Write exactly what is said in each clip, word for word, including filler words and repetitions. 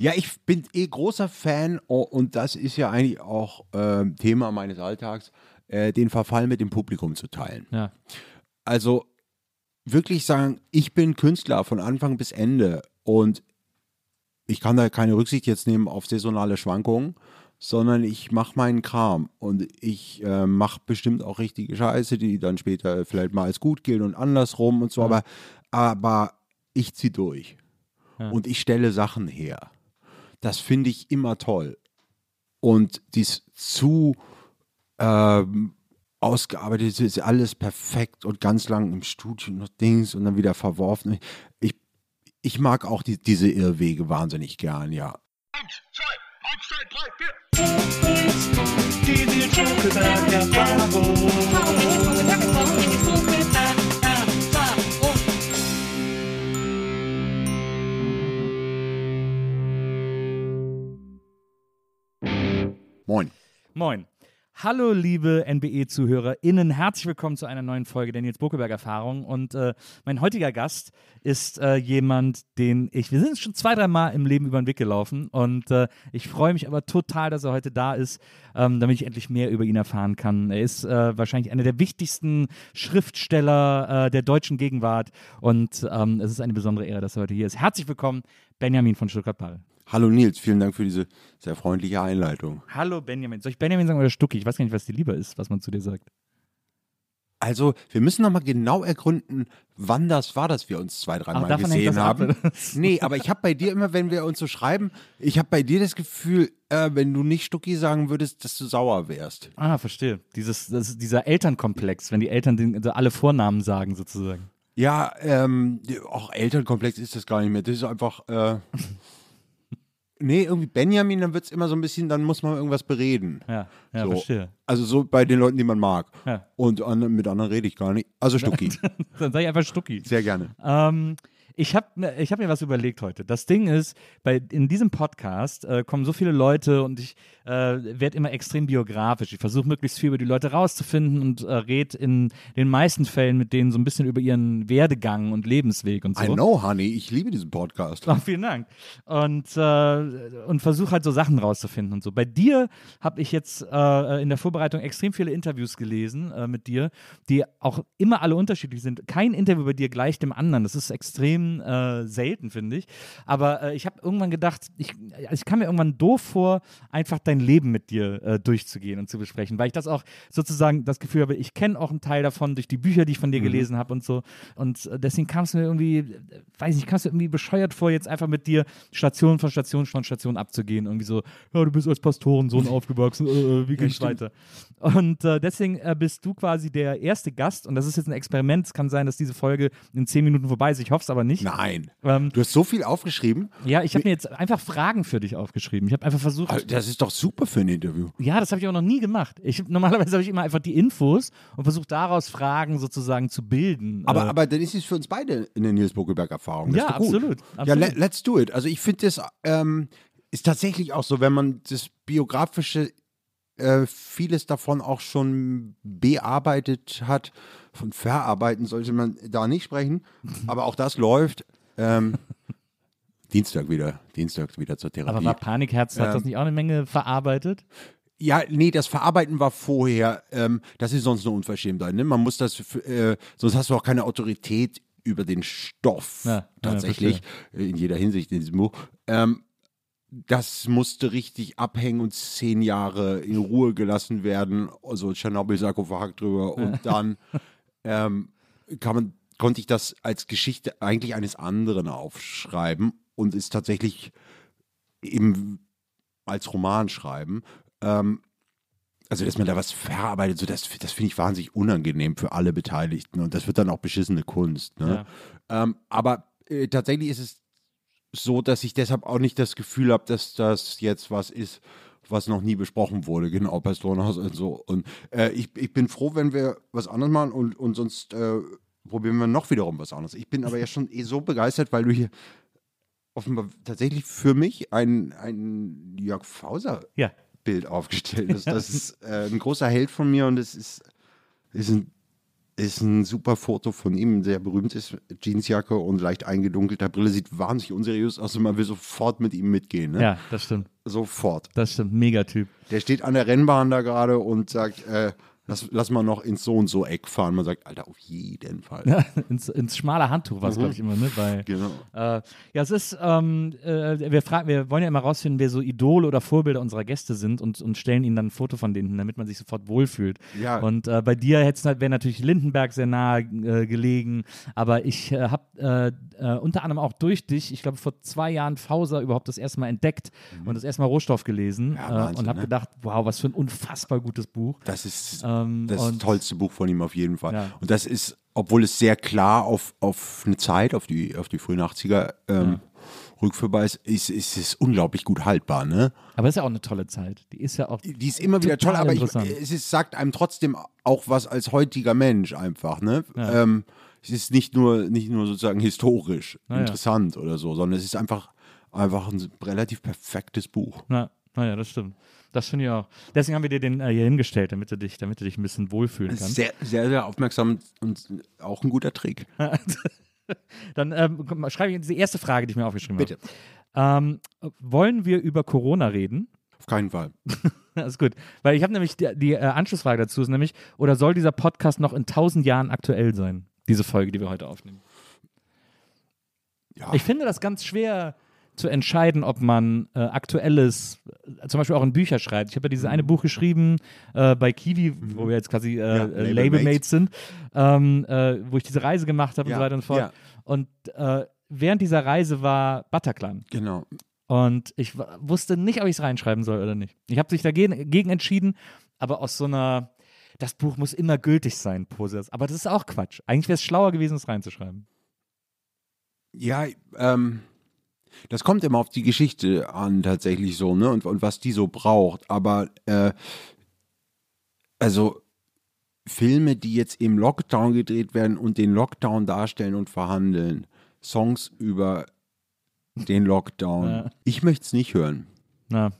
Ja, ich bin eh großer Fan, oh, und das ist ja eigentlich auch äh, Thema meines Alltags, äh, den Verfall mit dem Publikum zu teilen. Ja. Also wirklich sagen, ich bin Künstler von Anfang bis Ende und ich kann da keine Rücksicht jetzt nehmen auf saisonale Schwankungen, sondern ich mache meinen Kram und ich äh, mache bestimmt auch richtige Scheiße, die dann später vielleicht mal als gut gilt und andersrum und so, ja. aber, aber ich zieh durch, ja. Und ich stelle Sachen her. Das finde ich immer toll. Und dies zu ähm, ausgearbeitet ist alles perfekt und ganz lang im Studio noch Dings und dann wieder verworfen. Ich, ich mag auch die, diese Irrwege wahnsinnig gern, ja. Eins, zwei, eins, zwei, drei, vier. Moin. Moin. Hallo liebe N B E-ZuhörerInnen, herzlich willkommen zu einer neuen Folge der Nils Bokelberg-Erfahrung. Und äh, mein heutiger Gast ist äh, jemand, den ich, wir sind schon zwei, drei Mal im Leben über den Weg gelaufen und äh, ich freue mich aber total, dass er heute da ist, ähm, damit ich endlich mehr über ihn erfahren kann. Er ist äh, wahrscheinlich einer der wichtigsten Schriftsteller äh, der deutschen Gegenwart und ähm, es ist eine besondere Ehre, dass er heute hier ist. Herzlich willkommen, Benjamin von Stuttgart-Barre. Hallo Nils, vielen Dank für diese sehr freundliche Einleitung. Hallo Benjamin. Soll ich Benjamin sagen oder Stucki? Ich weiß gar nicht, was dir lieber ist, was man zu dir sagt. Also, wir müssen nochmal genau ergründen, wann das war, dass wir uns zwei, drei Mal gesehen haben. Ab, nee, aber ich habe bei dir immer, wenn wir uns so schreiben, ich habe bei dir das Gefühl, äh, wenn du nicht Stucki sagen würdest, dass du sauer wärst. Ah, verstehe. Dieses, das ist dieser Elternkomplex, wenn die Eltern den, also alle Vornamen sagen sozusagen. Ja, ähm, auch Elternkomplex ist das gar nicht mehr. Das ist einfach... Äh, Nee, irgendwie Benjamin, dann wird es immer so ein bisschen, dann muss man irgendwas bereden. Ja, ja, so. Verstehe. Also so bei den Leuten, die man mag. Ja. Und an, mit anderen rede ich gar nicht. Also Stucki. Dann sage ich einfach Stucki. Sehr gerne. Ähm, ich habe ich hab mir was überlegt heute. Das Ding ist, bei, in diesem Podcast äh, kommen so viele Leute und ich äh, werde immer extrem biografisch. Ich versuche möglichst viel über die Leute rauszufinden und äh, rede in den meisten Fällen mit denen so ein bisschen über ihren Werdegang und Lebensweg und so. I know, honey. Ich liebe diesen Podcast. Oh, vielen Dank. Und, äh, und versuche halt so Sachen rauszufinden und so. Bei dir habe ich jetzt äh, in der Vorbereitung extrem viele Interviews gelesen äh, mit dir, die auch immer alle unterschiedlich sind. Kein Interview bei dir gleich dem anderen. Das ist extrem Äh, selten, finde ich. Aber äh, ich habe irgendwann gedacht, ich, ich kam mir irgendwann doof vor, einfach dein Leben mit dir äh, durchzugehen und zu besprechen, weil ich das auch sozusagen das Gefühl habe, ich kenne auch einen Teil davon durch die Bücher, die ich von dir mhm. gelesen habe und so. Und äh, deswegen kam es mir irgendwie, weiß nicht, kam es mir irgendwie bescheuert vor, jetzt einfach mit dir Station von Station von Station abzugehen. Irgendwie so, ja, du bist als Pastorensohn aufgewachsen, äh, wie geht's weiter? Und äh, deswegen äh, bist du quasi der erste Gast und das ist jetzt ein Experiment. Es kann sein, dass diese Folge in zehn Minuten vorbei ist. Ich hoffe es aber nicht. Nein. Ähm, du hast so viel aufgeschrieben. Ja, ich habe mir jetzt einfach Fragen für dich aufgeschrieben. Ich habe einfach versucht. Also das ist doch super für ein Interview. Ja, das habe ich auch noch nie gemacht. Ich, normalerweise habe ich immer einfach die Infos und versuche daraus Fragen sozusagen zu bilden. Aber, äh, aber dann ist es für uns beide eine Nils Bokelberg-Erfahrung. Ja, absolut, absolut. Ja, let, let's do it. Also ich finde, das ähm, ist tatsächlich auch so, wenn man das biografische äh, vieles davon auch schon bearbeitet hat. Von verarbeiten sollte man da nicht sprechen, aber auch das läuft. Ähm, Dienstag wieder, Dienstag wieder zur Therapie. Aber war Panikherz, ähm, hat das nicht auch eine Menge verarbeitet? Ja, nee, das Verarbeiten war vorher, ähm, das ist sonst eine Unverschämtheit, ne? Man muss das, äh, sonst hast du auch keine Autorität über den Stoff, ja, tatsächlich, ja, in jeder Hinsicht in diesem Buch. Ähm, das musste richtig abhängen und zehn Jahre in Ruhe gelassen werden, also Tschernobyl-Sarkophag drüber, und ja, dann ähm, kann man, konnte ich das als Geschichte eigentlich eines anderen aufschreiben und es tatsächlich eben als Roman schreiben. Ähm, also, dass man da was verarbeitet, so das, das finde ich wahnsinnig unangenehm für alle Beteiligten, und das wird dann auch beschissene Kunst. Ne? Ja. Ähm, aber äh, tatsächlich ist es so, dass ich deshalb auch nicht das Gefühl habe, dass das jetzt was ist, was noch nie besprochen wurde, genau, bei Stonehouse und so. Und äh, ich, ich bin froh, wenn wir was anderes machen, und, und sonst äh, probieren wir noch wiederum was anderes. Ich bin aber ja schon eh so begeistert, weil du hier offenbar tatsächlich für mich ein, ein Jörg Fauser. Ja. Bild aufgestellt ist. Das ist äh, ein großer Held von mir, und es ist, ist, ein, ist ein super Foto von ihm, sehr berühmt ist, Jeansjacke und leicht eingedunkelter Brille, sieht wahnsinnig unseriös aus, und man will sofort mit ihm mitgehen. Ne? Ja, das stimmt. Sofort. Das stimmt, Megatyp. Der steht an der Rennbahn da gerade und sagt, äh, lass, lass mal noch ins so und so Eck fahren. Man sagt, Alter, auf jeden Fall. Ja, ins, ins schmale Handtuch war es, mhm, glaube ich, immer, ne? Bei, genau. Äh, ja, es ist, ähm, äh, wir, fragen, wir wollen ja immer rausfinden, wer so Idole oder Vorbilder unserer Gäste sind, und, und stellen ihnen dann ein Foto von denen hin, damit man sich sofort wohlfühlt. Ja. Und äh, bei dir wäre natürlich Lindenberg sehr nahe äh, gelegen, aber ich äh, habe äh, äh, unter anderem auch durch dich, ich glaube, vor zwei Jahren Fauser überhaupt das erste Mal entdeckt, mhm, und das erste Mal Rohstoff gelesen, ja, Wahnsinn, äh, und habe, ne, gedacht, wow, was für ein unfassbar gutes Buch. Das ist äh, das tollste Buch von ihm auf jeden Fall. Ja. Und das ist, obwohl es sehr klar auf, auf eine Zeit, auf die, auf die frühen achtziger ähm, ja, rückführbar ist, ist, ist es unglaublich gut haltbar. Ne? Aber es ist ja auch eine tolle Zeit. Die ist ja auch. Die ist immer wieder toll, aber ich, es ist, sagt einem trotzdem auch was als heutiger Mensch einfach. Ne? Ja. Ähm, es ist nicht nur, nicht nur sozusagen historisch, na, interessant, ja, oder so, sondern es ist einfach, einfach ein relativ perfektes Buch. Na, naja, das stimmt. Das finde ich auch. Deswegen haben wir dir den äh, hier hingestellt, damit du dich, damit du dich ein bisschen wohlfühlen kannst. Sehr, sehr, sehr aufmerksam und auch ein guter Trick. Dann ähm, schreibe ich diese erste Frage, die ich mir aufgeschrieben habe. Bitte. Ähm, wollen wir über Corona reden? Auf keinen Fall. Das ist gut. Weil ich habe nämlich die, die äh, Anschlussfrage dazu, ist nämlich, oder soll dieser Podcast noch in tausend Jahren aktuell sein? Diese Folge, die wir heute aufnehmen. Ja. Ich finde das ganz schwer zu entscheiden, ob man äh, aktuelles, äh, zum Beispiel auch in Bücher schreibt. Ich habe ja dieses eine Buch geschrieben äh, bei Kiwi, mhm, wo wir jetzt quasi äh, ja, äh, Labelmates sind, ähm, äh, wo ich diese Reise gemacht habe, ja, und so weiter und fort. Ja. Und äh, während dieser Reise war Bataclan. Genau. Und ich w- wusste nicht, ob ich es reinschreiben soll oder nicht. Ich habe mich dagegen gegen entschieden, aber aus so einer, das Buch muss immer gültig sein, Pose. Aber das ist auch Quatsch. Eigentlich wäre es schlauer gewesen, es reinzuschreiben. Ja, ähm, das kommt immer auf die Geschichte an, tatsächlich so, ne? Und, und was die so braucht. Aber äh, also Filme, die jetzt im Lockdown gedreht werden und den Lockdown darstellen und verhandeln, Songs über den Lockdown, ja, ich möchte es nicht hören. Na,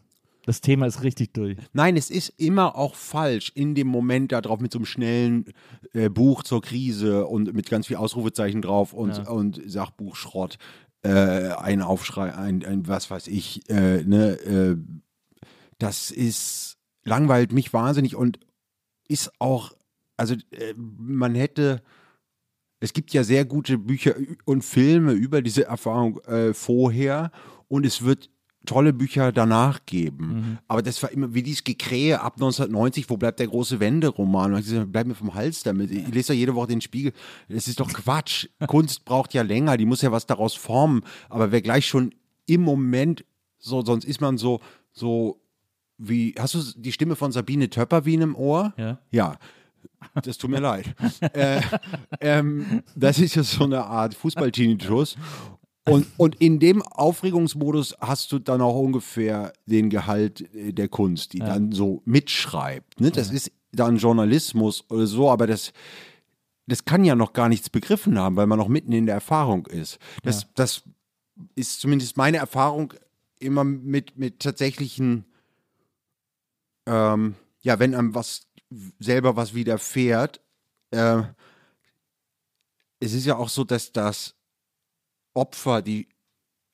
das Thema ist richtig durch. Nein, es ist immer auch falsch, in dem Moment da drauf mit so einem schnellen äh, Buch zur Krise und mit ganz viel Ausrufezeichen drauf und, ja, und Sachbuchschrott. Äh, ein Aufschrei, ein, ein was weiß ich, äh, ne, äh, das ist, langweilt mich wahnsinnig und ist auch, also äh, man hätte, es gibt ja sehr gute Bücher und Filme über diese Erfahrung äh, vorher, und es wird tolle Bücher danach geben. Mhm. Aber das war immer wie dieses Gekrähe ab neunzehnhundertneunzig, wo bleibt der große Wende-Roman? Bleib mir vom Hals damit. Ich lese ja jede Woche den Spiegel. Das ist doch Quatsch. Kunst braucht ja länger, die muss ja was daraus formen. Aber wer gleich schon im Moment, so, sonst ist man so, so wie, hast du die Stimme von Sabine Töpper wie in einem Ohr? Ja. Ja. Das tut mir leid. äh, ähm, das ist ja so eine Art Fußball-Tinnitus. Und, und in dem Aufregungsmodus hast du dann auch ungefähr den Gehalt der Kunst, die, ja, dann so mitschreibt. Ne? Das, ja, ist dann Journalismus oder so, aber das, das kann ja noch gar nichts begriffen haben, weil man noch mitten in der Erfahrung ist. Das, ja, das ist zumindest meine Erfahrung immer mit, mit tatsächlichen, ähm, ja, wenn einem was selber was widerfährt. Äh, es ist ja auch so, dass das Opfer die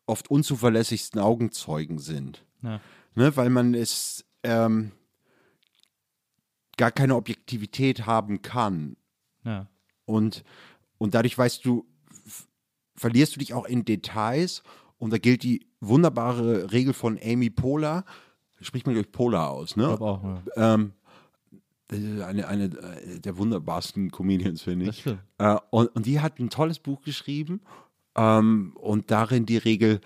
oft unzuverlässigsten Augenzeugen sind. Ja. Ne, weil man es ähm, gar keine Objektivität haben kann. Ja. Und, und dadurch weißt du, f- verlierst du dich auch in Details. Und da gilt die wunderbare Regel von Amy Poehler, spricht man durch Poehler aus, ne? Ich glaube auch, ja. Ähm, eine, eine der wunderbarsten Comedians, finde ich. Äh, und, und die hat ein tolles Buch geschrieben, ähm, und darin die Regel: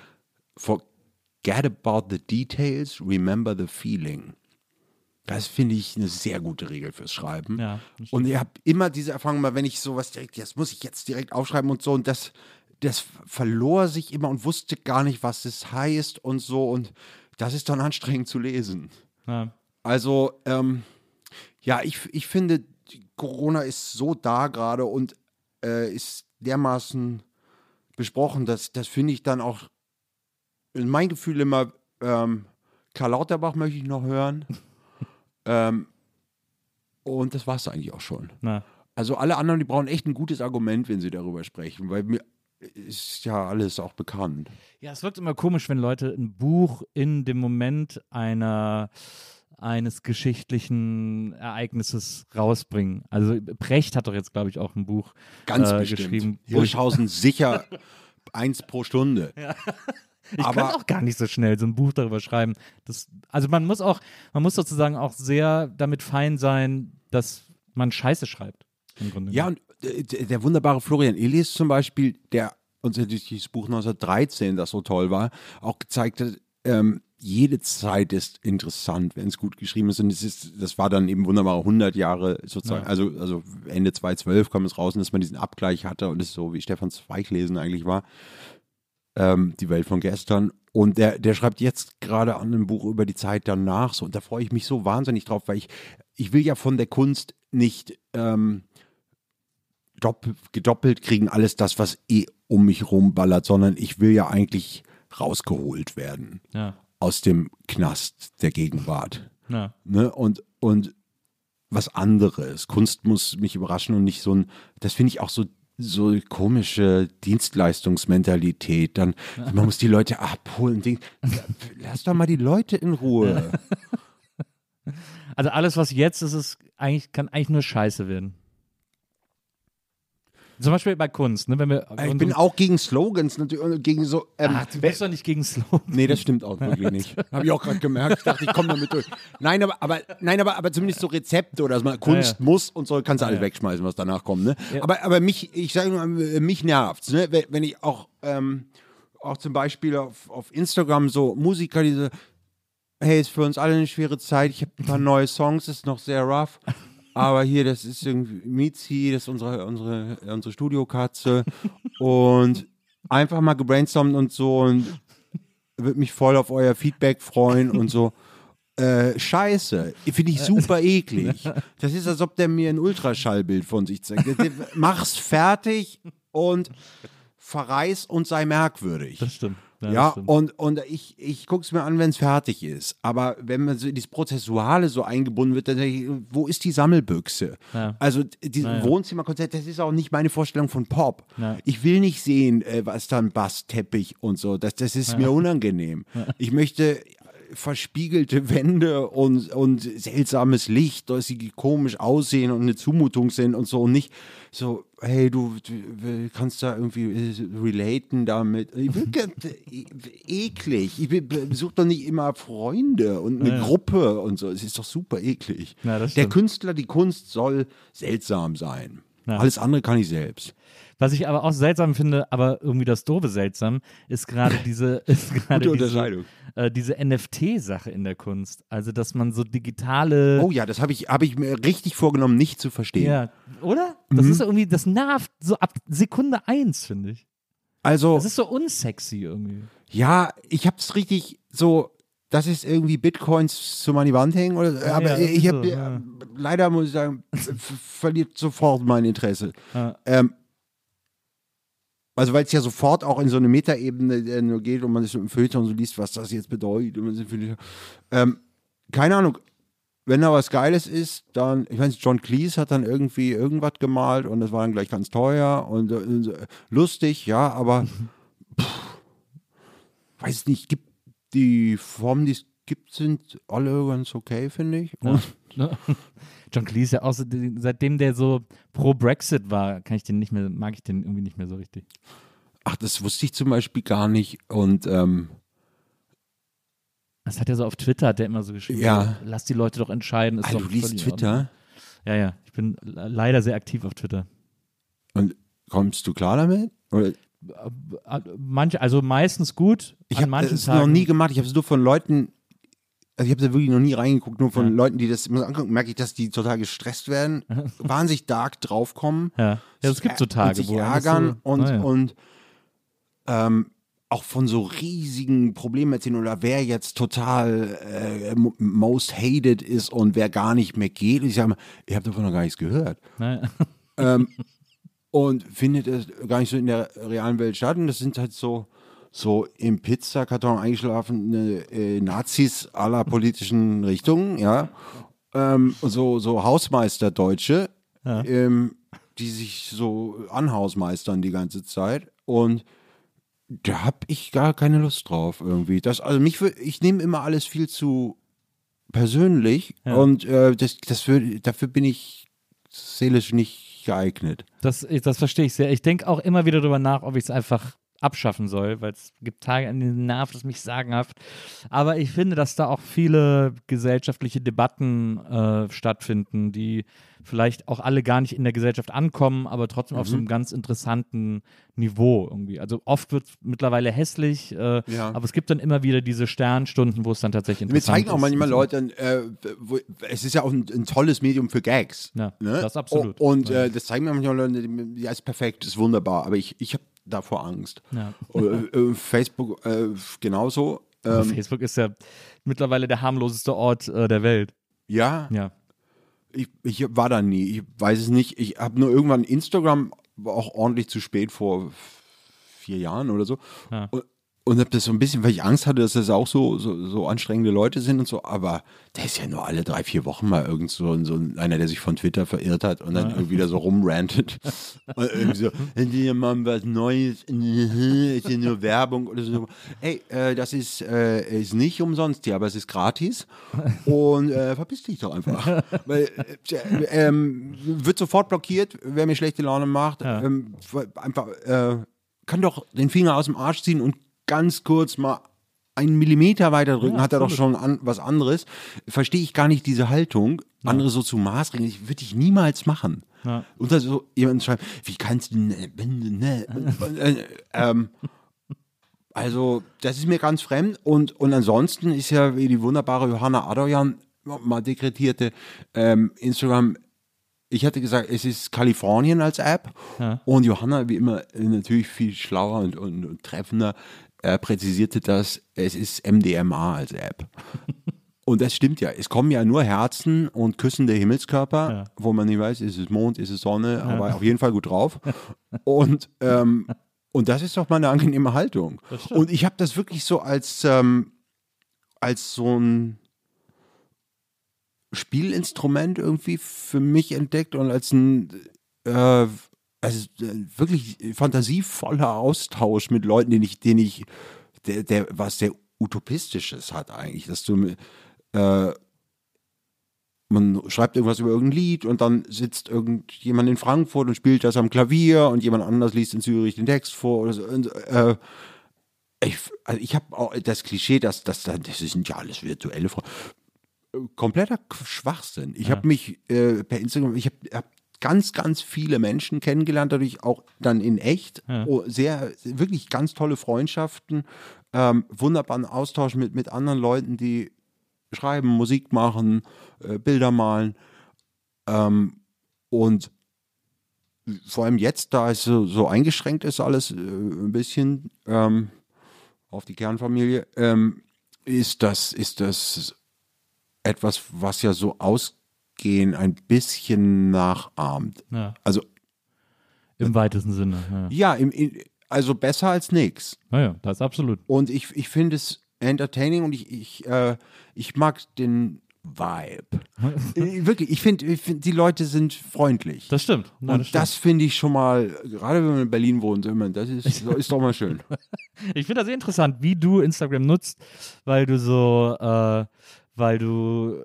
Forget about the details, remember the feeling. Das finde ich eine sehr gute Regel fürs Schreiben. Ja, und ich habe immer diese Erfahrung, mal wenn ich sowas direkt, das muss ich jetzt direkt aufschreiben und so, und das, das verlor sich immer und wusste gar nicht, was das heißt und so, und das ist dann anstrengend zu lesen. Ja. Also, ähm, ja, ich, ich finde, Corona ist so da gerade und äh, ist dermaßen besprochen, dass das finde ich dann auch, mein Gefühl immer, ähm, Karl Lauterbach möchte ich noch hören. Ähm, und das war es eigentlich auch schon. Na. Also alle anderen, die brauchen echt ein gutes Argument, wenn sie darüber sprechen, weil mir ist ja alles auch bekannt. Ja, es wirkt immer komisch, wenn Leute ein Buch in dem Moment einer, eines geschichtlichen Ereignisses rausbringen. Also Precht hat doch jetzt, glaube ich, auch ein Buch Ganz äh, geschrieben. Hirschhausen sicher eins pro Stunde. Ja. Ich aber kann auch gar nicht so schnell so ein Buch darüber schreiben. Das, also man muss auch, man muss sozusagen auch sehr damit fein sein, dass man Scheiße schreibt. Im Grunde ja, und äh, der wunderbare Florian Illies zum Beispiel, der uns durch dieses Buch neunzehnhundertdreizehn, das so toll war, auch gezeigt hat, ähm, jede Zeit ist interessant, wenn es gut geschrieben ist. Und es ist, das war dann eben wunderbare hundert Jahre sozusagen, ja. also, also Ende zweitausendzwölf kam es raus, und dass man diesen Abgleich hatte und es so wie Stefan Zweig lesen eigentlich war. Die Welt von gestern. Und der, der schreibt jetzt gerade an einem Buch über die Zeit danach so. Und da freue ich mich so wahnsinnig drauf, weil ich, ich will ja von der Kunst nicht ähm, doppelt, gedoppelt kriegen, alles das, was eh um mich rumballert, sondern ich will ja eigentlich rausgeholt werden. Ja. Aus dem Knast der Gegenwart. Ja. Ne? Und, und was anderes. Kunst muss mich überraschen und nicht so ein, das finde ich auch so so komische Dienstleistungsmentalität, dann man muss die Leute abholen. Ding. Lass doch mal die Leute in Ruhe. Also alles, was jetzt ist, ist eigentlich, kann eigentlich nur Scheiße werden. Zum Beispiel bei Kunst. Ne, wenn wir ich bin auch gegen Slogans. Natürlich, gegen so, ähm, Ach, du bist doch nicht gegen Slogans. Nee, das stimmt auch wirklich nicht. Habe ich auch gerade gemerkt. Ich dachte, ich komme damit durch. Nein, aber, aber, nein, aber, aber zumindest so Rezepte oder so. Kunst ja, ja. muss und so. Kannst du ja, alles ja. wegschmeißen, was danach kommt. Ne? Ja. Aber, aber mich, ich sage nur, mich nervt's. Ne? Wenn ich auch, ähm, auch zum Beispiel auf, auf Instagram so Musiker, diese, hey, ist für uns alle eine schwere Zeit. Ich habe ein paar neue Songs, ist noch sehr rough. Aber hier, das ist irgendwie Mizi, das ist unsere, unsere, unsere Studiokatze. Und einfach mal gebrainstormt und so. Und würde mich voll auf euer Feedback freuen und so. Äh, Scheiße. Finde ich super eklig. Das ist, als ob der mir ein Ultraschallbild von sich zeigt. Mach's fertig und verreiß und sei merkwürdig. Das stimmt. Ja, ja, und, und ich, ich gucke es mir an, wenn es fertig ist. Aber wenn man so in dieses Prozessuale so eingebunden wird, dann denke ich, wo ist die Sammelbüchse? Ja. Also dieses ja. Wohnzimmerkonzert, das ist auch nicht meine Vorstellung von Pop. Ja. Ich will nicht sehen, was da ein Bassteppich und so. Das, das ist ja. mir unangenehm. Ja. Ich möchte verspiegelte Wände und, und seltsames Licht, dass sie komisch aussehen und eine Zumutung sind und so, und nicht so, hey, du, du kannst da irgendwie relaten damit. Ich bin eklig. Ich besuche doch nicht immer Freunde und eine ja, Gruppe und so. Es ist doch super eklig. Ja, der Künstler, die Kunst soll seltsam sein. Ja. Alles andere kann ich selbst. Was ich aber auch seltsam finde, aber irgendwie das doofe seltsam, ist gerade diese, ist gerade diese, äh, diese N F T-Sache in der Kunst. Also, dass man so digitale... Oh ja, das habe ich, hab ich mir richtig vorgenommen, nicht zu verstehen. Ja, oder? Das mhm. ist irgendwie, das nervt so ab Sekunde eins, finde ich. Also... Das ist so unsexy irgendwie. Ja, ich habe es richtig so... Das ist irgendwie Bitcoins zu meine Wand hängen oder so. Ja, aber ja, ich habe so, ja. leider muss ich sagen, verliert sofort mein Interesse. Ja. Ähm, also weil es ja sofort auch in so eine Metaebene nur geht und man sich im Filter und so liest, was das jetzt bedeutet. Und man sich, ähm, keine Ahnung. Wenn da was Geiles ist, dann, ich weiß nicht, John Cleese hat dann irgendwie irgendwas gemalt und das war dann gleich ganz teuer und, und lustig, ja, aber pff, weiß nicht, gibt die Formen, die es gibt, sind alle ganz okay, finde ich. Ja. Und, Ne? John Cleese, außer, seitdem der so pro Brexit war, kann ich den nicht mehr, mag ich den irgendwie nicht mehr so richtig. Ach, das wusste ich zum Beispiel gar nicht. Und ähm, das hat er so auf Twitter, hat der immer so geschrieben, ja. Lass die Leute doch entscheiden. Ist ah, doch du liest Twitter? Ja, ja, ich bin leider sehr aktiv auf Twitter. Und kommst du klar damit? Oder? Manche, also meistens gut. Ich habe es noch nie gemacht, ich habe es nur von Leuten, also ich habe da wirklich noch nie reingeguckt, nur von ja. Leuten, die das immer angucken, merke ich, dass die total gestresst werden, wahnsinnig dark draufkommen. Ja, ja es gibt so Tage, wo ärgern und, ah, ja. und ähm, auch von so riesigen Problemen erzählen oder wer jetzt total äh, most hated ist und wer gar nicht mehr geht. Ich sage mal, ihr habt davon noch gar nichts gehört. Naja. Ähm, und findet es gar nicht so in der realen Welt statt. Und das sind halt so, so im Pizzakarton eingeschlafene äh, Nazis aller politischen Richtungen, ja. Ähm, so, so Hausmeisterdeutsche, ja. ähm, die sich so anhausmeistern die ganze Zeit. Und da habe ich gar keine Lust drauf irgendwie. Das, also mich wür, ich nehme immer alles viel zu persönlich ja. und äh, das, das wür, dafür bin ich seelisch nicht geeignet. Das, das verstehe ich sehr. Ich denke auch immer wieder darüber nach, ob ich es einfach abschaffen soll, weil es gibt Tage, an denen nervt es mich sagenhaft. Aber ich finde, dass da auch viele gesellschaftliche Debatten äh, stattfinden, die vielleicht auch alle gar nicht in der Gesellschaft ankommen, aber trotzdem mhm. auf so einem ganz interessanten Niveau irgendwie. Also oft wird es mittlerweile hässlich, äh, ja. aber es gibt dann immer wieder diese Sternstunden, wo es dann tatsächlich interessant ist. Wir zeigen auch manchmal Leuten, äh, wo, es ist ja auch ein, ein tolles Medium für Gags. Ja, ne? Das absolut. O- und ja. äh, das zeigen wir manchmal Leuten, ja, ist perfekt, ist wunderbar, aber ich, ich habe davor Angst. Ja. Facebook äh, genauso. Ähm, Facebook ist ja mittlerweile der harmloseste Ort äh, der Welt. Ja. Ja. Ich, ich war da nie. Ich weiß es nicht. Ich habe nur irgendwann Instagram auch ordentlich zu spät vor vier Jahren oder so. Ja. Und, und habe das so ein bisschen, weil ich Angst hatte, dass das auch so, so, so anstrengende Leute sind und so. Aber der ist ja nur alle drei, vier Wochen mal irgend so, so einer, der sich von Twitter verirrt hat und dann ja. irgendwie da so rumrantet. Und irgendwie so, die machen was Neues, ist hier nur Werbung oder so. Ey, äh, das ist, äh, ist nicht umsonst hier, aber es ist gratis. Und äh, verpiss dich doch einfach. Weil, äh, äh, wird sofort blockiert, wer mir schlechte Laune macht. Ja. Ähm, einfach, äh, kann doch den Finger aus dem Arsch ziehen und ganz kurz mal einen Millimeter weiter drücken, ja, hat er doch schon an, was anderes. Verstehe ich gar nicht diese Haltung, ja. andere so zu maßregeln, ich würde ich niemals machen. Ja. Und dann so jemand schreibt, wie kannst du, ne, ne, ne, ähm, also das ist mir ganz fremd und, und ansonsten ist ja wie die wunderbare Johanna Adoyan mal dekretierte ähm, Instagram. Ich hatte gesagt, es ist Kalifornien als App ja. und Johanna wie immer natürlich viel schlauer und, und, und treffender er präzisierte das, es ist M D M A als App. Und das stimmt ja. Es kommen ja nur Herzen und küssende Himmelskörper, ja. wo man nicht weiß, ist es Mond, ist es Sonne, ja. aber auf jeden Fall gut drauf. Und, ähm, und das ist doch mal eine angenehme Haltung. Und ich habe das wirklich so als, ähm, als so ein Spielinstrument irgendwie für mich entdeckt und als ein äh, also wirklich fantasievoller Austausch mit Leuten, den ich, den ich, der, der was sehr Utopistisches hat eigentlich, dass du, äh, man schreibt irgendwas über irgendein Lied und dann sitzt irgendjemand in Frankfurt und spielt das am Klavier und jemand anders liest in Zürich den Text vor oder so. Und, äh, ich also ich habe auch das Klischee, dass, dass das sind ja alles virtuelle Frauen. Kompletter Schwachsinn. Ich ja. habe mich äh, per Instagram, ich habe hab ganz, ganz viele Menschen kennengelernt, dadurch auch dann in echt. Ja. Sehr, wirklich ganz tolle Freundschaften, ähm, wunderbaren Austausch mit, mit anderen Leuten, die schreiben, Musik machen, äh, Bilder malen. Ähm, und vor allem jetzt, da es so, so eingeschränkt ist, alles äh, ein bisschen ähm, auf die Kernfamilie, ähm, ist das, ist das etwas, was ja so aus gehen, ein bisschen nachahmt. Ja. Also im weitesten Sinne. Ja, ja im, in, also besser als nichts. Naja, das ist absolut. Und ich, ich finde es entertaining und ich, ich, äh, ich mag den Vibe. Wirklich, ich finde, find, die Leute sind freundlich. Das stimmt. Nein, und das, das finde ich schon mal, gerade wenn man in Berlin wohnt, das ist, ist doch mal schön. Ich finde das interessant, wie du Instagram nutzt, weil du so, äh, weil du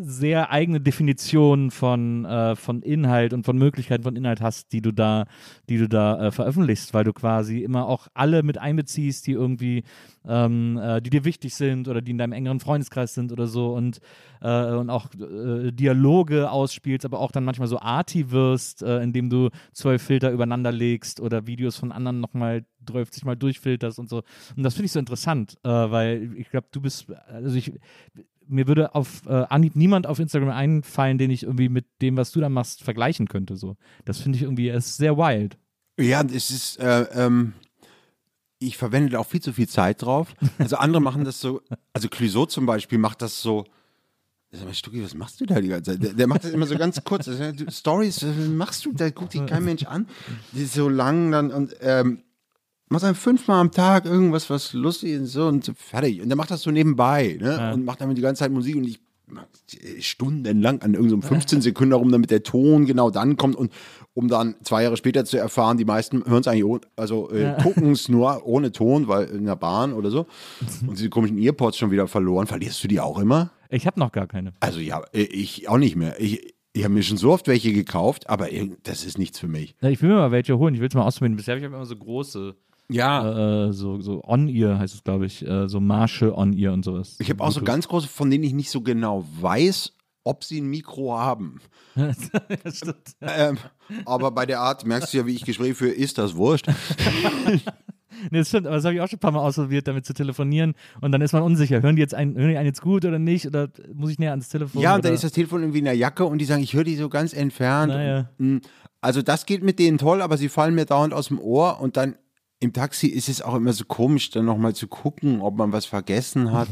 sehr eigene Definition von, äh, von Inhalt und von Möglichkeiten von Inhalt hast, die du da, die du da äh, veröffentlichst, weil du quasi immer auch alle mit einbeziehst, die irgendwie, ähm, äh, die dir wichtig sind oder die in deinem engeren Freundeskreis sind oder so und, äh, und auch äh, Dialoge ausspielst, aber auch dann manchmal so arty wirst, äh, indem du zwölf Filter übereinander legst oder Videos von anderen nochmal sich mal durchfilterst und so. Und das finde ich so interessant, äh, weil ich glaube, du bist, also ich, mir würde auf äh, Anhieb niemand auf Instagram einfallen, den ich irgendwie mit dem, was du da machst, vergleichen könnte. So. Das finde ich irgendwie, es ist sehr wild. Ja, es ist, äh, ähm, ich verwende da auch viel zu viel Zeit drauf. Also andere machen das so, also Clouseau zum Beispiel macht das so, sag mal, Stucki, was machst du da die ganze Zeit? Der, der macht das immer so ganz kurz. Stories, was machst du da? Guckt dich kein Mensch an. Die ist so lang dann und, ähm, machst dann fünfmal am Tag irgendwas, was lustig ist, so und so, fertig. Und dann macht das so nebenbei, ne? Ja. Und macht damit die ganze Zeit Musik und ich mach stundenlang an irgendeinem so fünfzehn Sekunden herum, damit der Ton genau dann kommt und um dann zwei Jahre später zu erfahren, die meisten hören es eigentlich, ohne, also äh, ja. gucken es nur ohne Ton, weil in der Bahn oder so. Und diese komischen Earpods schon wieder verloren. Verlierst du die auch immer? Ich habe noch gar keine. Also ja, ich auch nicht mehr. Ich Ich habe mir schon so oft welche gekauft, aber das ist nichts für mich. Ja, ich will mir mal welche holen, ich will es mal ausprobieren. Bisher habe ich immer so große. Ja. Äh, so, so On-Ear heißt es, glaube ich. Äh, so Marshall On-Ear und sowas. Ich habe auch so ganz große, von denen ich nicht so genau weiß, ob sie ein Mikro haben. Das stimmt. Ähm, aber bei der Art, merkst du ja, wie ich Gespräche führe, ist das wurscht. Nee, das stimmt, aber das habe ich auch schon ein paar Mal ausprobiert, damit zu telefonieren und dann ist man unsicher, hören die jetzt einen, hören die einen jetzt gut oder nicht oder muss ich näher ans Telefon? Ja, und dann oder? Ist das Telefon irgendwie in der Jacke und die sagen, ich höre die so ganz entfernt. Naja. Und, also das geht mit denen toll, aber sie fallen mir dauernd aus dem Ohr und dann im Taxi ist es auch immer so komisch, dann nochmal zu gucken, ob man was vergessen hat.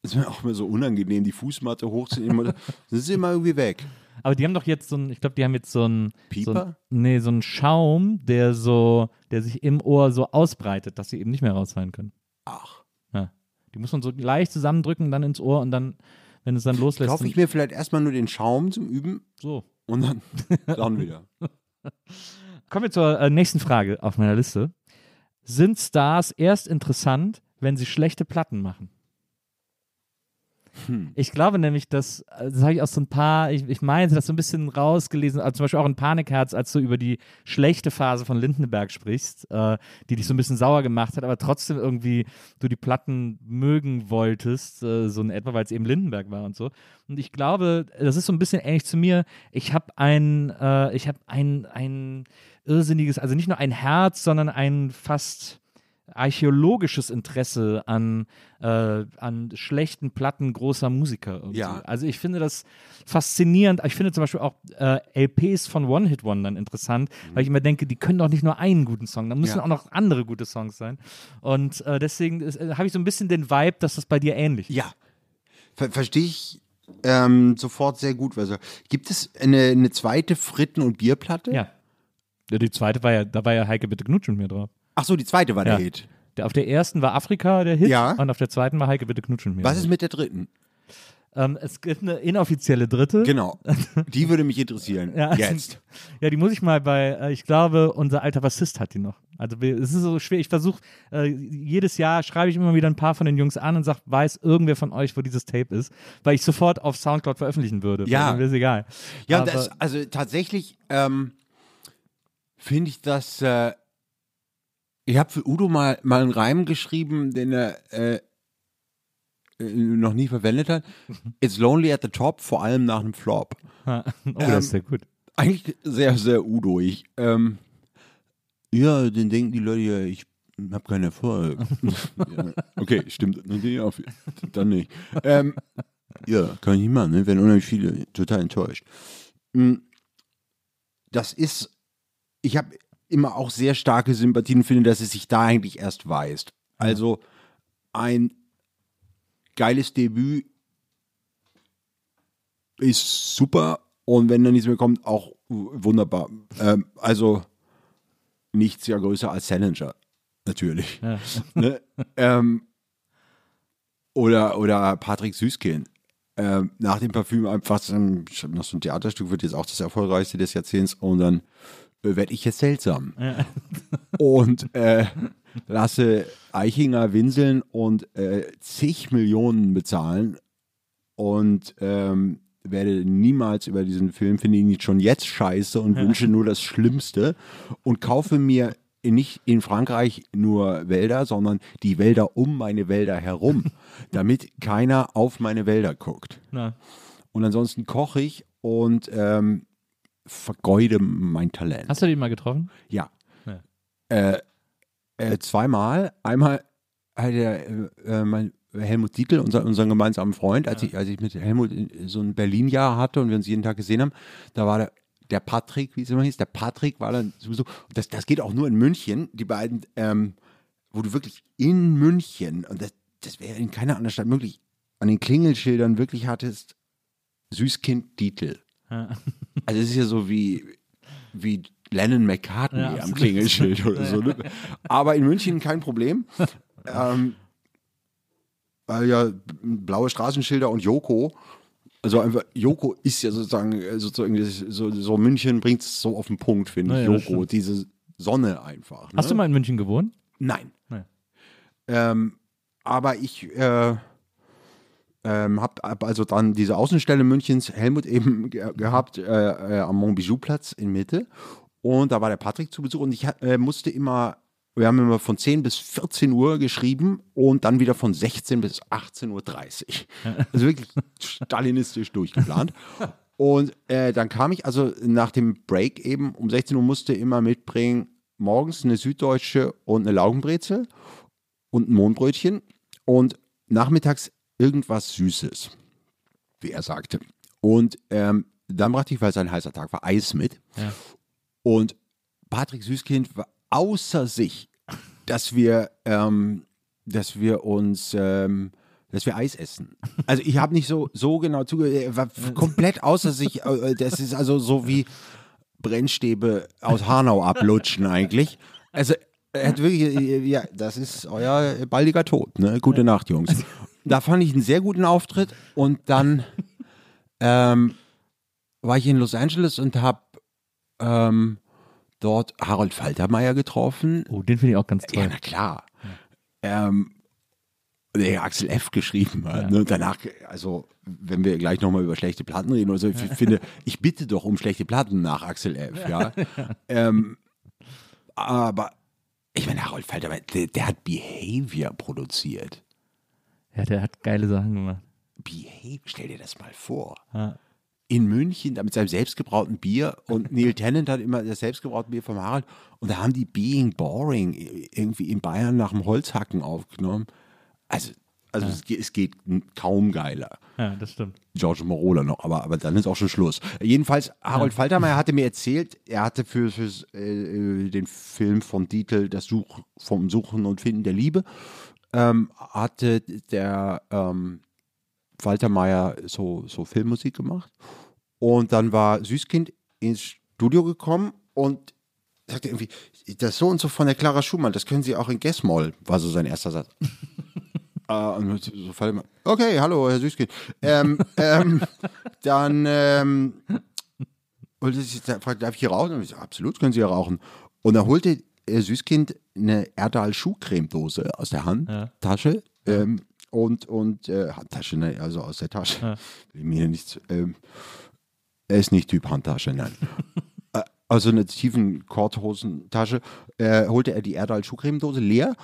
Das ist mir auch immer so unangenehm, die Fußmatte hochzunehmen oder das ist immer irgendwie weg. Aber die haben doch jetzt so ein, ich glaube, die haben jetzt so ein Pieper? So, nee, so ein Schaum, der so, der sich im Ohr so ausbreitet, dass sie eben nicht mehr rausfallen können. Ach. Ja. Die muss man so leicht zusammendrücken, dann ins Ohr und dann, wenn es dann loslässt. Kaufe ich mir vielleicht erstmal nur den Schaum zum Üben. So. Und dann, dann wieder. Kommen wir zur äh, nächsten Frage auf meiner Liste. Sind Stars erst interessant, wenn sie schlechte Platten machen? Hm. Ich glaube nämlich, dass, das habe ich auch so ein paar, ich, ich meine, das so ein bisschen rausgelesen, also zum Beispiel auch in Panikherz, als du über die schlechte Phase von Lindenberg sprichst, äh, die dich so ein bisschen sauer gemacht hat, aber trotzdem irgendwie du die Platten mögen wolltest, äh, so in etwa, weil es eben Lindenberg war und so. Und ich glaube, das ist so ein bisschen ähnlich zu mir, ich habe ein, äh, ich habe ein, ein irrsinniges, also nicht nur ein Herz, sondern ein fast archäologisches Interesse an, äh, an schlechten Platten großer Musiker. Irgendwie. Ja. Also ich finde das faszinierend. Ich finde zum Beispiel auch äh, L Ps von One-Hit-Wondern interessant, mhm. weil ich immer denke, die können doch nicht nur einen guten Song, da müssen ja. auch noch andere gute Songs sein. Und äh, deswegen äh, habe ich so ein bisschen den Vibe, dass das bei dir ähnlich ist. Ja, Ver- verstehe ich ähm, sofort sehr gut. Also, gibt es eine, eine zweite Fritten- und Bierplatte? Ja. ja. Die zweite war ja, da war ja Heike Bitte Knutsch mit mir drauf. Ach so, die zweite war ja. der Hit. Der, auf der ersten war Afrika der Hit ja. und auf der zweiten war Heike Bitte Knutsch mit mir. Was ist mit der dritten? Ähm, es gibt eine inoffizielle dritte. Genau, die würde mich interessieren, ja, jetzt. Ja, die muss ich mal bei, ich glaube, unser alter Bassist hat die noch. Also es ist so schwer, ich versuche, äh, jedes Jahr schreibe ich immer wieder ein paar von den Jungs an und sage, weiß irgendwer von euch, wo dieses Tape ist, weil ich sofort auf Soundcloud veröffentlichen würde. Ja. Mir ist egal. Ja, aber, das, also tatsächlich ähm, finde ich das... Äh, Ich habe für Udo mal, mal einen Reim geschrieben, den er äh, noch nie verwendet hat. It's lonely at the top, vor allem nach einem Flop. Oh, ähm, das ist ja gut. Eigentlich sehr, sehr Udo. Ich, ähm, ja, den denken die Leute, ich habe keinen Erfolg. ja, okay, stimmt. Dann nicht. Ähm, ja, kann ich nicht machen. Ne? Werden unheimlich viele total enttäuscht. Das ist, ich habe... immer auch sehr starke Sympathien finde, dass es sich da eigentlich erst weist. Also ein geiles Debüt ist super und wenn da nichts mehr kommt, auch wunderbar. Ähm, also nichts ja größer als Challenger, natürlich. Ja. Ne? ähm, oder, oder Patrick Süßkind. Ähm, nach dem Parfüm einfach so ein, noch so ein Theaterstück wird jetzt auch das erfolgreichste des Jahrzehnts und dann werde ich jetzt seltsam. Ja. Und äh, lasse Eichinger winseln und äh, zig Millionen bezahlen und ähm, werde niemals über diesen Film, finde ihn schon jetzt scheiße und ja. wünsche nur das Schlimmste und kaufe mir nicht in Frankreich nur Wälder, sondern die Wälder um meine Wälder herum, damit keiner auf meine Wälder guckt. Na. Und ansonsten koche ich und ähm, vergeude mein Talent. Hast du den mal getroffen? Ja. ja. Äh, äh, zweimal. Einmal hat er äh, mein Helmut Dietl, unser, unseren gemeinsamen Freund, als, ja. ich, als ich mit Helmut so ein Berlin-Jahr hatte und wir uns jeden Tag gesehen haben, da war der, der Patrick, wie es immer hieß, der Patrick war dann sowieso, das, das geht auch nur in München, die beiden, ähm, wo du wirklich in München, und das, das wäre in keiner anderen Stadt möglich, an den Klingelschildern wirklich hattest, Süßkind Dietl. Ja. Also es ist ja so wie, wie Lennon-McCartney ja, am Klingelschild oder so. Ne? Aber in München kein Problem. ähm, Weil ja blaue Straßenschilder und Joko, also einfach, Joko ist ja sozusagen, sozusagen so, so München bringt es so auf den Punkt, finde naja, ich, Joko, diese Sonne einfach. Ne? Hast du mal in München gewohnt? Nein. Naja. Ähm, aber ich äh, ähm, habe hab also dann diese Außenstelle Münchens, Helmut eben ge- gehabt, äh, äh, am Montbijou-Platz in Mitte und da war der Patrick zu Besuch und ich äh, musste immer... Wir haben immer von zehn bis vierzehn Uhr geschrieben und dann wieder von sechzehn bis achtzehn Uhr dreißig. Also wirklich stalinistisch durchgeplant. Und äh, dann kam ich also nach dem Break eben um sechzehn Uhr musste immer mitbringen, morgens eine Süddeutsche und eine Laugenbrezel und ein Mohnbrötchen und nachmittags irgendwas Süßes, wie er sagte. Und ähm, dann brachte ich, weil es ein heißer Tag war, Eis mit. Ja. Und Patrick Süßkind war außer sich, dass wir, ähm, dass wir uns, ähm, dass wir Eis essen. Also ich habe nicht so, so genau zugehört, er war komplett außer sich, das ist also so wie Brennstäbe aus Hanau ablutschen eigentlich. Also er hat wirklich, ja, das ist euer baldiger Tod, ne? Gute Nacht, Jungs. Da fand ich einen sehr guten Auftritt und dann ähm, war ich in Los Angeles und habe ähm, dort Harold Faltermeier getroffen. Oh, den finde ich auch ganz toll. Ja, na klar. Ja. Ähm, der Axel F. geschrieben hat. Ja. Ne? Danach, also, wenn wir gleich nochmal über schlechte Platten reden oder so, ich ja. finde, ich bitte doch um schlechte Platten nach Axel F. Ja. ja. Ähm, aber, ich meine, Harold Faltermeier, der, der hat Behavior produziert. Ja, der hat geile Sachen gemacht. Behavior, stell dir das mal vor. Ja. In München mit seinem selbstgebrauten Bier und Neil Tennant hat immer das selbstgebraute Bier vom Harald und da haben die Being Boring irgendwie in Bayern nach dem Holzhacken aufgenommen. Also, also ja. es, es geht kaum geiler. Ja, das stimmt. Giorgio Morola noch, aber, aber dann ist auch schon Schluss. Jedenfalls, Harold ja. Faltermeier hatte mir erzählt, er hatte für, für äh, den Film von Dietl das Such, vom Suchen und Finden der Liebe ähm, hatte der ähm, Faltermeier so, so Filmmusik gemacht und dann war Süßkind ins Studio gekommen und sagte irgendwie, das so und so von der Clara Schumann, das können Sie auch in Gessmoll, war so sein erster Satz. äh, und so Faltermeier, okay, hallo Herr Süßkind. Ähm, ähm, dann ähm, und ich fragte, darf ich hier rauchen? Und ich so, absolut, können Sie hier rauchen. Und dann holte Herr Süßkind eine Erdal-Schuhcremedose aus der Handtasche, ja. ähm, Und, und äh, Handtasche, ne? Also aus der Tasche. Ja. Mir nichts, ähm, er ist nicht Typ Handtasche, nein. äh, also eine tiefen Korthosentasche äh, holte er die Erdal-Schuhcremedose leer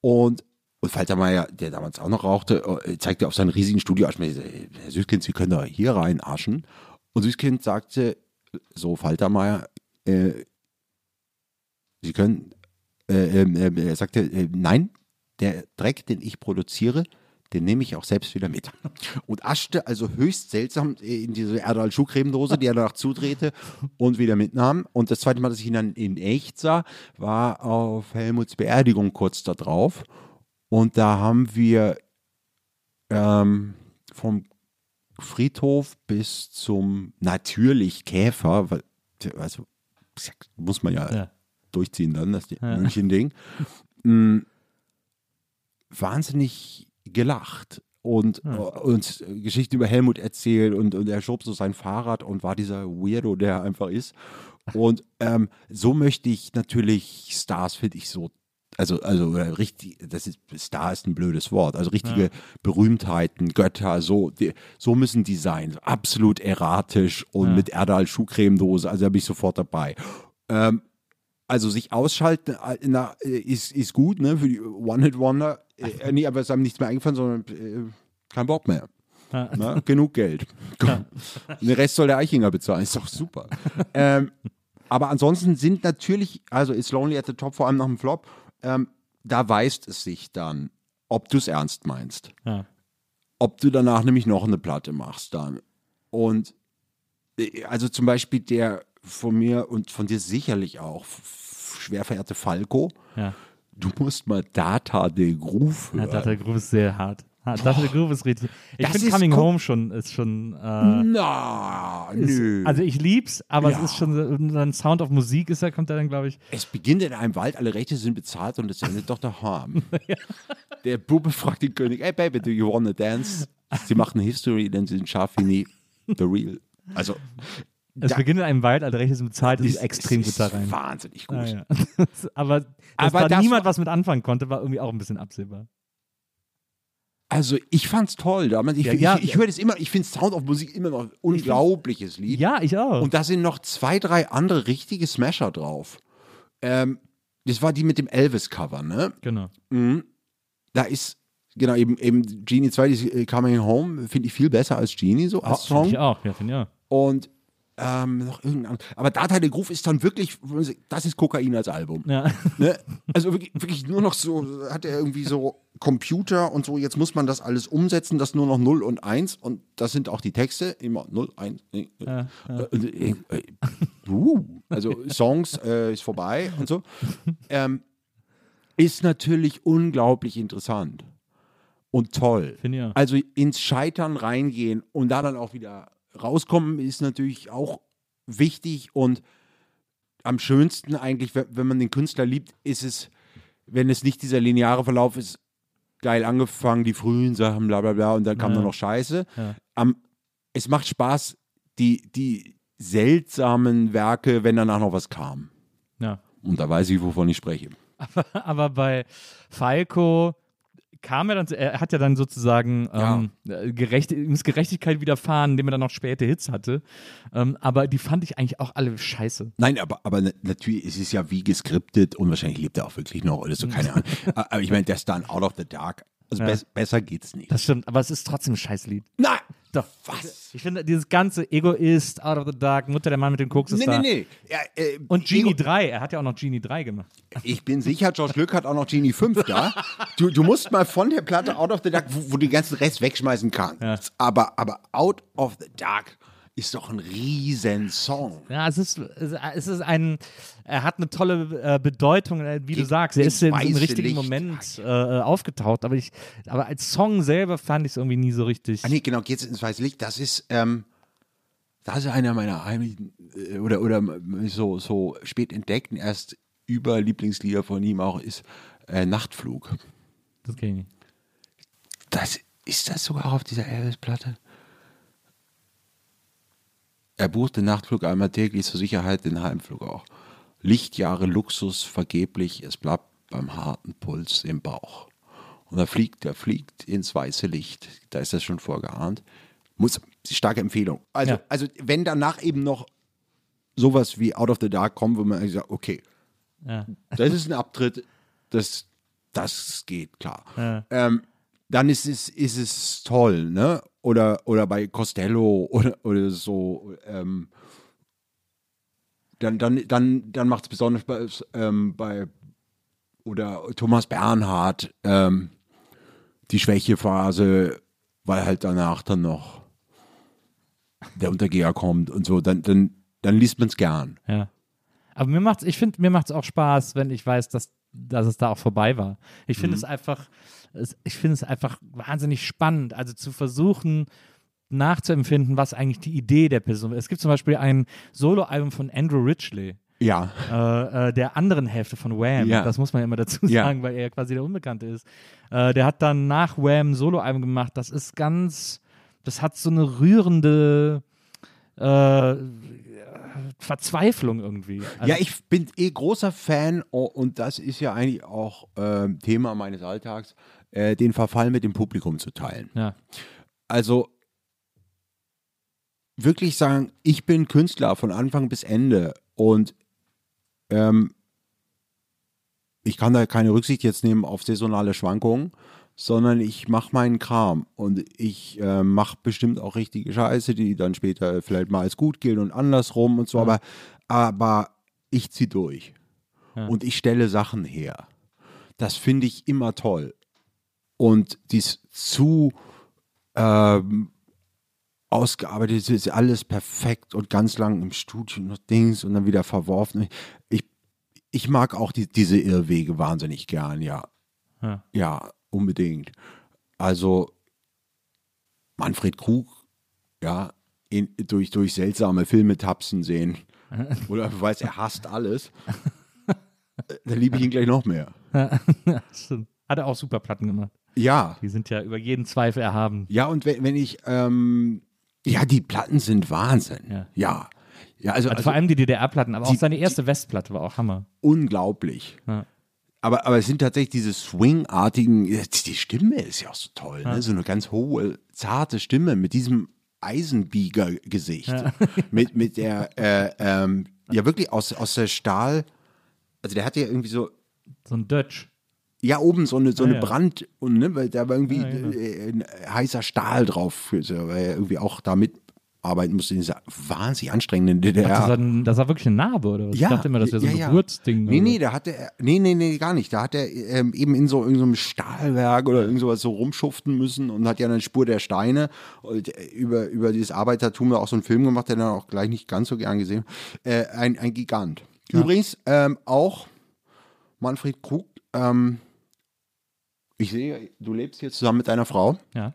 und, und Faltermeier, der damals auch noch rauchte, zeigte auf seinen riesigen Studio. Herr Süßkind, Sie können da hier rein aschen. Und Süßkind sagte, so Faltermeier, äh, Sie können, äh, äh, er sagte, äh, nein, der Dreck, den ich produziere, den nehme ich auch selbst wieder mit. Und aschte also höchst seltsam in diese Erdal-Schuhcremedose, die er danach zudrehte und wieder mitnahm. Und das zweite Mal, dass ich ihn dann in echt sah, war auf Helmuts Beerdigung kurz da drauf. Und da haben wir ähm, vom Friedhof bis zum natürlich Käfer, weil, also muss man ja, ja. durchziehen dann, das ja. München-Ding, m- wahnsinnig gelacht und ja. uns Geschichten über Helmut erzählt und, und er schob so sein Fahrrad und war dieser Weirdo, der er einfach ist. Und ähm, so möchte ich natürlich Stars, finde ich so Also, also richtig, das ist, Star ist ein blödes Wort. Also richtige ja. Berühmtheiten, Götter, so, die, so müssen die sein. Absolut erratisch und ja. mit Erdal-Schuhcremedose, also da bin ich sofort dabei. Ähm, also sich ausschalten na, ist, ist gut, ne, für die One-Hit-Wonder. Äh, nee, aber es haben nichts mehr eingefallen, sondern äh, kein Bock mehr. Ja. Na, genug Geld. Ja. Den Rest soll der Eichinger bezahlen, ist doch super. ähm, aber ansonsten sind natürlich, also ist Lonely at the Top vor allem nach dem Flop, Ähm, da weist es sich dann, ob du es ernst meinst. Ja. Ob du danach nämlich noch eine Platte machst dann. Und also zum Beispiel der von mir und von dir sicherlich auch f- schwer verehrte Falco, ja. du musst mal Data de Groove hören. Ja, Data de Groove ist sehr hart. Ah, Data de Groove ist richtig. Ich finde Coming kom- Home schon, ist schon... Äh, Na, ist, nö. Also ich lieb's, aber ja. es ist schon, sein Sound auf Musik ist, da kommt er dann, glaube ich... Es beginnt in einem Wald, alle Rechte sind bezahlt und es endet doch daheim. ja. Der Bube fragt den König, hey Baby, do you wanna dance? Sie machen History, denn sie sind scharf wie nie. The real. Also... Es da, beginnt in einem Wald, alle Rechte sind bezahlt und ist extrem gut da rein. Wahnsinnig gut. Ah, ja. aber dass aber da niemand war, was mit anfangen konnte, war irgendwie auch ein bisschen absehbar. Also ich fand's toll damals. Ich, ja, ja, ich, ich höre das immer, ich finde Sound of Musik immer noch ein unglaubliches Lied. Ja, ich auch. Und da sind noch zwei, drei andere richtige Smasher drauf. Ähm, das war die mit dem Elvis-Cover, ne? Genau. Mhm. Da ist, genau, eben, eben Genie zwei, die Coming Home, finde ich viel besser als Genie, so als Song. Ich auch, ja, finde ich auch. Und Ähm, noch irgendein, aber Data de Groove ist dann wirklich, das ist Kokain als Album. Ja. Ne? Also wirklich, wirklich nur noch so, hat er irgendwie so Computer und so, jetzt muss man das alles umsetzen, das nur noch null und eins und das sind auch die Texte, immer null, eins. Äh, ja, ja. Äh, äh, uh, also Songs äh, ist vorbei und so. Ähm, ist natürlich unglaublich interessant und toll. Find ich auch. Also ins Scheitern reingehen und da dann auch wieder rauskommen ist natürlich auch wichtig und am schönsten eigentlich, wenn man den Künstler liebt, ist es, wenn es nicht dieser lineare Verlauf ist, geil angefangen, die frühen Sachen, bla bla bla und dann kam ja. nur noch Scheiße. Ja. Um, es macht Spaß, die, die seltsamen Werke, wenn danach noch was kam. Ja. Und da weiß ich, wovon ich spreche. Aber, aber bei Falco kam er dann, er hat ja dann sozusagen ähm, ja. Gerecht, muss Gerechtigkeit widerfahren, indem er dann noch späte Hits hatte. Ähm, aber die fand ich eigentlich auch alle scheiße. Nein, aber, aber natürlich, es ist ja wie geskriptet und wahrscheinlich lebt er auch wirklich noch oder so, keine Ahnung. Aber ich meine, der ist dann Out of the Dark. Also ja. be- besser geht's nicht. Das stimmt, aber es ist trotzdem ein Scheißlied. Nein! Doch. Was? Ich finde, dieses ganze Egoist, Out of the Dark, Mutter, der Mann mit dem Koks ist nee, da. Nee, nee, ja, äh, und Genie Ego- drei, er hat ja auch noch Genie drei gemacht. Ich bin sicher, George Glück hat auch noch Genie fünf da. Du, du musst mal von der Platte Out of the Dark, wo, wo du den ganzen Rest wegschmeißen kannst. Ja. Aber, aber Out of the Dark ist doch ein riesen Song. Ja, es ist, es ist ein, er hat eine tolle äh, Bedeutung, wie Ge- du sagst, er ist im richtigen Licht. Moment äh, aufgetaucht, aber ich, aber als Song selber fand ich es irgendwie nie so richtig. Ah nee, genau, geht's ins weiße Licht, das ist, ähm, das ist einer meiner heimlichen, äh, oder, oder so, so spät entdeckten, erst über Lieblingslieder von ihm auch ist, äh, Nachtflug. Das kenne ich nicht. Das, ist das sogar auf dieser Elvis-Platte? Er bucht den Nachtflug einmal täglich, zur Sicherheit den Heimflug auch. Lichtjahre Luxus, vergeblich, es bleibt beim harten Puls im Bauch. Und er fliegt, er fliegt ins weiße Licht. Da ist das schon vorgeahnt. Muss, starke Empfehlung. Also, ja. also wenn danach eben noch sowas wie Out of the Dark kommt, wo man sagt, okay, ja. das ist ein Abtritt, das, das geht, klar. Ja. Ähm, dann ist es, ist es toll, ne? Oder, oder bei Costello oder, oder so, ähm, dann, dann, dann, dann macht es besonders bei, ähm, bei oder Thomas Bernhard ähm, die Schwächephase, weil halt danach dann noch der Untergeher kommt und so, dann, dann, dann liest man es gern. Ja. Aber mir macht's, ich finde, mir macht es auch Spaß, wenn ich weiß, dass, dass es da auch vorbei war. Ich finde mhm. es einfach. Ich finde es einfach wahnsinnig spannend, also zu versuchen nachzuempfinden, was eigentlich die Idee der Person ist. Es gibt zum Beispiel ein Soloalbum von Andrew Ridgeley, ja. äh, äh, der anderen Hälfte von Wham, ja. das muss man ja immer dazu sagen, ja. weil er quasi der Unbekannte ist. Äh, der hat dann nach Wham ein Soloalbum gemacht, das ist ganz, das hat so eine rührende, äh, Verzweiflung irgendwie. Also ja, ich bin eh großer Fan, und das ist ja eigentlich auch äh, Thema meines Alltags, äh, den Verfall mit dem Publikum zu teilen. Ja. Also wirklich sagen, ich bin Künstler von Anfang bis Ende und ähm, ich kann da keine Rücksicht jetzt nehmen auf saisonale Schwankungen, sondern ich mache meinen Kram und ich äh, mache bestimmt auch richtige Scheiße, die dann später vielleicht mal als gut gilt und andersrum und so, ja. aber, aber ich ziehe durch ja. und ich stelle Sachen her. Das finde ich immer toll. Und dies zu ähm, ausgearbeitet ist alles perfekt und ganz lang im Studio noch Dings und dann wieder verworfen. Ich, ich mag auch die, diese Irrwege wahnsinnig gern, ja. Ja. ja. Unbedingt. Also Manfred Krug, ja, in, durch, durch seltsame Filme tapsen sehen. Oder ich weiß, er hasst alles. Dann liebe ich ihn gleich noch mehr. Hat er auch super Platten gemacht. Ja. Die sind ja über jeden Zweifel erhaben. Ja, und wenn, wenn ich, ähm, ja, die Platten sind Wahnsinn. Ja. ja. ja also, also vor also, allem die D D R-Platten, aber die, auch seine erste die, Westplatte war auch Hammer. Unglaublich. Ja. Aber, aber es sind tatsächlich diese Swing-artigen, die Stimme ist ja auch so toll, ja. ne? So eine ganz hohe, zarte Stimme mit diesem Eisenbieger-Gesicht. Ja. Mit, mit der, äh, ähm, ja wirklich aus, aus der Stahl, also der hatte ja irgendwie so. So ein Dutch. Ja, oben so eine, so ah, eine ja. Brand, und ne, weil da war irgendwie ja, ja. Äh, ein heißer Stahl drauf, also, weil er irgendwie auch da mitarbeiten musste, dieser wahnsinnig anstrengenden D D R. Dachte, das war wirklich eine Narbe, oder was? Ja, ich dachte immer, das wäre so ja, ein ja. Geburtsding. Nee, nee, da hat er, nee, nee, nee, gar nicht. Da hat er ähm, eben in so irgendeinem so Stahlwerk oder irgend sowas so rumschuften müssen und hat ja eine Spur der Steine und über, über dieses Arbeitertum da auch so einen Film gemacht, der dann auch gleich nicht ganz so gern gesehen hat. Äh, ein, ein Gigant. Ja. Übrigens ähm, auch Manfred Krug, ähm, ich sehe, du lebst jetzt zusammen mit deiner Frau. Ja.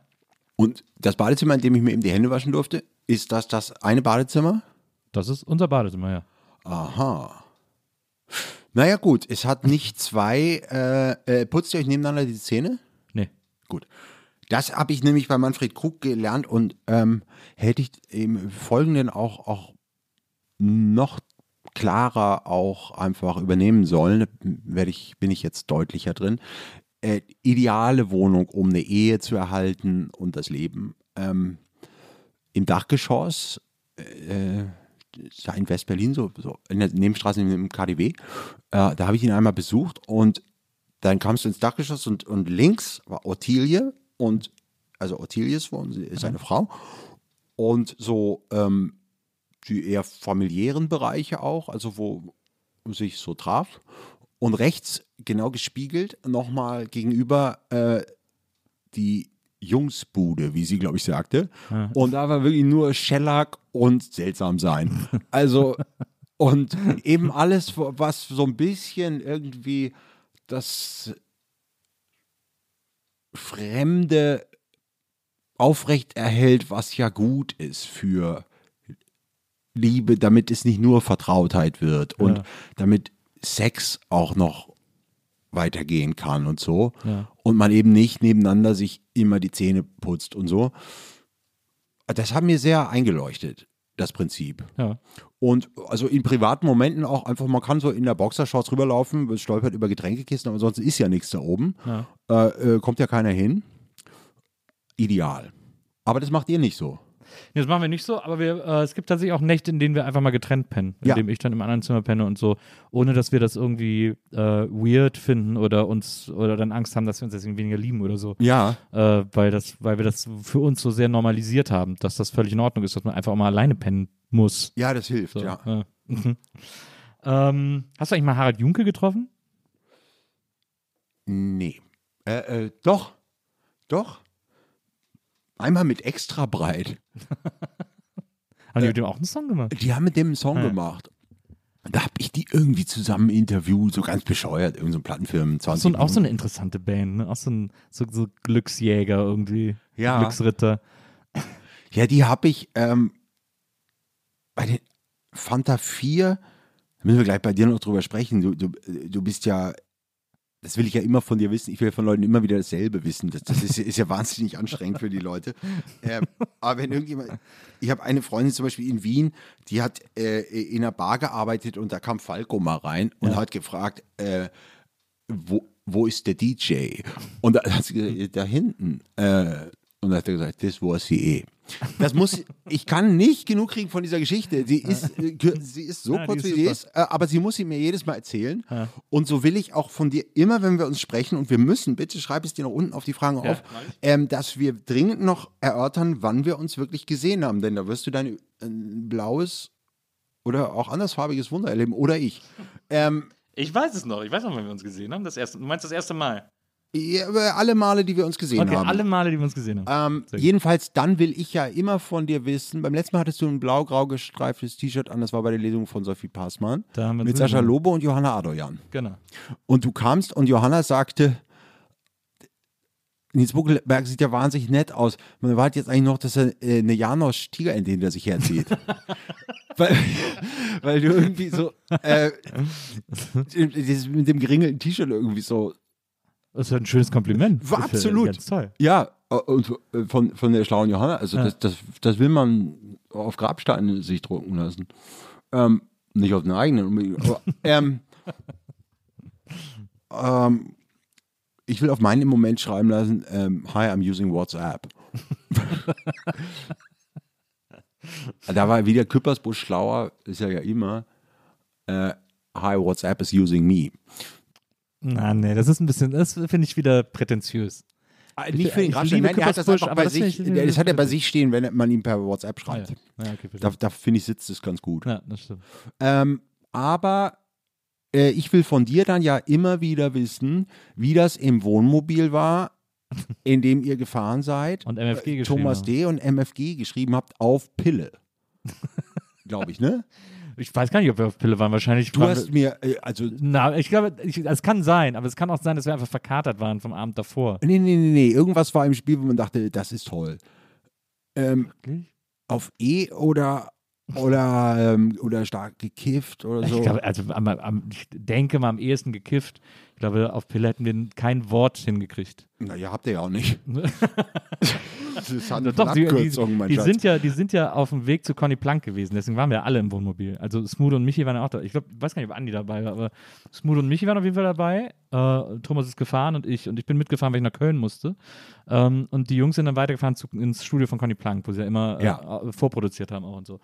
Und das Badezimmer, in dem ich mir eben die Hände waschen durfte, ist das das eine Badezimmer? Das ist unser Badezimmer, ja. Aha. Naja, gut, es hat nicht zwei. Äh, äh, putzt ihr euch nebeneinander die Zähne? Nee. Gut. Das habe ich nämlich bei Manfred Krug gelernt und ähm, hätte ich im Folgenden auch, auch noch klarer auch einfach übernehmen sollen. Werde ich, bin ich jetzt deutlicher drin. Äh, ideale Wohnung, um eine Ehe zu erhalten und das Leben. Ähm, im Dachgeschoss, äh, da in West-Berlin, so, so in der Nebenstraße im K D W, äh, da habe ich ihn einmal besucht und dann kamst du ins Dachgeschoss und, und links war Ottilie und, also Ottilie ist seine Frau und so ähm, die eher familiären Bereiche auch, also wo sich so traf. Und rechts, genau gespiegelt, nochmal gegenüber äh, die Jungsbude, wie sie, glaube ich, sagte. Ja. Und da war wirklich nur Schellack und seltsam sein. Also, und eben alles, was so ein bisschen irgendwie das Fremde aufrecht erhält, was ja gut ist für Liebe, damit es nicht nur Vertrautheit wird und ja. damit Sex auch noch weitergehen kann und so. Ja. Und man eben nicht nebeneinander sich immer die Zähne putzt und so. Das hat mir sehr eingeleuchtet, das Prinzip. Ja. Und also in privaten Momenten auch einfach, man kann so in der Boxershorts rüberlaufen, stolpert über Getränkekisten, aber sonst ist ja nichts da oben. Ja. Äh, äh, kommt ja keiner hin. Ideal. Aber das macht ihr nicht so. Nee, das machen wir nicht so, aber wir, äh, es gibt tatsächlich auch Nächte, in denen wir einfach mal getrennt pennen, in ja. dem ich dann im anderen Zimmer penne und so, ohne dass wir das irgendwie äh, weird finden oder uns oder dann Angst haben, dass wir uns deswegen weniger lieben oder so. Ja. Äh, weil das, weil wir das für uns so sehr normalisiert haben, dass das völlig in Ordnung ist, dass man einfach auch mal alleine pennen muss. Ja, das hilft, so, ja. Äh. ähm, hast du eigentlich mal Harald Junke getroffen? Nee. Äh, äh, doch. Doch. Einmal mit extra breit. Haben die mit dem auch einen Song gemacht? Die haben mit dem einen Song ja. gemacht. Da habe ich die irgendwie zusammen interviewt, so ganz bescheuert, irgend so ein Plattenfilm. zwanzig so ein, auch so eine interessante Band, ne? Auch so ein so, so Glücksjäger irgendwie, ja. Glücksritter. Ja, die habe ich ähm, bei den Fanta vier, da müssen wir gleich bei dir noch drüber sprechen, du, du, du bist ja das will ich ja immer von dir wissen. Ich will ja von Leuten immer wieder dasselbe wissen. Das, das ist, ist ja wahnsinnig anstrengend für die Leute. Äh, aber wenn irgendjemand, ich habe eine Freundin zum Beispiel in Wien, die hat äh, in einer Bar gearbeitet und da kam Falco mal rein und ja. hat gefragt, äh, wo, wo ist der D J? Und da hat sie gesagt, da hinten. Äh, und da hat er gesagt, das war sie eh. Das muss, ich kann nicht genug kriegen von dieser Geschichte. Sie ist, sie ist so ja, kurz, wie sie ist, aber sie muss sie mir jedes Mal erzählen. Ja. Und so will ich auch von dir, immer wenn wir uns sprechen, und wir müssen, bitte schreib es dir noch unten auf die Fragen ja, auf, ähm, dass wir dringend noch erörtern, wann wir uns wirklich gesehen haben. Denn da wirst du dein äh, blaues oder auch andersfarbiges Wunder erleben. Oder ich. Ähm, ich weiß es noch. Ich weiß noch, wann wir uns gesehen haben. Das erste, du meinst das erste Mal? Ja, alle Male, die wir uns gesehen okay, haben. alle Male, die wir uns gesehen haben. Ähm, jedenfalls, dann will ich ja immer von dir wissen, beim letzten Mal hattest du ein blau-grau gestreiftes T-Shirt an, das war bei der Lesung von Sophie Passmann, mit Sascha drin. Lobo und Johanna Adoyan. Genau. Und du kamst und Johanna sagte, Nils Buckelberg sieht ja wahnsinnig nett aus. Man erwartet jetzt eigentlich noch, dass er äh, eine Janosch-Tigerente hinter sich herzieht. weil, weil du irgendwie so äh, mit dem geringelten T-Shirt irgendwie so. Das ist ein schönes Kompliment. War absolut. Ja, ganz toll. Ja, und von, von der schlauen Johanna, also ja. das, das, das will man auf Grabsteine sich drucken lassen. Ähm, nicht auf den eigenen. Aber, ähm, ähm, ich will auf meinen im Moment schreiben lassen, ähm, hi, I'm using WhatsApp. Da war wieder Küppersbusch schlauer, ist ja ja immer, äh, hi, WhatsApp is using me. Na, nee, das ist ein bisschen, das finde ich wieder prätentiös. Ah, nicht für den Grabstein, nein, er hat das einfach bei sich, das hat er bei sich stehen, wenn man ihm per WhatsApp schreibt. Ja, ja, okay, da da finde ich, sitzt es ganz gut. Ja, das stimmt. Ähm, aber äh, ich will von dir dann ja immer wieder wissen, wie das im Wohnmobil war, in dem ihr gefahren seid. Und M F G äh, geschrieben Thomas D. und M F G geschrieben habt auf Pille. Glaube ich, ne? Ich weiß gar nicht, ob wir auf Pille waren. Wahrscheinlich. Du waren hast wir, mir, also. Na, ich glaube, es kann sein, aber es kann auch sein, dass wir einfach verkatert waren vom Abend davor. Nee, nee, nee, nee. Irgendwas war im Spiel, wo man dachte, das ist toll. Ähm, Wirklich? Auf E oder, oder, ähm, oder stark gekifft oder so. Ich glaube, also am, am, ich denke mal am ehesten gekifft. Ich glaube, auf Pille hätten wir kein Wort hingekriegt. Na ja, habt ihr ja auch nicht. Das ist eine Doch, die, die, die, sind ja, die sind ja auf dem Weg zu Conny Plank gewesen, deswegen waren wir alle im Wohnmobil. Also Smudo und Michi waren ja auch da. Ich glaube, ich weiß gar nicht, ob Andi dabei war, aber Smudo und Michi waren auf jeden Fall dabei. Äh, Thomas ist gefahren und ich. Und ich bin mitgefahren, weil ich nach Köln musste. Ähm, und die Jungs sind dann weitergefahren zu, ins Studio von Conny Plank, wo sie ja immer äh, ja. vorproduziert haben auch und so.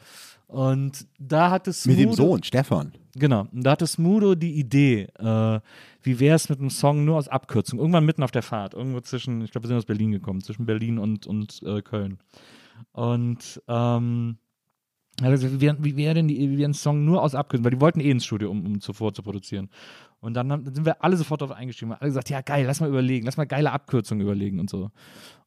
Und da hatte Smudo... Mit dem Sohn, Stefan. Genau. Und da hatte Smudo die Idee, äh, wie wäre es mit einem Song nur aus Abkürzung? Irgendwann mitten auf der Fahrt. Irgendwo zwischen, ich glaube, wir sind aus Berlin gekommen, zwischen Berlin und, und äh, Köln. Und ähm, also, wie wäre wär denn die, wie wär ein Song nur aus Abkürzung? Weil die wollten eh ins Studio, um, um zuvor zu produzieren. Und dann, haben, dann sind wir alle sofort darauf eingestiegen. Wir haben alle gesagt, ja geil, lass mal überlegen, lass mal geile Abkürzungen überlegen und so.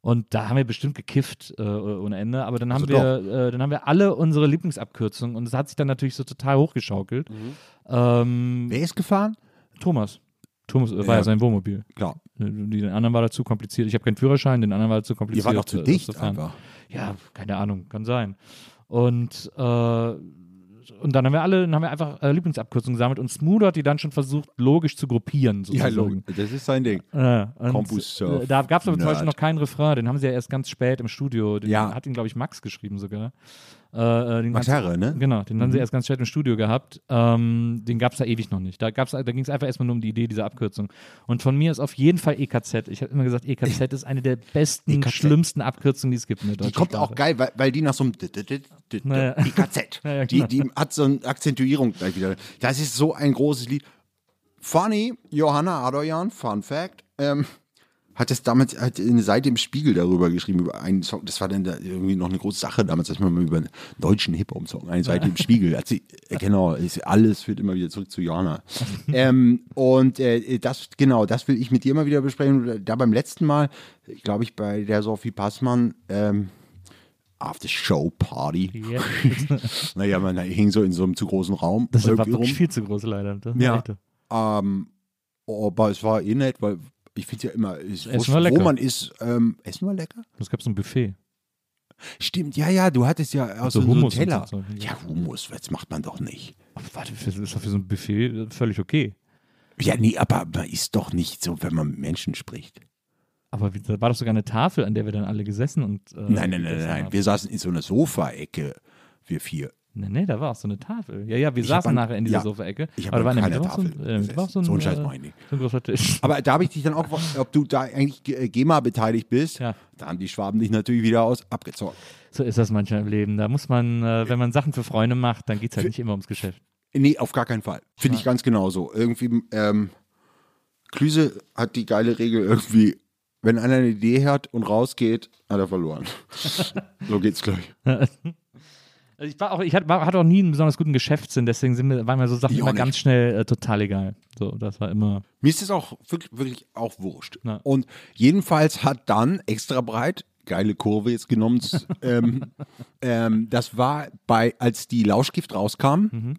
Und da haben wir bestimmt gekifft äh, ohne Ende, aber dann haben, also wir, äh, dann haben wir alle unsere Lieblingsabkürzungen und es hat sich dann natürlich so total hochgeschaukelt. Mhm. Ähm, Wer ist gefahren? Thomas. Thomas war ja, ja sein Wohnmobil. Klar. Den anderen war das zu kompliziert. Ich habe keinen Führerschein, den anderen war das zu kompliziert. Die waren doch zu äh, dicht einfach. Ja, keine Ahnung, kann sein. Und äh, Und dann haben wir alle, dann haben wir einfach äh, Lieblingsabkürzungen gesammelt und Smudo hat die dann schon versucht, logisch zu gruppieren. Sozusagen. Ja, logisch. Das ist sein Ding. Äh, und, äh, da gab es aber zum Beispiel noch keinen Refrain, den haben sie ja erst ganz spät im Studio, den ja. hat ihn, glaube ich, Max geschrieben sogar. Äh, den Max Herre, ne? Genau, den mhm. haben sie erst ganz spät im Studio gehabt. Ähm, den gab es da ewig noch nicht. Da, gab's, da ging es einfach erstmal nur um die Idee dieser Abkürzung. Und von mir ist auf jeden Fall E K Z. Ich habe immer gesagt, E K Z ist eine der besten, E K Z. Schlimmsten Abkürzungen, die es gibt in der deutschen Die kommt Sprache. Auch geil, weil, weil die nach so einem naja. E K Z, naja, genau. die, die hat so eine Akzentuierung gleich wieder. Das ist so ein großes Lied. Funny, Johanna Adoyan, Fun Fact, ähm, hat es damals hat eine Seite im Spiegel darüber geschrieben, über einen Song. Das war dann da irgendwie noch eine große Sache damals, dass man mal über einen deutschen Hip-Hop-Song, eine Seite im Spiegel. Hat sie, äh, genau, ist, alles führt immer wieder zurück zu Johanna. ähm, und äh, das, genau, das will ich mit dir mal wieder besprechen. Da beim letzten Mal, glaube ich, bei der Sophie Passmann, ähm, After-Show-Party. Yeah. Naja, man hing so in so einem zu großen Raum. Das war wirklich viel zu groß, leider. Das ja, ähm, aber es war eh nett, weil ich finde ja immer, es Essen wurscht, war lecker. Wo man ist, ähm, Essen war lecker. Es gab so ein Buffet. Stimmt, ja, ja, du hattest ja aus so einem Teller. So, ja. ja, Hummus, das macht man doch nicht. Aber warte, das ist doch für so ein Buffet völlig okay. Ja, nee, aber man ist doch nicht so, wenn man mit Menschen spricht. Aber da war doch sogar eine Tafel, an der wir dann alle gesessen und. Äh, nein, nein, nein, nein. Haben. Wir saßen in so einer Sofaecke, wir vier. Nein, nee, da war auch so eine Tafel. Ja, ja, wir ich saßen nachher in dieser ja, Sofaecke. Ich habe keine nämlich Tafel. So ein, äh, war so ein, so ein Scheiß äh, meine ich. So ein großer Tisch. Aber da habe ich dich dann auch, ob du da eigentlich GEMA beteiligt bist, ja. Da haben die Schwaben dich natürlich wieder aus abgezockt. So ist das manchmal im Leben. Da muss man, äh, wenn man Sachen für Freunde macht, dann geht es halt für, nicht immer ums Geschäft. Nee, auf gar keinen Fall. Finde ja. ich ganz genauso. Irgendwie, ähm, Klüse hat die geile Regel irgendwie, wenn einer eine Idee hat und rausgeht, hat er verloren. So geht's gleich. Ich, war auch, ich hatte, war, hatte auch nie einen besonders guten Geschäftssinn, deswegen sind mir, waren mir so Sachen ich immer ganz schnell äh, total egal. So, das war immer. Mir ist das auch wirklich, wirklich auch wurscht. Na. Und jedenfalls hat dann extra breit, geile Kurve jetzt genommen, ähm, ähm, das war bei, als die Lauschgift rauskam mhm.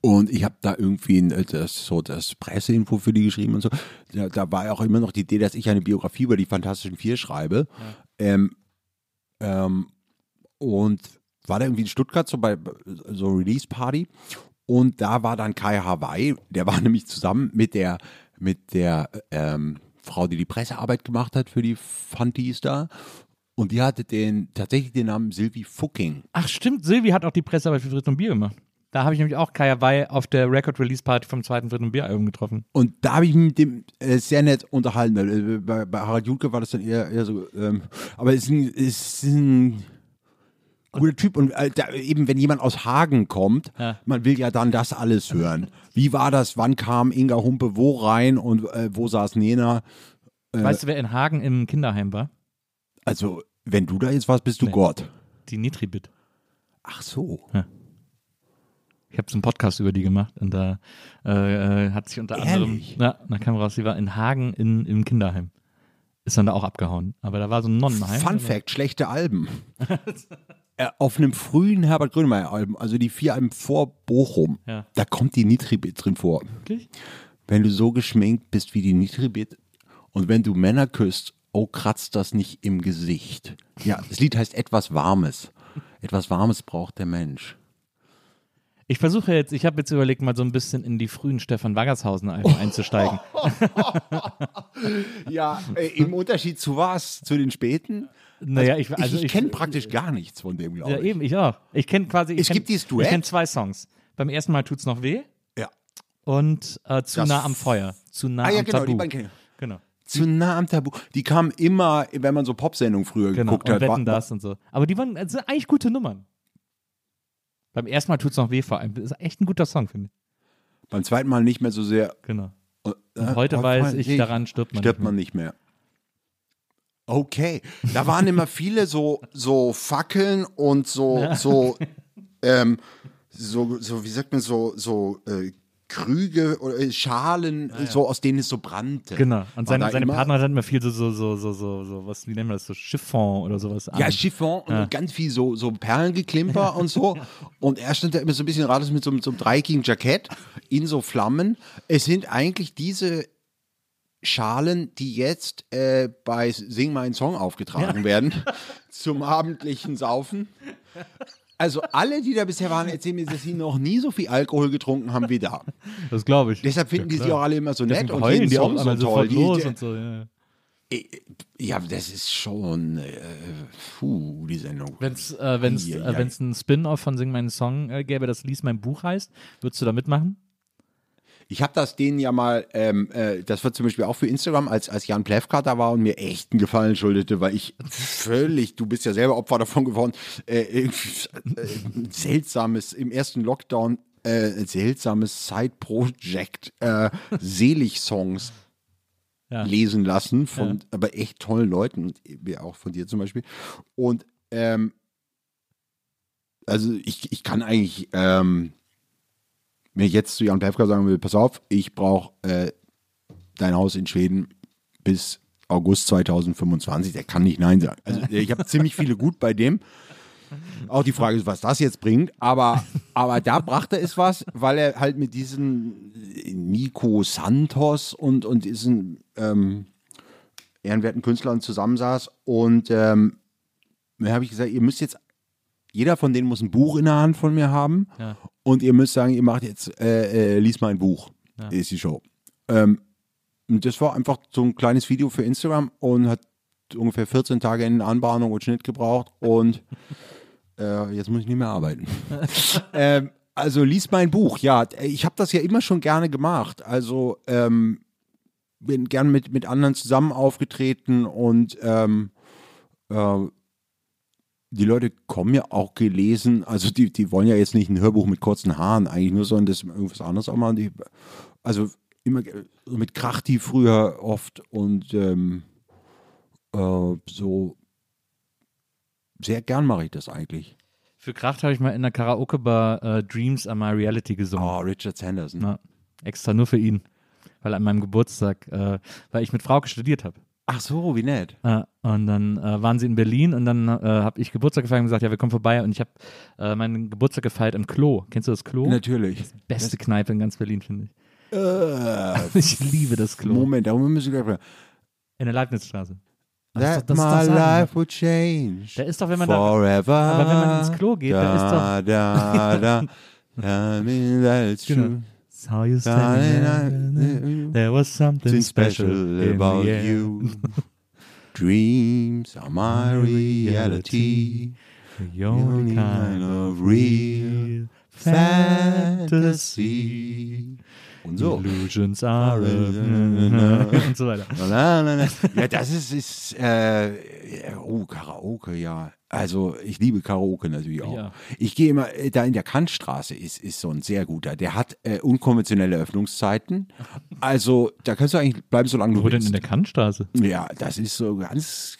und ich habe da irgendwie ein, das, so das Presseinfo für die geschrieben und so. Da, da war ja auch immer noch die Idee, dass ich eine Biografie über die Fantastischen Vier schreibe. Ja. Ähm, ähm, und war da irgendwie in Stuttgart so bei so Release-Party und da war dann Kai Hawaii, der war nämlich zusammen mit der, mit der ähm, Frau, die die Pressearbeit gemacht hat für die Fanties da und die hatte den, tatsächlich den Namen Sylvie Fucking. Ach stimmt, Sylvie hat auch die Pressearbeit für Fritz und Bier gemacht. Da habe ich nämlich auch Kai Hawaii auf der Record-Release-Party vom zweiten Fritz und Bier-Album getroffen. Und da habe ich mich mit dem äh, sehr nett unterhalten. Bei, bei Harald Junke war das dann eher, eher so, ähm, aber es ist ein, es ist ein guter Typ und äh, da, eben wenn jemand aus Hagen kommt, ja. man will ja dann das alles hören. Wie war das, wann kam Inga Humpe wo rein und äh, wo saß Nena? Äh, weißt du, wer in Hagen im Kinderheim war? Also, wenn du da jetzt warst, bist du nee. Gott. Die Nitribit. Ach so. Ja. Ich habe so einen Podcast über die gemacht und da äh, hat sich unter Ehrlich? anderem, na, da kam raus, sie war in Hagen in, im Kinderheim. Ist dann da auch abgehauen. Aber da war so ein Nonnenheim. Fun Fact, schlechte Alben. Auf einem frühen Herbert Grönemeyer-Album, also die vier Alben vor Bochum, ja. da kommt die Nitribit drin vor. Wirklich? Wenn du so geschminkt bist wie die Nitribit und wenn du Männer küsst, oh, kratzt das nicht im Gesicht. Ja, das Lied heißt Etwas Warmes. Etwas Warmes braucht der Mensch. Ich versuche jetzt, ich habe jetzt überlegt, mal so ein bisschen in die frühen Stefan Waggershausen-Alben oh. einzusteigen. Ja, äh, im Unterschied zu was? Zu den späten? Naja, also, ich, also ich, ich kenne praktisch gar nichts von dem, glaube ich. Ja, eben, ich auch. Ich kenne quasi. Ich es kenn, gibt dieses Duett. Ich kenne zwei Songs. Beim ersten Mal tut's noch weh. Ja. Und äh, zu das nah am Feuer. Zu nah ah, ja, am genau, Tabu. Die beiden kenn ich. Genau. Zu nah am Tabu. Die kamen immer, wenn man so Popsendungen früher genau, geguckt und hat. Wetten, war, das und so. Aber die waren also eigentlich gute Nummern. Beim ersten Mal tut's noch weh vor allem. Das ist echt ein guter Song, finde ich. Beim zweiten Mal nicht mehr so sehr. Genau. Und, äh, und heute weiß ich, nicht, daran stirbt man stirbt nicht mehr. Man nicht mehr. Okay, da waren immer viele so, so Fackeln und so, ja. so, ähm, so, so, wie sagt man, so, so äh, Krüge oder äh, Schalen, ah, ja. so aus denen es so brannte. Genau, und seine, seine Partner hatten immer viel so, so, so, so, so, so, was, wie nennen wir das, so Chiffon oder sowas. An. Ja, Chiffon ja. und ganz viel so, so Perlengeklimper und so. Und er stand da immer so ein bisschen ratlos mit so, mit so einem dreieckigen Jackett in so Flammen. Es sind eigentlich diese Schalen, die jetzt äh, bei Sing meinen Song aufgetragen ja. werden, zum abendlichen Saufen. Also alle, die da bisher waren, erzählen mir, dass sie noch nie so viel Alkohol getrunken haben wie da. Das glaube ich. Deshalb finden ja, die sie auch alle immer so nett und jeden die Song auch so toll. Los die, und so, ja. ja, das ist schon, äh, puh, die Sendung. Wenn es äh, wenn's, äh, wenn's einen Spin-Off von Sing meinen Song äh, gäbe, das Lies mein Buch heißt, würdest du da mitmachen? Ich habe das denen ja mal, ähm, äh, das war zum Beispiel auch für Instagram, als, als Jan Plewka da war und mir echt einen Gefallen schuldete, weil ich völlig, du bist ja selber Opfer davon geworden, äh, äh, seltsames, im ersten Lockdown, äh, seltsames Side-Project, äh, Selig-Songs ja. lesen lassen, von ja. aber echt tollen Leuten, auch von dir zum Beispiel. Und, ähm, also ich, ich kann eigentlich, ähm, mir jetzt zu Jan Plewka sagen will, pass auf, ich brauche äh, dein Haus in Schweden bis August zweitausendfünfundzwanzig, der kann nicht Nein sagen. Also ich habe ziemlich viele gut bei dem. Auch die Frage ist, was das jetzt bringt, aber, aber da brachte es was, weil er halt mit diesen Nico Santos und, und diesen ähm, ehrenwerten Künstlern zusammensaß und ähm, da habe ich gesagt, ihr müsst jetzt, jeder von denen muss ein Buch in der Hand von mir haben ja. und ihr müsst sagen, ihr macht jetzt, äh, äh, lies mein Buch, ja. ist die Show. Ähm, das war einfach so ein kleines Video für Instagram und hat ungefähr vierzehn Tage in Anbahnung und Schnitt gebraucht und äh, jetzt muss ich nicht mehr arbeiten. ähm, also lies mein Buch, ja. Ich habe das ja immer schon gerne gemacht. Also ähm, bin gern mit, mit anderen zusammen aufgetreten und ähm, äh, die Leute kommen ja auch gelesen, also die, die wollen ja jetzt nicht ein Hörbuch mit kurzen Haaren eigentlich nur, sondern das irgendwas anderes auch machen. Die, also immer mit Krachti früher oft und ähm, äh, so sehr gern mache ich das eigentlich. Für Kracht habe ich mal in der Karaoke-Bar äh, Dreams Are My Reality gesungen. Oh, Richard Sanderson. Na, extra nur für ihn, weil an meinem Geburtstag, äh, weil ich mit Frauke studiert habe. Ach so, wie nett. Äh, und dann äh, waren sie in Berlin und dann äh, habe ich Geburtstag gefeiert und gesagt, ja, wir kommen vorbei. Und ich habe äh, meinen Geburtstag gefeiert im Klo. Kennst du das Klo? Natürlich. Das beste Kneipe in ganz Berlin, finde ich. Äh, ich liebe das Klo. Moment, darüber müssen wir gleich. In der Leibnizstraße. Das That doch, das my life would change da ist doch, wenn man forever. Da, aber wenn man ins Klo geht, da, da ist doch... Da, da, da, I mean, that's true. How you stand. There was something special about you. Dreams are my reality. The only kind of real fantasy. Und so. Illusions are und so weiter. Ja, das ist, ist äh, oh, Karaoke, ja. Also ich liebe Karaoke natürlich auch. Ja. Ich gehe immer, da in der Kantstraße ist, ist so ein sehr guter. Der hat äh, unkonventionelle Öffnungszeiten. Also da kannst du eigentlich bleiben, solange du willst. Wo denn in der Kantstraße? Ja, das ist so ganz,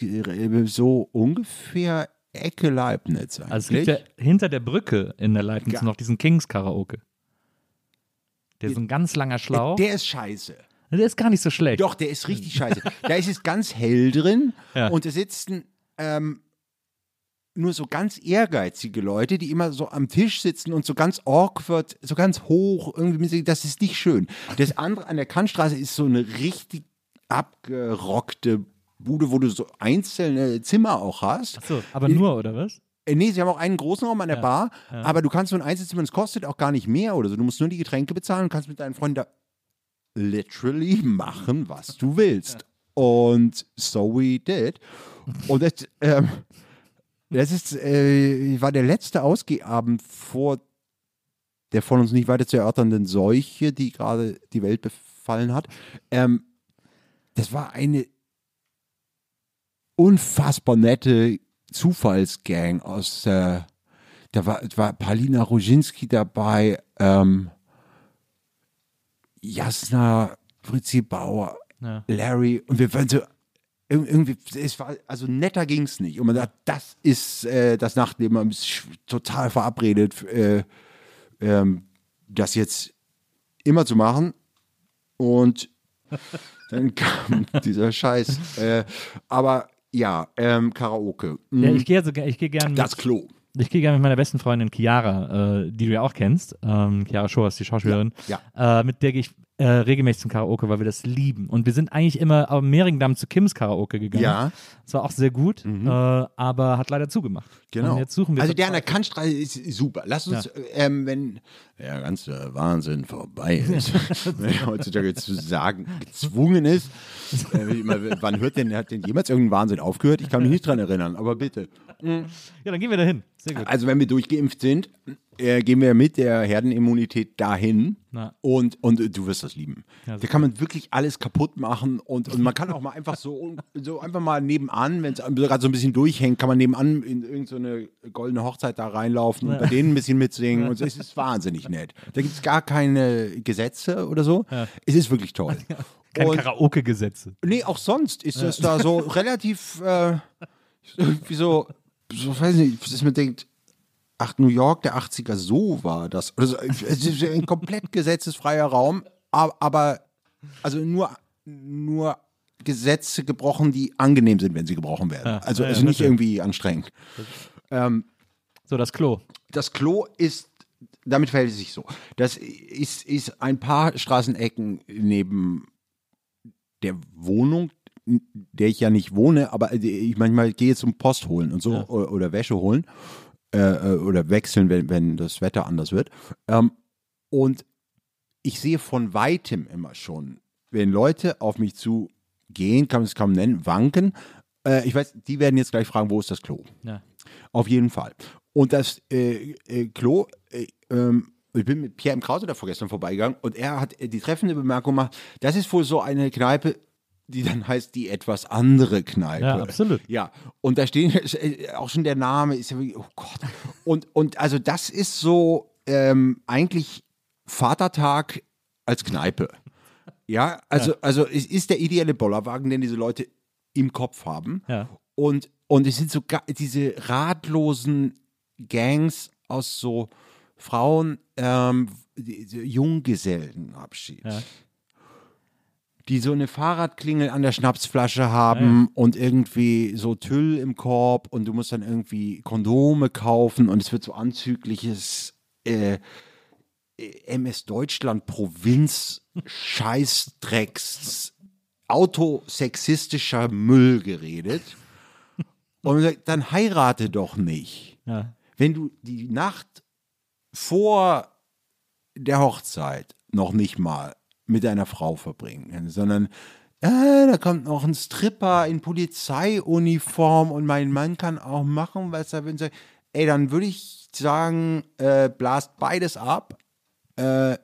so ungefähr Ecke Leibniz eigentlich. Also es gibt ja hinter der Brücke in der Leibniz ja. noch diesen Kings-Karaoke. Der ist ein ganz langer Schlauch. Der ist scheiße. Der ist gar nicht so schlecht. Doch, der ist richtig scheiße. Da ist es ganz hell drin ja. und da sitzen ähm, nur so ganz ehrgeizige Leute, die immer so am Tisch sitzen und so ganz awkward, so ganz hoch, irgendwie, das ist nicht schön. Das andere an der Kantstraße ist so eine richtig abgerockte Bude, wo du so einzelne Zimmer auch hast. Achso, aber nur, oder was? Nee, sie haben auch einen großen Raum an der ja, Bar, ja. aber du kannst so ein Einzelzimmer, das kostet auch gar nicht mehr oder so. Du musst nur die Getränke bezahlen und kannst mit deinen Freunden da literally machen, was du willst. Ja. Und so we did. Und das, ähm, das ist, äh, war der letzte Ausgehabend vor der von uns nicht weiter zu erörternden Seuche, die gerade die Welt befallen hat. Ähm, das war eine unfassbar nette Zufallsgang aus, äh, da war, war Paulina Ruzinski dabei, ähm, Jasna, Fritzi Bauer, ja. Larry und wir waren so, irgendwie, es war, also netter ging es nicht und man dachte, das ist äh, das Nachtleben, man ist total verabredet, äh, ähm, das jetzt immer zu machen und dann kam dieser Scheiß, äh, aber ja, ähm, Karaoke. Mhm. Ja, ich gehe also, ich gehe gerne. Das Klo. Ich gehe gerne mit meiner besten Freundin Chiara, äh, die du ja auch kennst. Ähm, Chiara Schoas, die Schauspielerin. Ja, ja. Äh, mit der gehe ich äh, regelmäßig zum Karaoke, weil wir das lieben. Und wir sind eigentlich immer am Mehringdamm zu Kims Karaoke gegangen. Ja. Das war auch sehr gut, mhm. äh, aber hat leider zugemacht. Genau. Und jetzt suchen wir also der an der Kantstraße ist super. Lass uns, ja. ähm, wenn der ganze Wahnsinn vorbei ist, wenn er heutzutage zu sagen gezwungen ist, äh, wann hört denn, hat denn jemals irgendein Wahnsinn aufgehört? Ich kann mich nicht dran erinnern, aber bitte. Mhm. Ja, dann gehen wir dahin. Sehr gut. Also wenn wir durchgeimpft sind, äh, gehen wir mit der Herdenimmunität dahin und, und äh, du wirst das lieben. Ja, da kann man wirklich alles kaputt machen und, und man kann auch mal einfach so, so einfach mal nebenan, wenn es gerade so ein bisschen durchhängt, kann man nebenan in irgendeine so goldene Hochzeit da reinlaufen und bei denen ein bisschen mitsingen und so. Es ist wahnsinnig nett. Da gibt es gar keine Gesetze oder so. Ja. Es ist wirklich toll. Keine Karaoke-Gesetze. Nee, auch sonst ist das ja. da so relativ äh, irgendwie so so weiß nicht, dass man denkt, ach, New York der achtziger, so war das. Also, es ist ein komplett gesetzesfreier Raum, aber also nur, nur Gesetze gebrochen, die angenehm sind, wenn sie gebrochen werden. Ja, also, ja, also nicht irgendwie anstrengend. Ähm, so, das Klo. Das Klo ist, damit verhält es sich so, das ist, ist ein paar Straßenecken neben der Wohnung, der ich ja nicht wohne, aber ich manchmal gehe zum Post holen und so ja. oder Wäsche holen äh, oder wechseln, wenn, wenn das Wetter anders wird. Ähm, und ich sehe von Weitem immer schon wenn Leute auf mich zu gehen, kann man es kaum nennen, wanken. Äh, ich weiß, die werden jetzt gleich fragen, wo ist das Klo? Ja. Auf jeden Fall. Und das äh, äh, Klo, äh, ähm, ich bin mit Pierre im Krause da vorgestern vorbeigegangen und er hat die treffende Bemerkung gemacht, das ist wohl so eine Kneipe, die dann heißt die etwas andere Kneipe. Ja, absolut. Ja, und da stehen auch schon der Name, ist ja wirklich, oh Gott. Und, und also das ist so ähm, eigentlich Vatertag als Kneipe. Ja, also, ja. also es ist der ideelle Bollerwagen, den diese Leute im Kopf haben. Ja. Und, und es sind so diese ratlosen Gangs aus so Frauen, ähm, Junggesellenabschied. Ja. Die so eine Fahrradklingel an der Schnapsflasche haben ja. und irgendwie so Tüll im Korb und du musst dann irgendwie Kondome kaufen und es wird so anzügliches äh, M S Deutschland Provinz Scheißdrecks autosexistischer Müll geredet und man sagt, dann heirate doch nicht. Ja. Wenn du die Nacht vor der Hochzeit noch nicht mal mit einer Frau verbringen, sondern äh, da kommt noch ein Stripper in Polizeiuniform und mein Mann kann auch machen, was er will. Ey, dann würde ich sagen, äh, blast beides ab, äh,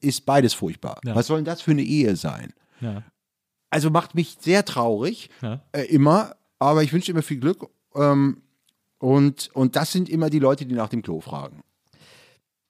ist beides furchtbar. Ja. Was soll denn das für eine Ehe sein? Ja. Also macht mich sehr traurig, ja. äh, immer, aber ich wünsche immer viel Glück ähm, und, und das sind immer die Leute, die nach dem Klo fragen.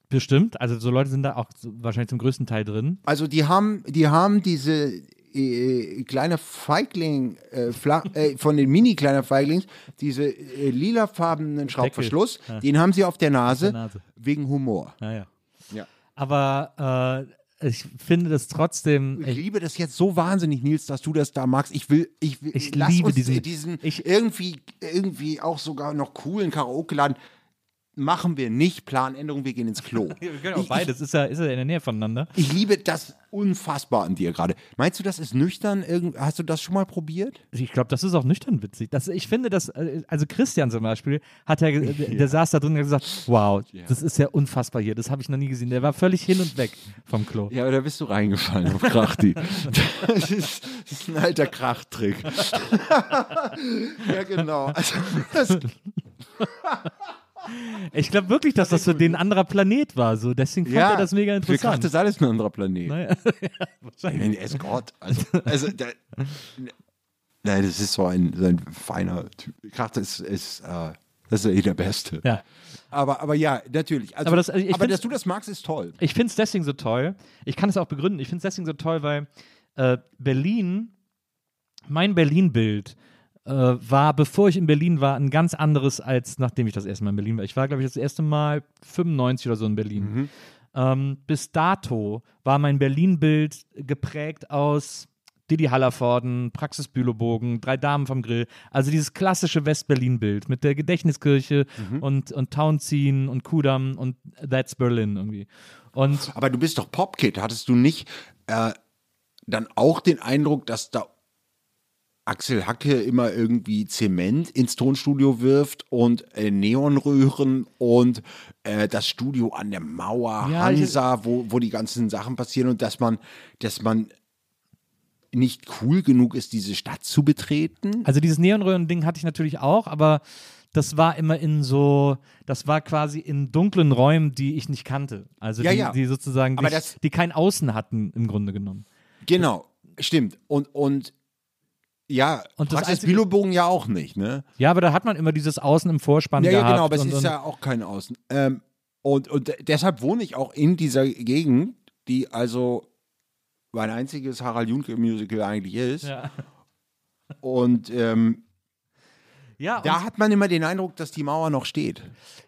Bestimmt, also so Leute sind da auch wahrscheinlich zum größten Teil drin. Also die haben, die haben diese äh, kleine Feigling, äh, äh, von den mini-kleiner Feiglings, diese äh, lilafarbenen Schraubverschluss, ja. den haben sie auf der Nase, auf der Nase. Wegen Humor. Ja, ja. Ja. Aber äh, ich finde das trotzdem... Ich, ich liebe das jetzt so wahnsinnig, Nils, dass du das da magst. Ich will, ich will, ich lass liebe uns diesen, diesen ich, irgendwie, irgendwie auch sogar noch coolen Karaoke-Laden. Machen wir nicht, Planänderung, wir gehen ins Klo. Wir können auch ich, beides, ist ja, ist ja in der Nähe voneinander. Ich liebe das unfassbar an dir gerade. Meinst du, das ist nüchtern? Hast du das schon mal probiert? Ich glaube, das ist auch nüchtern witzig. Das, ich finde das, also Christian zum Beispiel, hat ja, der ja. saß da drin und hat gesagt, wow, ja. das ist ja unfassbar hier, das habe ich noch nie gesehen. Der war völlig hin und weg vom Klo. Ja, aber da bist du reingefallen auf Krachti. Das ist, das ist ein alter Krachtrick. Ja, genau. Also, das ich glaube wirklich, dass das für den ein anderer Planet war. So. Deswegen fand ja, er das mega interessant. Ich dachte, das ist alles ein anderer Planet. Naja, ja, wahrscheinlich. Es ist Gott. Also, also der, nein, das ist so ein, so ein feiner Typ. Ich dachte, das ist, äh, das ist eh der Beste. Ja. Aber, aber ja, natürlich. Also, aber das, also aber dass du das magst, ist toll. Ich finde es deswegen so toll. Ich kann es auch begründen. Ich finde es deswegen so toll, weil äh, Berlin, mein Berlin-Bild, war, bevor ich in Berlin war, ein ganz anderes, als nachdem ich das erste Mal in Berlin war. Ich war, glaube ich, das erste Mal fünfundneunzig oder so in Berlin. Mhm. Ähm, bis dato war mein Berlin-Bild geprägt aus Didi Hallervorden, Praxis Bülowbogen, Drei Damen vom Grill. Also dieses klassische West-Berlin-Bild mit der Gedächtniskirche mhm. und, und Townziehen und Kudamm und That's Berlin irgendwie. Und aber du bist doch Popkid. Hattest du nicht äh, dann auch den Eindruck, dass da Axel Hacke immer irgendwie Zement ins Tonstudio wirft und äh, Neonröhren und äh, das Studio an der Mauer, ja, Hansa, wo, wo die ganzen Sachen passieren und dass man, dass man nicht cool genug ist, diese Stadt zu betreten? Also dieses Neonröhren-Ding hatte ich natürlich auch, aber das war immer in so, das war quasi in dunklen Räumen, die ich nicht kannte. Also ja, die, ja. die sozusagen, die, das, die kein Außen hatten im Grunde genommen. Genau, das, stimmt. Und, und ja, und Praxis das Bülowbogen ja auch nicht, ne? Ja, aber da hat man immer dieses Außen im Vorspann ja, gehabt. Ja, genau, aber es ist ja auch kein Außen. Ähm, und, und deshalb wohne ich auch in dieser Gegend, die also mein einziges Harald Junke-Musical eigentlich ist. Ja. Und, ähm, ja, und da hat man immer den Eindruck, dass die Mauer noch steht.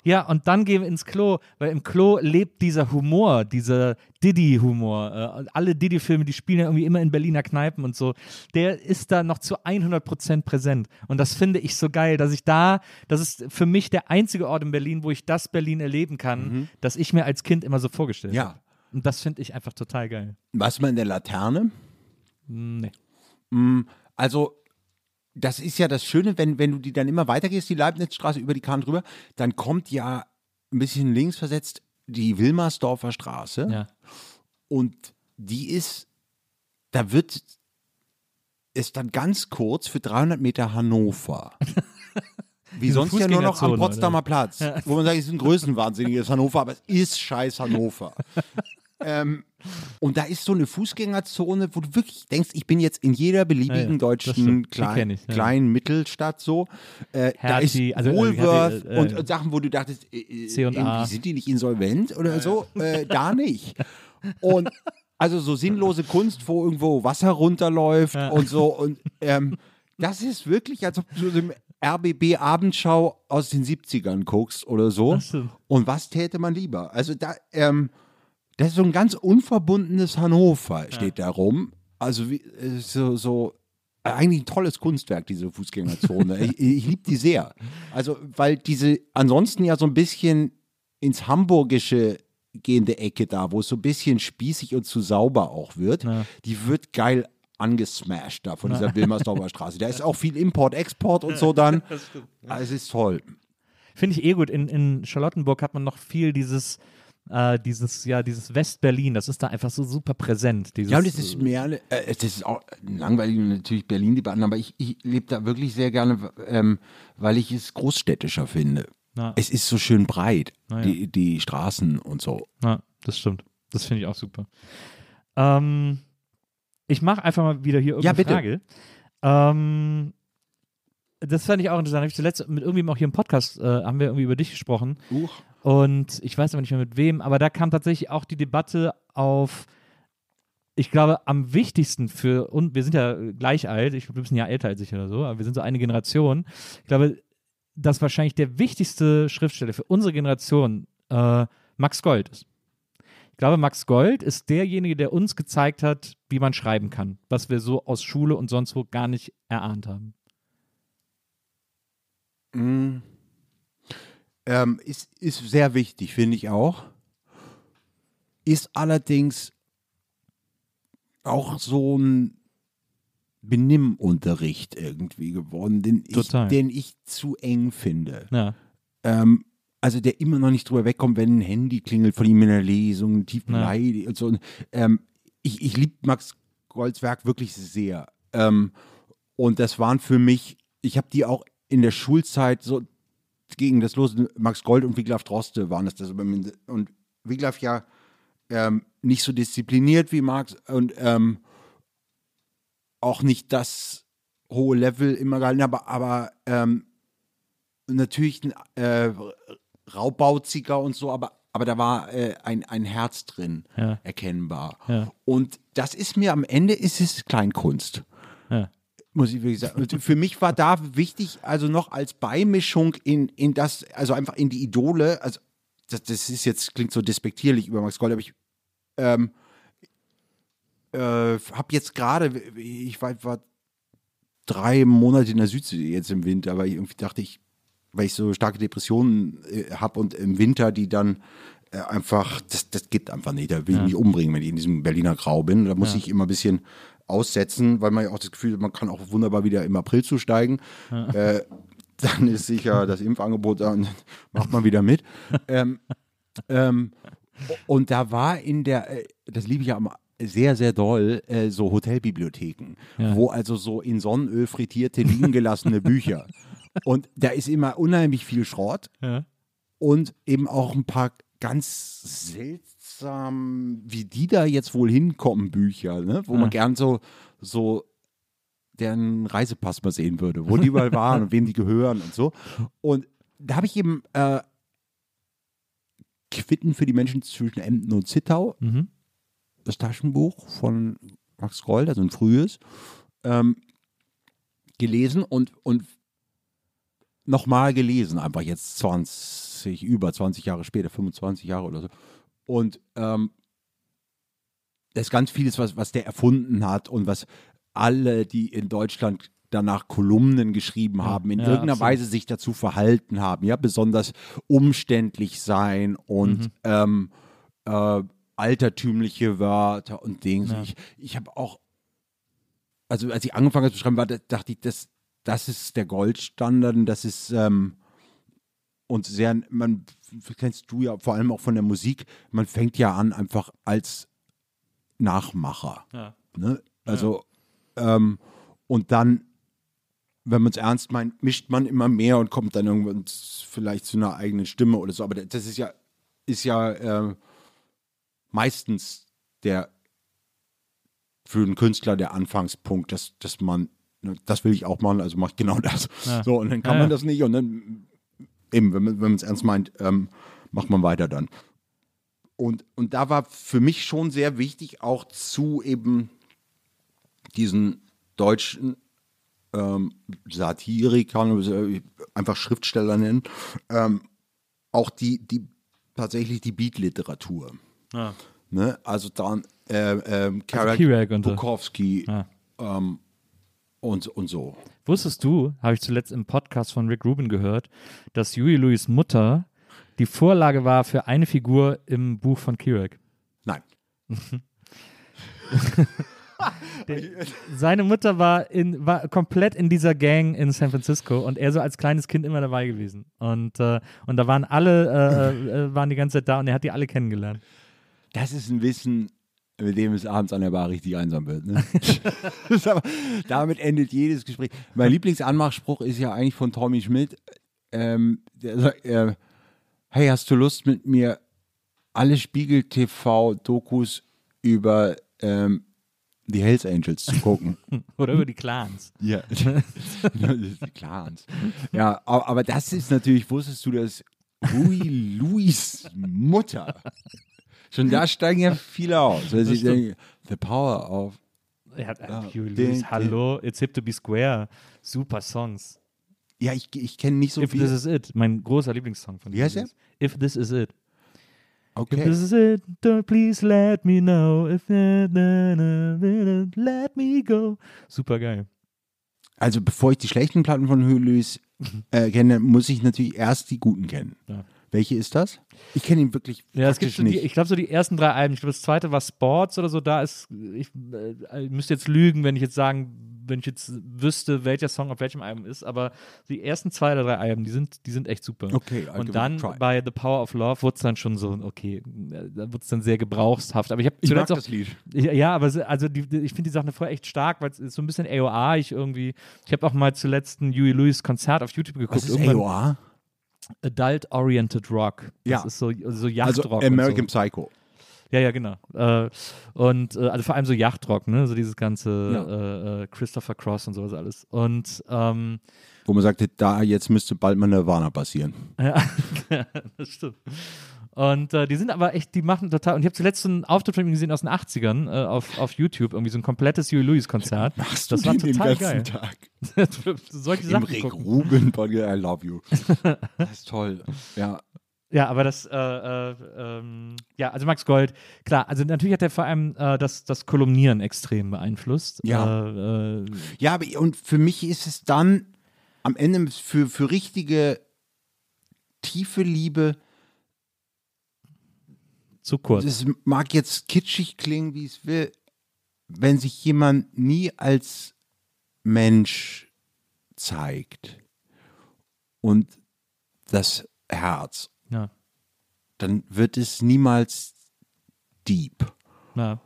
Ja, und dann gehen wir ins Klo, weil im Klo lebt dieser Humor, dieser Didi-Humor. Äh, alle Didi-Filme, die spielen ja irgendwie immer in Berliner Kneipen und so. Der ist da noch zu hundert Prozent präsent. Und das finde ich so geil, dass ich da, das ist für mich der einzige Ort in Berlin, wo ich das Berlin erleben kann, mhm. das ich mir als Kind immer so vorgestellt ja. habe. Und das finde ich einfach total geil. Warst du mal in der Laterne? Nee. Also, das ist ja das Schöne, wenn, wenn du die dann immer weitergehst, die Leibnizstraße über die Kahn drüber, dann kommt ja ein bisschen links versetzt die Wilmersdorfer Straße. Ja. Und die ist da wird es dann ganz kurz für dreihundert Meter Hannover. Wie sonst ja nur noch am Potsdamer Platz. Ja. Wo man sagt, es ist ein größenwahnsinniges Hannover, aber es ist scheiß Hannover. ähm, und da ist so eine Fußgängerzone, wo du wirklich denkst, ich bin jetzt in jeder beliebigen ja, ja, deutschen klein, ich, ja. kleinen Mittelstadt so. Äh, Hertie, da ist Woolworth also, äh, und, und Sachen, wo du dachtest, äh, irgendwie sind die nicht insolvent oder ja, so? Ja. Äh, da nicht. Und also so sinnlose Kunst, wo irgendwo Wasser runterläuft ja. und so. Und ähm, das ist wirklich, als ob du so im R B B-Abendschau aus den siebzigern guckst oder so. Und was täte man lieber? Also da, ähm, das ist so ein ganz unverbundenes Hannover, steht ja. da rum. Also wie, so, so eigentlich ein tolles Kunstwerk, diese Fußgängerzone. ich ich liebe die sehr. Also, weil diese ansonsten ja so ein bisschen ins Hamburgische gehende Ecke da, wo es so ein bisschen spießig und zu sauber auch wird, ja. die wird geil angesmashed da von dieser Wilmersdorfer Straße. Da ist auch viel Import, Export und so dann. Also es ist toll. Finde ich eh gut. In, in Charlottenburg hat man noch viel dieses, äh, dieses, ja, dieses West-Berlin. Das ist da einfach so super präsent. Dieses, ja, und es ist mehr, äh, es ist auch langweilig natürlich Berlin-Debatten, aber ich, ich lebe da wirklich sehr gerne, ähm, weil ich es großstädtischer finde. Na. Es ist so schön breit, ja. die, die Straßen und so. Ja, das stimmt. Das finde ich auch super. Ähm, Ich mache einfach mal wieder hier irgendeine ja, bitte. Frage. Ähm, das fand ich auch interessant. Ich zuletzt mit irgendjemandem auch hier im Podcast äh, haben wir irgendwie über dich gesprochen. Uch. Und ich weiß aber nicht mehr mit wem, aber da kam tatsächlich auch die Debatte auf, ich glaube, am wichtigsten für, und wir sind ja gleich alt, ich glaube, du bist ein Jahr älter als ich oder so, aber wir sind so eine Generation. Ich glaube, dass wahrscheinlich der wichtigste Schriftsteller für unsere Generation äh, Max Gold ist. Ich glaube, Max Gold ist derjenige, der uns gezeigt hat, wie man schreiben kann, was wir so aus Schule und sonst wo gar nicht erahnt haben. Mm. Ähm, ist, ist sehr wichtig, finde ich auch. Ist allerdings auch so ein Benimmunterricht irgendwie geworden, den, ich, den ich zu eng finde. Ja. Ähm, Also der immer noch nicht drüber wegkommt, wenn ein Handy klingelt von ihm in der Lesung, tief beleidigt und so. Ähm, ich ich liebe Max Golds Werk wirklich sehr. Ähm, und das waren für mich, ich habe die auch in der Schulzeit so gegen das Los, Max Gold und Wiglaf Droste waren das. das und Wiglaf ja ähm, nicht so diszipliniert wie Max und ähm, auch nicht das hohe Level immer gehalten, aber, aber ähm, natürlich ein äh, Raubbauziger und so, aber, aber da war äh, ein, ein Herz drin, ja. erkennbar. Ja. Und das ist mir am Ende, ist es Kleinkunst. Ja. Muss ich wirklich sagen. Für mich war da wichtig, also noch als Beimischung in, in das, also einfach in die Idole, also das, das ist jetzt, klingt so despektierlich über Max Gold, aber ich ähm, äh, habe jetzt gerade, ich war, war drei Monate in der Südsee jetzt im Winter, aber ich irgendwie dachte ich, weil ich so starke Depressionen äh, habe und im Winter die dann äh, einfach, das, das geht einfach nicht, da will ich ja. mich umbringen, wenn ich in diesem Berliner Grau bin. Da muss ja. ich immer ein bisschen aussetzen, weil man ja auch das Gefühl hat, man kann auch wunderbar wieder im April zusteigen. Ja. Äh, dann ist sicher das Impfangebot da und dann macht man wieder mit. ähm, ähm, und da war in der, äh, das liebe ich ja am sehr, sehr doll, äh, so Hotelbibliotheken, ja. wo also so in Sonnenöl frittierte, liegen gelassene Bücher. Und da ist immer unheimlich viel Schrott ja. und eben auch ein paar ganz seltsam, wie die da jetzt wohl hinkommen, Bücher, ne? wo ja. man gern so, so deren Reisepass mal sehen würde, wo die überall waren und wem die gehören und so. Und da habe ich eben äh, Quitten für die Menschen zwischen Emden und Zittau, mhm. das Taschenbuch von Max Gold, also ein frühes, ähm, gelesen und, und nochmal gelesen, einfach jetzt zwanzig, über zwanzig Jahre später, fünfundzwanzig Jahre oder so. Und ähm, das ist ganz vieles, was, was der erfunden hat und was alle, die in Deutschland danach Kolumnen geschrieben haben, in ja, irgendeiner absolut. Weise sich dazu verhalten haben, ja, besonders umständlich sein und mhm. ähm, äh, altertümliche Wörter und Dinge. Ja. Ich, ich habe auch, also als ich angefangen habe zu schreiben, war, dachte ich, das Das ist der Goldstandard und das ist ähm, und sehr, man kennst du ja vor allem auch von der Musik, man fängt ja an einfach als Nachmacher. Ja. Ne? Also, ja. ähm, und dann, wenn man es ernst meint, mischt man immer mehr und kommt dann irgendwann vielleicht zu einer eigenen Stimme oder so. Aber das ist ja, ist ja äh, meistens der für einen Künstler der Anfangspunkt, dass, dass man, das will ich auch machen, also mach ich genau das. Ja. So, und dann kann ja, man ja. das nicht und dann eben, wenn man wenn man es ernst meint, ähm, macht man weiter dann. Und, und da war für mich schon sehr wichtig, auch zu eben diesen deutschen ähm, Satirikern, einfach Schriftsteller nennen, ähm, auch die, die tatsächlich die Beat-Literatur. Ja. Ne? Also dann äh, äh, Kerouac, also Bukowski ja. ähm, und, und so. Wusstest du, habe ich zuletzt im Podcast von Rick Rubin gehört, dass Huey Lewis Mutter die Vorlage war für eine Figur im Buch von Kerouac. Nein. Der, seine Mutter war, in, war komplett in dieser Gang in San Francisco und er so als kleines Kind immer dabei gewesen. Und, äh, und da waren alle, äh, waren die ganze Zeit da und er hat die alle kennengelernt. Das ist ein Wissen, mit dem es abends an der Bar richtig einsam wird. Ne? aber, damit endet jedes Gespräch. Mein Lieblingsanmachspruch ist ja eigentlich von Tommy Schmidt. Ähm, der sagt, äh, hey, hast du Lust mit mir alle Spiegel-T V-Dokus über ähm, die Hells Angels zu gucken? Oder über die Clans. Ja, die Clans. Ja, aber das ist natürlich, wusstest du, dass Huey Lewis Mutter, schon da steigen ja viele aus. Weil sie denken, the power of... Ja, Huey Lewis, hallo, it's hip to be square, super Songs. Ja, ich, ich kenne nicht so If viel. If This Is It, mein großer Lieblingssong von dir. Wie heißt der? If This Is It. Okay. If this is it, don't please let me know. If it, let me go. Super geil. Also bevor ich die schlechten Platten von Huey Lewis äh, kenne, muss ich natürlich erst die guten kennen. Ja. Welche ist das? Ich kenne ihn wirklich ja, praktisch so nicht. Die, ich glaube so die ersten drei Alben. Ich glaube das zweite war Sports oder so. Da ist, ich, äh, ich müsste jetzt lügen, wenn ich jetzt sagen, wenn ich jetzt wüsste, welcher Song auf welchem Album ist. Aber die ersten zwei oder drei Alben, die sind, die sind echt super. Okay. I'll und dann bei The Power of Love wurde es dann schon so, okay, da wurde es dann sehr gebrauchshaft. Aber ich habe zuletzt auch das Lied. Ja, aber also die, die, ich finde die Sachen vorher echt stark, weil es ist so ein bisschen A O A. Ich irgendwie, ich habe auch mal zuletzt ein Huey Lewis Konzert auf YouTube geguckt. Was ist A O A? Adult-Oriented Rock. Das ja. ist so, so Yachtrock. Also American und so. Psycho. Ja, ja, genau. Äh, und äh, also vor allem so Yachtrock, ne? So dieses ganze ja. äh, Christopher Cross und sowas alles. Und ähm, wo man sagte, da jetzt müsste bald mal Nirvana passieren. Ja, das stimmt. Und äh, die sind aber echt, die machen total, und ich habe zuletzt so einen Auftritt von ihm gesehen aus den achtzigern äh, auf, auf YouTube, irgendwie so ein komplettes Huey Lewis Konzert. Machst du das war den total den ganzen geil. Tag? Solche Sachen Rick Rubin, I love you. Das ist toll. Ja, ja aber das, äh, äh, ähm, ja, also Max Gold, klar, also natürlich hat er vor allem äh, das, das Kolumnieren extrem beeinflusst. Ja, äh, äh, ja aber, und für mich ist es dann am Ende für, für richtige, tiefe Liebe zu kurz. Es mag jetzt kitschig klingen, wie es will, wenn sich jemand nie als Mensch zeigt und das Herz, ja. dann wird es niemals deep. Ja.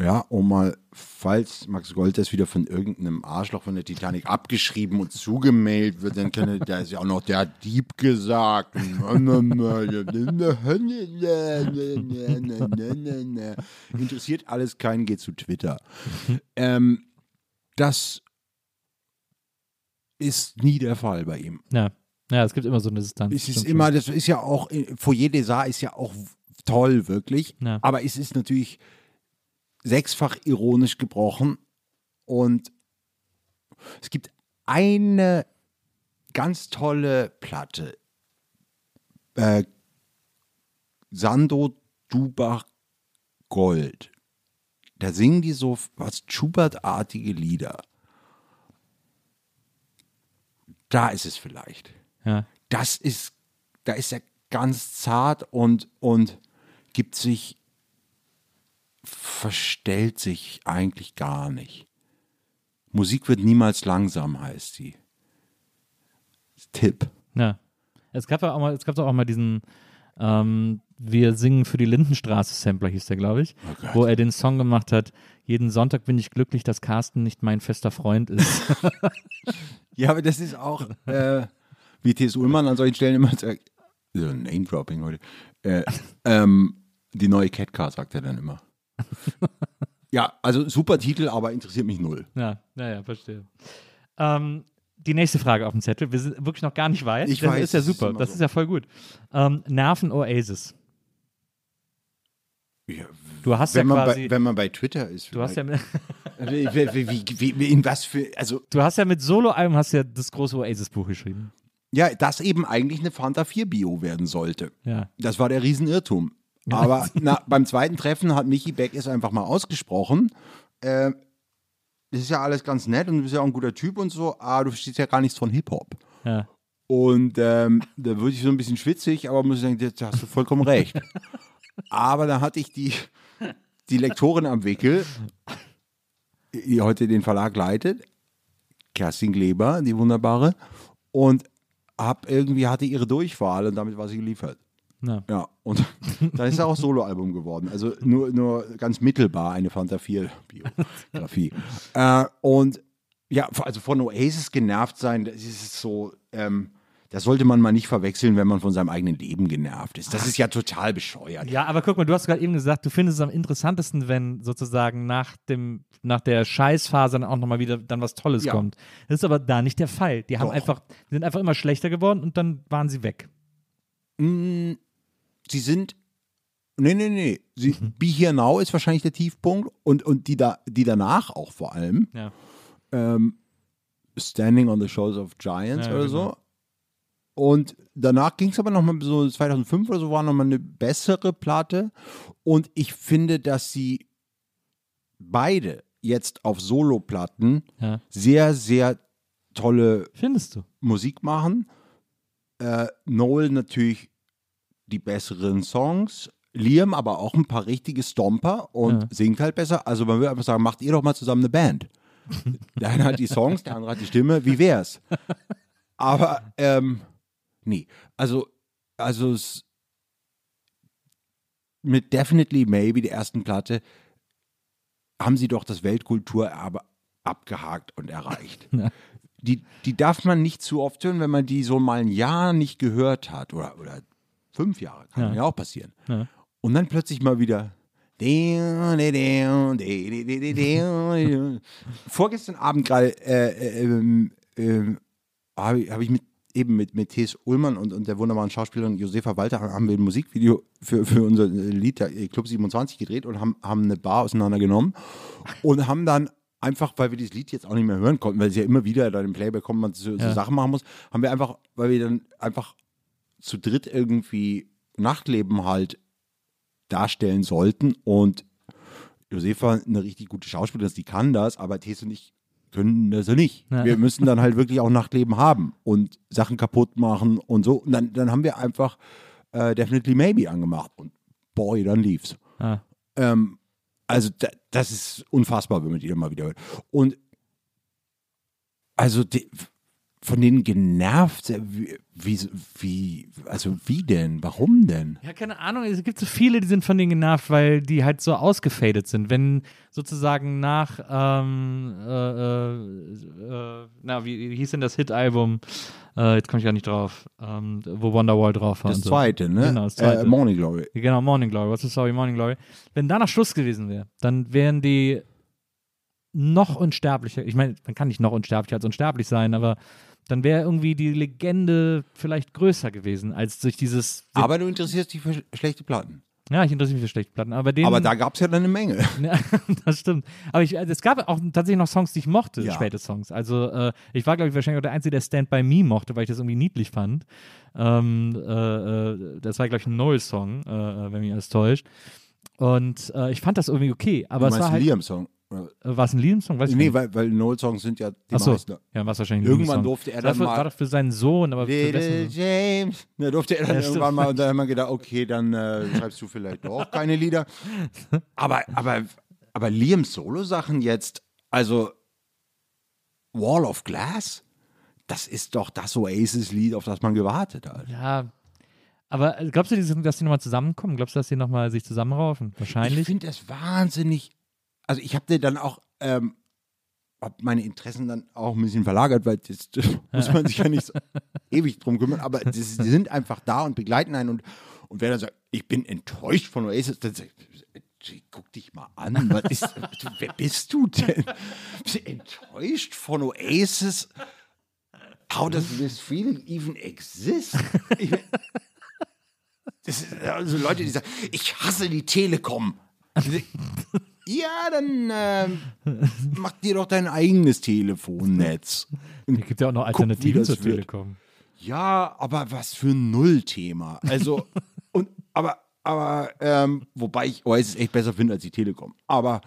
Ja, um mal, falls Max Gold das wieder von irgendeinem Arschloch von der Titanic abgeschrieben und zugemailt wird, dann kann er, da ist ja auch noch der Dieb gesagt. Interessiert alles keinen, geht zu Twitter. Ähm, das ist nie der Fall bei ihm. Ja, ja es gibt immer so eine Distanz. Es ist immer, das ist ja auch, Foyer des Arts ist ja auch toll, wirklich. Ja. Aber es ist natürlich sechsfach ironisch gebrochen und es gibt eine ganz tolle Platte. Äh, Sando Dubach Gold. Da singen die so was Schubert-artige Lieder. Da ist es vielleicht. Ja. Das ist, da ist er ganz zart und, und gibt sich verstellt sich eigentlich gar nicht. Musik wird niemals langsam, heißt sie. Tipp. Ja. Es gab ja auch mal, es gab auch mal diesen Ähm, wir singen für die Lindenstraße-Sampler, hieß der, glaube ich, oh wo er den Song gemacht hat, jeden Sonntag bin ich glücklich, dass Carsten nicht mein fester Freund ist. Ja, aber das ist auch, äh, wie T S. Ullmann an solchen Stellen immer sagt, so Name-Dropping heute, äh, ähm, die neue Cat Car, sagt er dann immer. Ja, also super Titel, aber interessiert mich null. Ja, naja, verstehe. Ähm, die nächste Frage auf dem Zettel, wir sind wirklich noch gar nicht weit. Ich das weiß, ist ja super, ist das so. Ist ja voll gut. Ähm, Nerven-Oasis. Ja, du hast wenn ja quasi, man bei, wenn man bei Twitter ist. Du hast ja mit, wie, wie, wie, in was für, also du hast ja mit Solo-Album hast ja das große Oasis-Buch geschrieben. Ja, das eben eigentlich eine Fanta vier Bio werden sollte. Ja. Das war der Riesenirrtum. Aber na, beim zweiten Treffen hat Michi Beck es einfach mal ausgesprochen. Äh, das ist ja alles ganz nett und du bist ja auch ein guter Typ und so, aber du verstehst ja gar nichts von Hip-Hop. Ja. Und ähm, da würde ich so ein bisschen schwitzig, aber muss ich sagen, da hast du vollkommen recht. Aber da hatte ich die, die Lektorin am Wickel, die heute den Verlag leitet, Kerstin Gleber, die wunderbare, und hab irgendwie hatte ihre Durchwahl und damit war sie geliefert. Na. Ja, und da ist ja auch Soloalbum geworden. Also nur, nur ganz mittelbar eine Fanta vier Biografie. äh, und ja, also von Oasis genervt sein, das ist so, ähm, das sollte man mal nicht verwechseln, wenn man von seinem eigenen Leben genervt ist. Das ist ja total bescheuert. Ja, aber guck mal, du hast gerade eben gesagt, du findest es am interessantesten, wenn sozusagen nach dem, nach der Scheißphase dann auch nochmal wieder dann was Tolles ja. kommt. Das ist aber da nicht der Fall. Die haben Doch. einfach, die sind einfach immer schlechter geworden und dann waren sie weg. Mm. Sie sind, nee, nee, nee, sie, mhm. Be Here Now ist wahrscheinlich der Tiefpunkt und, und die, da, die danach auch vor allem. Ja. Ähm, Standing on the Shoulders of Giants ja, oder genau. so. Und danach ging es aber nochmal so, zweitausendfünf oder so war nochmal eine bessere Platte und ich finde, dass sie beide jetzt auf Soloplatten ja. sehr, sehr tolle Findest du? Musik machen. Äh, Noel natürlich die besseren Songs, Liam aber auch ein paar richtige Stomper und ja. singt halt besser. Also man würde einfach sagen, macht ihr doch mal zusammen eine Band. Der eine hat die Songs, der andere hat die Stimme, wie wär's? Aber, ähm, nee. Also, also es, mit Definitely Maybe, der ersten Platte, haben sie doch das Weltkulturerbe abgehakt und erreicht. Ja. Die, die darf man nicht zu oft hören, wenn man die so mal ein Jahr nicht gehört hat oder, oder fünf Jahre, kann ja, ja auch passieren. Ja. Und dann plötzlich mal wieder vorgestern Abend gerade äh, äh, äh, äh, habe ich, hab ich mit, eben mit, mit T S. Ullmann und, und der wunderbaren Schauspielerin Josefa Walter haben wir ein Musikvideo für, für unser Lied Club siebenundzwanzig gedreht und haben, haben eine Bar auseinandergenommen und haben dann einfach, weil wir dieses Lied jetzt auch nicht mehr hören konnten, weil es ja immer wieder dann im Playback kommt, man so, ja. so Sachen machen muss, haben wir einfach, weil wir dann einfach zu dritt irgendwie Nachtleben halt darstellen sollten und Josefa, eine richtig gute Schauspielerin, die kann das, aber Thes und ich können das ja nicht. Ja. Wir müssen dann halt wirklich auch Nachtleben haben und Sachen kaputt machen und so. Und dann, dann haben wir einfach äh, Definitely Maybe angemacht und boy, dann lief's. Ah. Ähm, also da, das ist unfassbar, wenn man die dann mal wieder hört. Und also die, von denen genervt, wie, wie, also wie denn, warum denn? Ja, keine Ahnung, es gibt so viele, die sind von denen genervt, weil die halt so ausgefadet sind, wenn sozusagen nach, ähm, äh, äh, na, wie hieß denn das Hit-Album, äh, jetzt komme ich gar nicht drauf, ähm, wo Wonderwall drauf war. Das so. zweite, ne? Genau, das zweite. Äh, Morning Glory. Genau, Morning Glory, what's the story, Morning Glory. Wenn danach Schluss gewesen wäre, dann wären die noch unsterblicher, ich meine, man kann nicht noch unsterblicher als unsterblich sein, aber dann wäre irgendwie die Legende vielleicht größer gewesen, als durch dieses... Aber du interessierst dich für schlechte Platten. Ja, ich interessiere mich für schlechte Platten, aber den... Aber da gab es ja dann eine Menge. Ja, das stimmt. Aber ich, also es gab auch tatsächlich noch Songs, die ich mochte, ja. späte Songs. Also äh, ich war, glaube ich, wahrscheinlich auch der Einzige, der Stand By Me mochte, weil ich das irgendwie niedlich fand. Ähm, äh, das war, glaube ich, ein Noel-Song, äh, wenn mich alles täuscht. Und äh, ich fand das irgendwie okay, aber du es war halt... Liam-Song. War es ein Liam-Song? Weiß ich nee, nicht. weil, weil Noel-Songs sind ja die so. meisten. Ja, war es wahrscheinlich ein Irgendwann durfte er dann war mal... War das für seinen Sohn, aber... Little James. Da durfte er dann ja, irgendwann mal... Und dann haben wir gedacht, okay, dann äh, schreibst du vielleicht doch keine Lieder. Aber, aber, aber Liams Solo-Sachen jetzt, also Wall of Glass, das ist doch das Oasis-Lied, auf das man gewartet hat. Ja, Aber glaubst du, dass die nochmal zusammenkommen? Glaubst du, dass die nochmal sich zusammenraufen? Wahrscheinlich. Ich finde das wahnsinnig. Also ich habe dann auch ähm, hab meine Interessen dann auch ein bisschen verlagert, weil das, das muss man sich ja nicht so ewig drum kümmern. Aber das, die sind einfach da und begleiten einen. Und, und wer dann sagt, ich bin enttäuscht von Oasis, dann sagt, guck dich mal an. Was ist, wer bist du denn? Bist du enttäuscht von Oasis? How does this feeling even exist? Ich, das sind also Leute, die sagen, ich hasse die Telekom. Ja, dann äh, mach dir doch dein eigenes Telefonnetz. Es gibt ja auch noch Alternativen zur Telekom. Ja, aber was für ein Nullthema. Also, und, aber, aber ähm, wobei ich Oasis echt besser finde als die Telekom. Aber,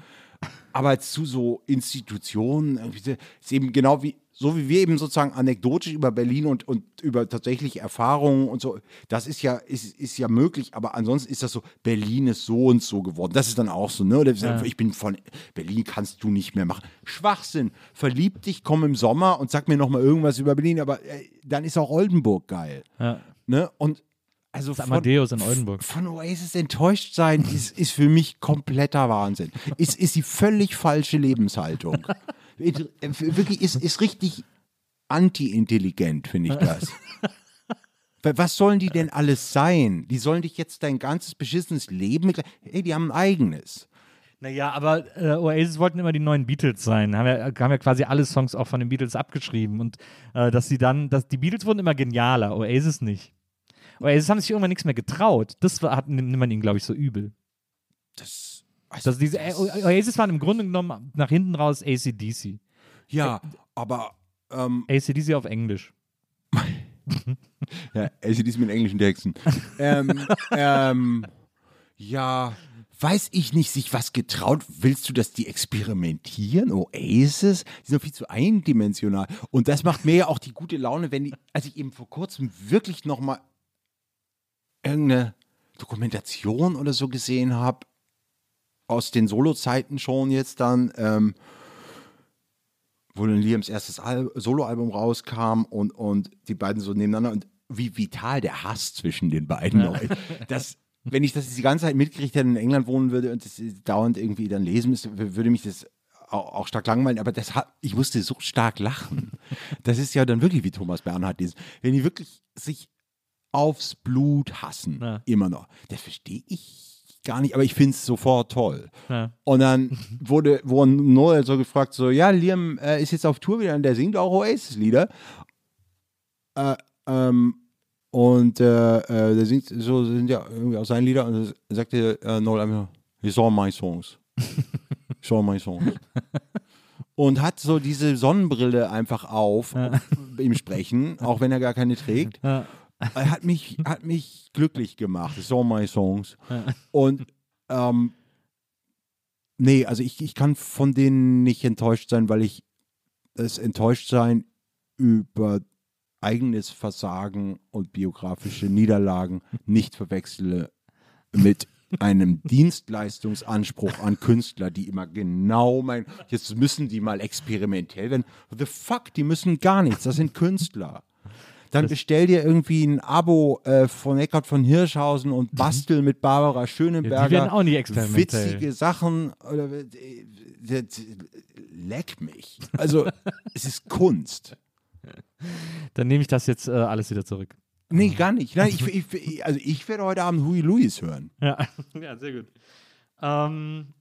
aber zu so Institutionen, ist eben genau wie, so wie wir eben sozusagen anekdotisch über Berlin und, und über tatsächliche Erfahrungen und so, das ist ja, ist, ist ja möglich, aber ansonsten ist das so, Berlin ist so und so geworden. Das ist dann auch so, ne? Oder ja. Ich bin von Berlin, kannst du nicht mehr machen. Schwachsinn. Verlieb dich, komm im Sommer und sag mir nochmal irgendwas über Berlin, aber äh, dann ist auch Oldenburg geil. Ja. Ne? Und also das von, Amadeus in Oldenburg. Von Oasis enttäuscht sein ist, ist für mich kompletter Wahnsinn. Ist, ist die völlig falsche Lebenshaltung. Wirklich, ist, ist richtig anti-intelligent, finde ich das. Was sollen die denn alles sein? Die sollen dich jetzt dein ganzes beschissenes Leben mit... Ey, die haben ein eigenes. Naja, aber äh, Oasis wollten immer die neuen Beatles sein. Haben ja, haben ja quasi alle Songs auch von den Beatles abgeschrieben. Und äh, dass sie dann... dass die Beatles wurden immer genialer, Oasis nicht. Oasis haben sich irgendwann nichts mehr getraut. Das hat, nimmt man ihnen, glaube ich, so übel. Das... Also diese, Oasis waren im Grunde genommen nach hinten raus A C D C. Ja, aber... Ähm, A C D C auf Englisch. Ja, A C D C mit englischen Texten. ähm, ähm, ja, weiß ich nicht, sich was getraut. Willst du, dass die experimentieren? Oasis? Die sind doch viel zu eindimensional. Und das macht mir ja auch die gute Laune, wenn die... Als ich eben vor kurzem wirklich nochmal irgendeine Dokumentation oder so gesehen habe, aus den Solo-Zeiten schon jetzt dann, ähm, wo dann Liams erstes Al- Solo-Album rauskam und, und die beiden so nebeneinander und wie vital der Hass zwischen den beiden. Ja. Das, wenn ich das die ganze Zeit mitgekriegt hätte, in England wohnen würde und das dauernd irgendwie dann lesen müsste, würde mich das auch, auch stark langweilen, aber das hat, ich musste so stark lachen. Das ist ja dann wirklich wie Thomas Bernhard, dieses, wenn die wirklich sich aufs Blut hassen, ja. Immer noch. Das verstehe ich gar nicht, aber ich finde es sofort toll. Ja. Und dann wurde, wurde Noel so gefragt, so, ja, Liam äh, ist jetzt auf Tour wieder und der singt auch Oasis-Lieder. Äh, ähm, und äh, äh, der singt, so sind ja irgendwie auch seine Lieder und sagte äh, Noel einfach, it's all my songs. It's all my songs. Und hat so diese Sonnenbrille einfach auf, ja. Im Sprechen, auch wenn er gar keine trägt. Ja. Hat mich, hat mich glücklich gemacht. It's all my songs. Ja. Und ähm, nee, also ich, ich kann von denen nicht enttäuscht sein, weil ich das Enttäuschtsein über eigenes Versagen und biografische Niederlagen nicht verwechsle mit einem Dienstleistungsanspruch an Künstler, die immer genau meinen, jetzt müssen die mal experimentell werden. The fuck, die müssen gar nichts. Das sind Künstler. Dann bestell dir irgendwie ein Abo äh, von Eckhard von Hirschhausen und bastel mit Barbara Schöneberger. Ja, die werden auch nicht experimentell. Witzige Sachen. Oder, äh, äh, leck mich. Also, es ist Kunst. Dann nehme ich das jetzt äh, alles wieder zurück. Nee, gar nicht. Nein, ich, ich, also ich werde heute Abend Huey Lewis hören. Ja, ja, sehr gut. Ähm,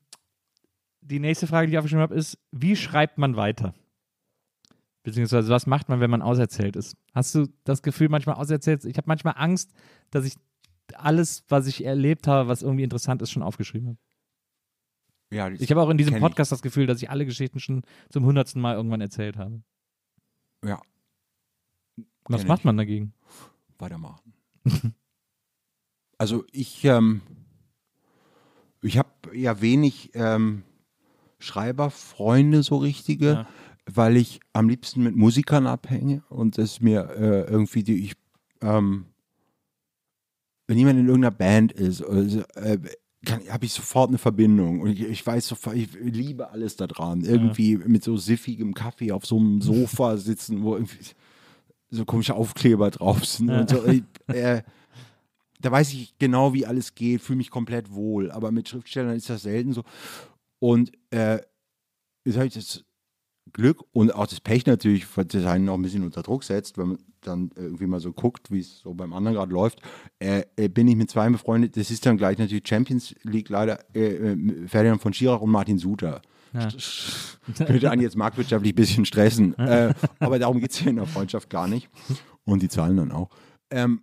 die nächste Frage, die ich aufgeschrieben habe, ist, wie schreibt man weiter? Beziehungsweise, was macht man, wenn man auserzählt ist? Hast du das Gefühl, manchmal auserzählt? Ich habe manchmal Angst, dass ich alles, was ich erlebt habe, was irgendwie interessant ist, schon aufgeschrieben habe. Ja, ich habe auch in diesem Podcast ich. das Gefühl, dass ich alle Geschichten schon zum hundertsten Mal irgendwann erzählt habe. Ja. Was macht ich. man dagegen? Weitermachen. Also ich, ähm, ich habe ja wenig ähm, Schreiberfreunde, so richtige, ja. Weil ich am liebsten mit Musikern abhänge und es mir äh, irgendwie, die ich, ähm, wenn jemand in irgendeiner Band ist, also, äh, habe ich sofort eine Verbindung und ich, ich weiß sofort, ich liebe alles da dran. Irgendwie ja. Mit so siffigem Kaffee auf so einem Sofa sitzen, wo irgendwie so komische Aufkleber drauf sind ja. Und so. Ich, äh, da weiß ich genau, wie alles geht, fühle mich komplett wohl. Aber mit Schriftstellern ist das selten so. Und äh, jetzt habe ich das Glück und auch das Pech natürlich, das einen noch ein bisschen unter Druck setzt, wenn man dann irgendwie mal so guckt, wie es so beim anderen gerade läuft, äh, bin ich mit zwei befreundet, das ist dann gleich natürlich Champions League leider, äh, Ferdinand von Schirach und Martin Suter. Ja. Könnte einen jetzt marktwirtschaftlich ein bisschen stressen, äh, aber darum geht es hier in der Freundschaft gar nicht. Und die zahlen dann auch. Ähm,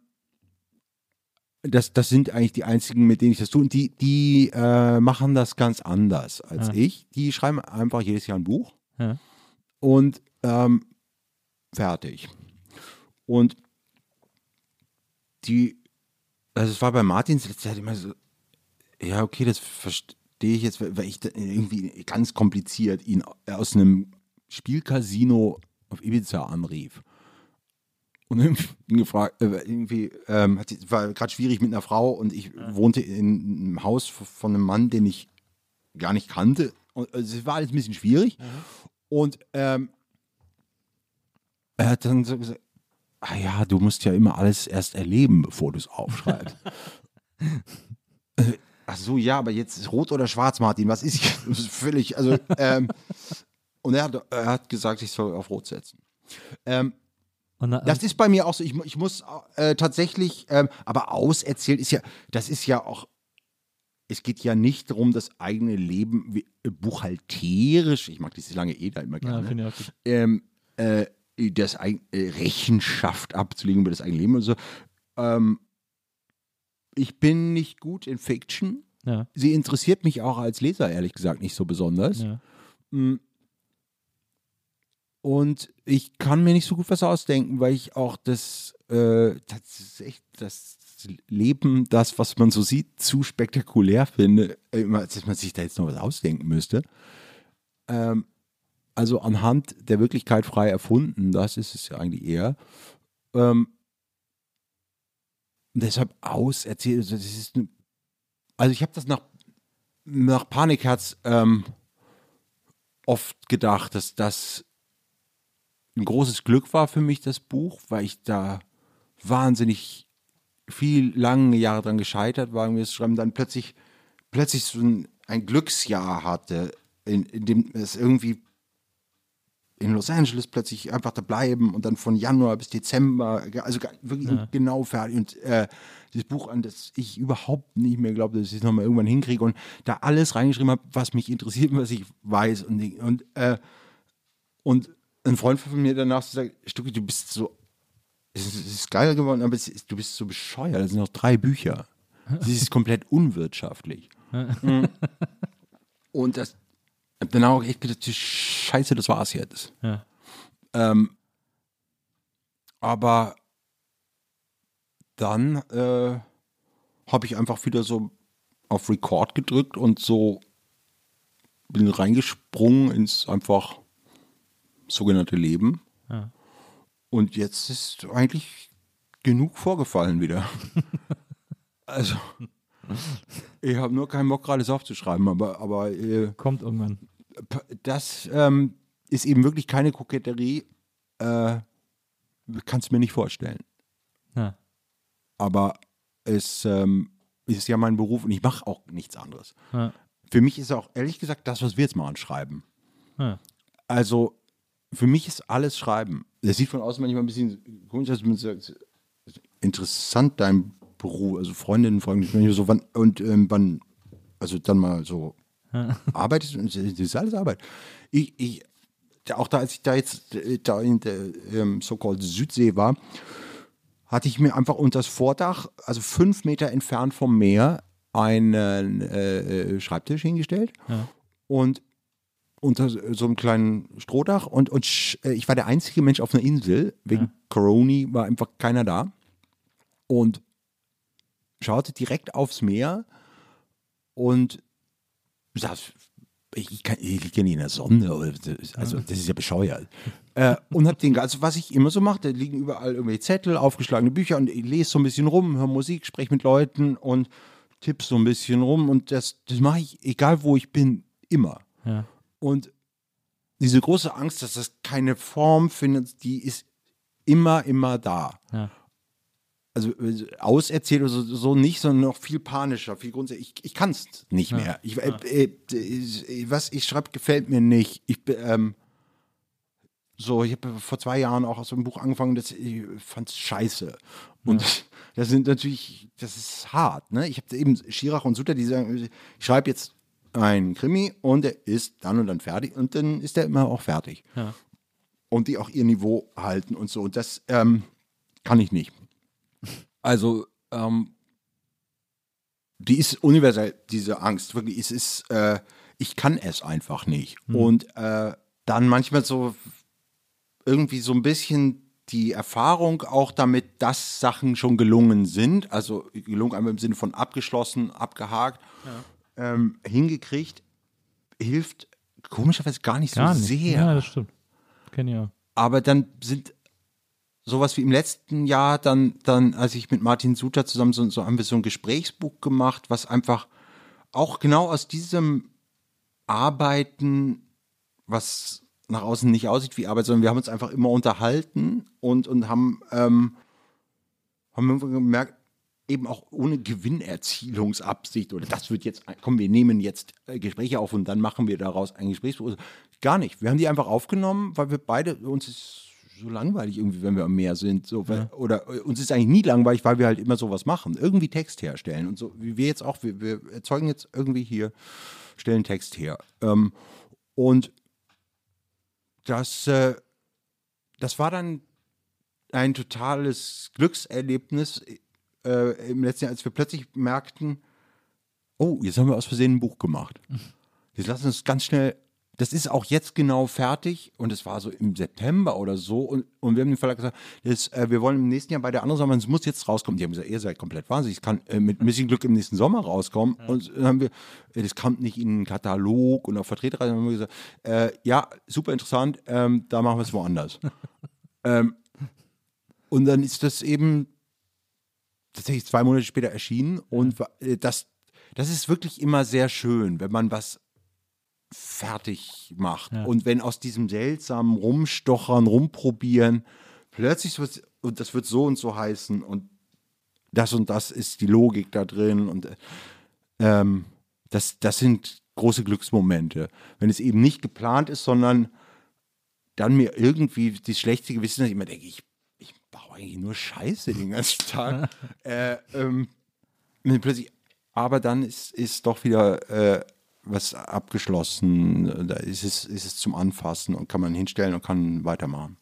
das, das sind eigentlich die einzigen, mit denen ich das tue. Und die, die äh, machen das ganz anders als ja. ich. Die schreiben einfach jedes Jahr ein Buch. Ja. Und ähm, fertig. Und die, also es war bei Martins letzte Zeit immer so, ja, okay, das verstehe ich jetzt, weil ich irgendwie ganz kompliziert ihn aus einem Spielcasino auf Ibiza anrief. Und irgendwie, gefragt, irgendwie ähm, war gerade schwierig mit einer Frau und ich ja. wohnte in einem Haus von einem Mann, den ich gar nicht kannte. Und es war alles ein bisschen schwierig. Mhm. Und ähm, er hat dann so gesagt, ah ja, du musst ja immer alles erst erleben, bevor du es aufschreibst. Ach so, ja, aber jetzt ist rot oder schwarz, Martin, was ist ich? Das ist völlig, also, ähm, und er hat, er hat gesagt, ich soll auf rot setzen. Ähm, und da, das ist bei mir auch so, ich, ich muss äh, tatsächlich, ähm, aber auserzählt ist ja, das ist ja auch, es geht ja nicht darum, das eigene Leben wie, äh, buchhalterisch, ich mag diese lange E da immer gerne, ja, finde ich auch gut. Ähm, äh, das, äh, Rechenschaft abzulegen über das eigene Leben und so. Ähm, ich bin nicht gut in Fiction. Ja. Sie interessiert mich auch als Leser, ehrlich gesagt, nicht so besonders. Ja. Und ich kann mir nicht so gut was ausdenken, weil ich auch das, äh, das ist echt, das Leben, das, was man so sieht, zu spektakulär finde, dass man sich da jetzt noch was ausdenken müsste. Ähm, also anhand der Wirklichkeit frei erfunden, das ist es ja eigentlich eher. Ähm, deshalb auserzählt, also, das ist eine, also ich habe das nach, nach Panikherz ähm, oft gedacht, dass das ein großes Glück war für mich, das Buch, weil ich da wahnsinnig viel lange Jahre dran gescheitert war, mir das Schreiben dann plötzlich, plötzlich so ein, ein Glücksjahr hatte, in, in dem es irgendwie in Los Angeles plötzlich einfach da bleiben und dann von Januar bis Dezember, also wirklich ja. genau fertig. Und äh, das Buch, an das ich überhaupt nicht mehr glaube, dass ich es nochmal irgendwann hinkriege und da alles reingeschrieben habe, was mich interessiert und was ich weiß. Und, und, äh, und ein Freund von mir danach so sagt, Stucki, du bist so, es ist geil geworden, aber ist, du bist so bescheuert. Es sind noch drei Bücher. Es ist komplett unwirtschaftlich. Und das, dann habe ich echt gedacht, scheiße, das war's jetzt. Ja. Ähm, aber dann äh, habe ich einfach wieder so auf Record gedrückt und so bin reingesprungen ins einfach sogenannte Leben. Ja. Und jetzt ist eigentlich genug vorgefallen wieder. Also, ich habe nur keinen Bock, gerade es aufzuschreiben, aber... aber äh, kommt irgendwann. Das ähm, ist eben wirklich keine Koketterie. Äh, kannst du mir nicht vorstellen. Ja. Aber es ähm, ist ja mein Beruf und ich mache auch nichts anderes. Ja. Für mich ist auch, ehrlich gesagt, das, was wir jetzt machen, Schreiben. Ja. Also... Für mich ist alles Schreiben. Das sieht von außen manchmal ein bisschen komisch aus, wenn man sagt, interessant dein Beruf. Also Freundinnen fragen mich so, wann und ähm, wann, also dann mal so arbeitest du, das ist alles Arbeit. Ich, ich, auch da, als ich da jetzt da in der ähm, so-called Südsee war, hatte ich mir einfach unter das Vordach, also fünf Meter entfernt vom Meer, einen äh, Schreibtisch hingestellt ja. und unter so einem kleinen Strohdach und, und sch, äh, ich war der einzige Mensch auf einer Insel, wegen ja. Corona war einfach keiner da und schaute direkt aufs Meer und saß, ich kann ich gehe nicht in der Sonne, also das ist ja bescheuert. äh, und hab den, also was ich immer so mache, da liegen überall irgendwelche Zettel, aufgeschlagene Bücher und ich lese so ein bisschen rum, höre Musik, spreche mit Leuten und tippe so ein bisschen rum und das, das mache ich, egal wo ich bin, immer. Ja. Und diese große Angst, dass das keine Form findet, die ist immer, immer da. Ja. also auserzählt oder so, so nicht, sondern noch viel panischer, viel grundsätzlich. Ich, ich kann es nicht ja. mehr. Ich, ja. äh, äh, was ich schreibe, gefällt mir nicht. Ich ähm, so, ich habe vor zwei Jahren auch aus so einem Buch angefangen, das, ich fand es scheiße. Und ja. das sind natürlich, das ist hart. Ne? Ich habe eben Schirach und Sutter, die sagen, ich schreibe jetzt ein Krimi und er ist dann und dann fertig und dann ist er immer auch fertig. Ja. Und die auch ihr Niveau halten und so. Und das ähm, kann ich nicht. Also, ähm, die ist universell, diese Angst. Wirklich, es ist, äh, ich kann es einfach nicht. Mhm. Und äh, dann manchmal so irgendwie so ein bisschen die Erfahrung auch damit, dass Sachen schon gelungen sind. Also gelungen einmal im Sinne von abgeschlossen, abgehakt. Ja. Ähm, hingekriegt, hilft komischerweise gar nicht gar so nicht. sehr. Ja, das stimmt. Kenn ja. Aber dann sind sowas wie im letzten Jahr, dann, dann als ich mit Martin Suter zusammen so, so haben wir so ein Gesprächsbuch gemacht, was einfach auch genau aus diesem Arbeiten, was nach außen nicht aussieht wie Arbeit, sondern wir haben uns einfach immer unterhalten und, und haben, ähm, haben gemerkt, eben auch ohne Gewinnerzielungsabsicht oder das wird jetzt, komm, wir nehmen jetzt Gespräche auf und dann machen wir daraus ein Gesprächsbuch. Gar nicht. Wir haben die einfach aufgenommen, weil wir beide, uns ist so langweilig irgendwie, wenn wir am Meer sind. So, weil, ja. Oder uns ist eigentlich nie langweilig, weil wir halt immer sowas machen. Irgendwie Text herstellen und so, wie wir jetzt auch, wir, wir erzeugen jetzt irgendwie hier, stellen Text her. Ähm, und das, äh, das war dann ein totales Glückserlebnis, Äh, im letzten Jahr, als wir plötzlich merkten, oh, jetzt haben wir aus Versehen ein Buch gemacht. Jetzt lassen wir uns ganz schnell, das ist auch jetzt genau fertig und es war so im September oder so und, und wir haben dem Verlag gesagt, das, äh, wir wollen im nächsten Jahr bei der anderen Sommer, es muss jetzt rauskommen. Die haben gesagt, ihr seid komplett wahnsinnig, es kann äh, mit ein bisschen Glück im nächsten Sommer rauskommen. Ja. Und dann haben wir, äh, das kam nicht in den Katalog und auf Vertreterreisen, haben wir gesagt, äh, ja, super interessant, ähm, da machen wir es woanders. ähm, und dann ist das eben tatsächlich zwei Monate später erschienen und das, das ist wirklich immer sehr schön, wenn man was fertig macht ja. und wenn aus diesem seltsamen Rumstochern, Rumprobieren plötzlich wird, und das wird so und so heißen und das und das ist die Logik da drin und ähm, das, das sind große Glücksmomente, wenn es eben nicht geplant ist, sondern dann mir irgendwie das schlechte Gewissen, dass ich immer denke, ich baue eigentlich nur Scheiße den ganzen Tag. äh, ähm, plötzlich, aber dann ist, ist doch wieder äh, was abgeschlossen. Da ist es, ist es zum Anfassen und kann man hinstellen und kann weitermachen.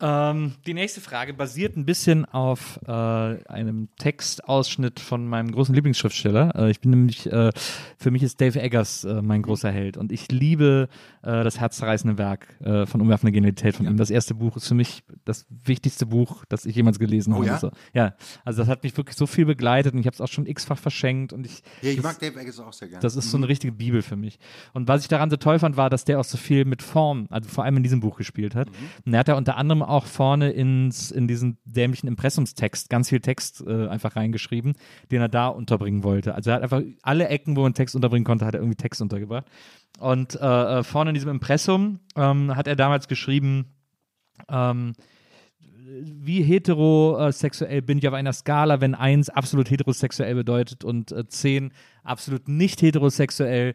Ähm, die nächste Frage basiert ein bisschen auf äh, einem Textausschnitt von meinem großen Lieblingsschriftsteller. Äh, ich bin nämlich, äh, für mich ist Dave Eggers äh, mein großer Held und ich liebe äh, das herzzerreißende Werk äh, von Umwerfende Genialität von ja. ihm. Das erste Buch ist für mich das wichtigste Buch, das ich jemals gelesen oh, habe. Ja? So, ja, also das hat mich wirklich so viel begleitet und ich habe es auch schon x-fach verschenkt. Und ich, ja, ich das, mag Dave Eggers auch sehr gerne. Das ist so eine richtige Bibel für mich. Und was ich daran so toll fand, war, dass der auch so viel mit Form, also vor allem in diesem Buch gespielt hat. Mhm. Und er hat ja unter anderem auch vorne ins, in diesen dämlichen Impressumstext ganz viel Text äh, einfach reingeschrieben, den er da unterbringen wollte. Also er hat einfach alle Ecken, wo er einen Text unterbringen konnte, hat er irgendwie Text untergebracht. Und äh, vorne in diesem Impressum ähm, hat er damals geschrieben, ähm, wie heterosexuell bin ich auf einer Skala, wenn eins absolut heterosexuell bedeutet und äh, zehn absolut nicht heterosexuell, äh,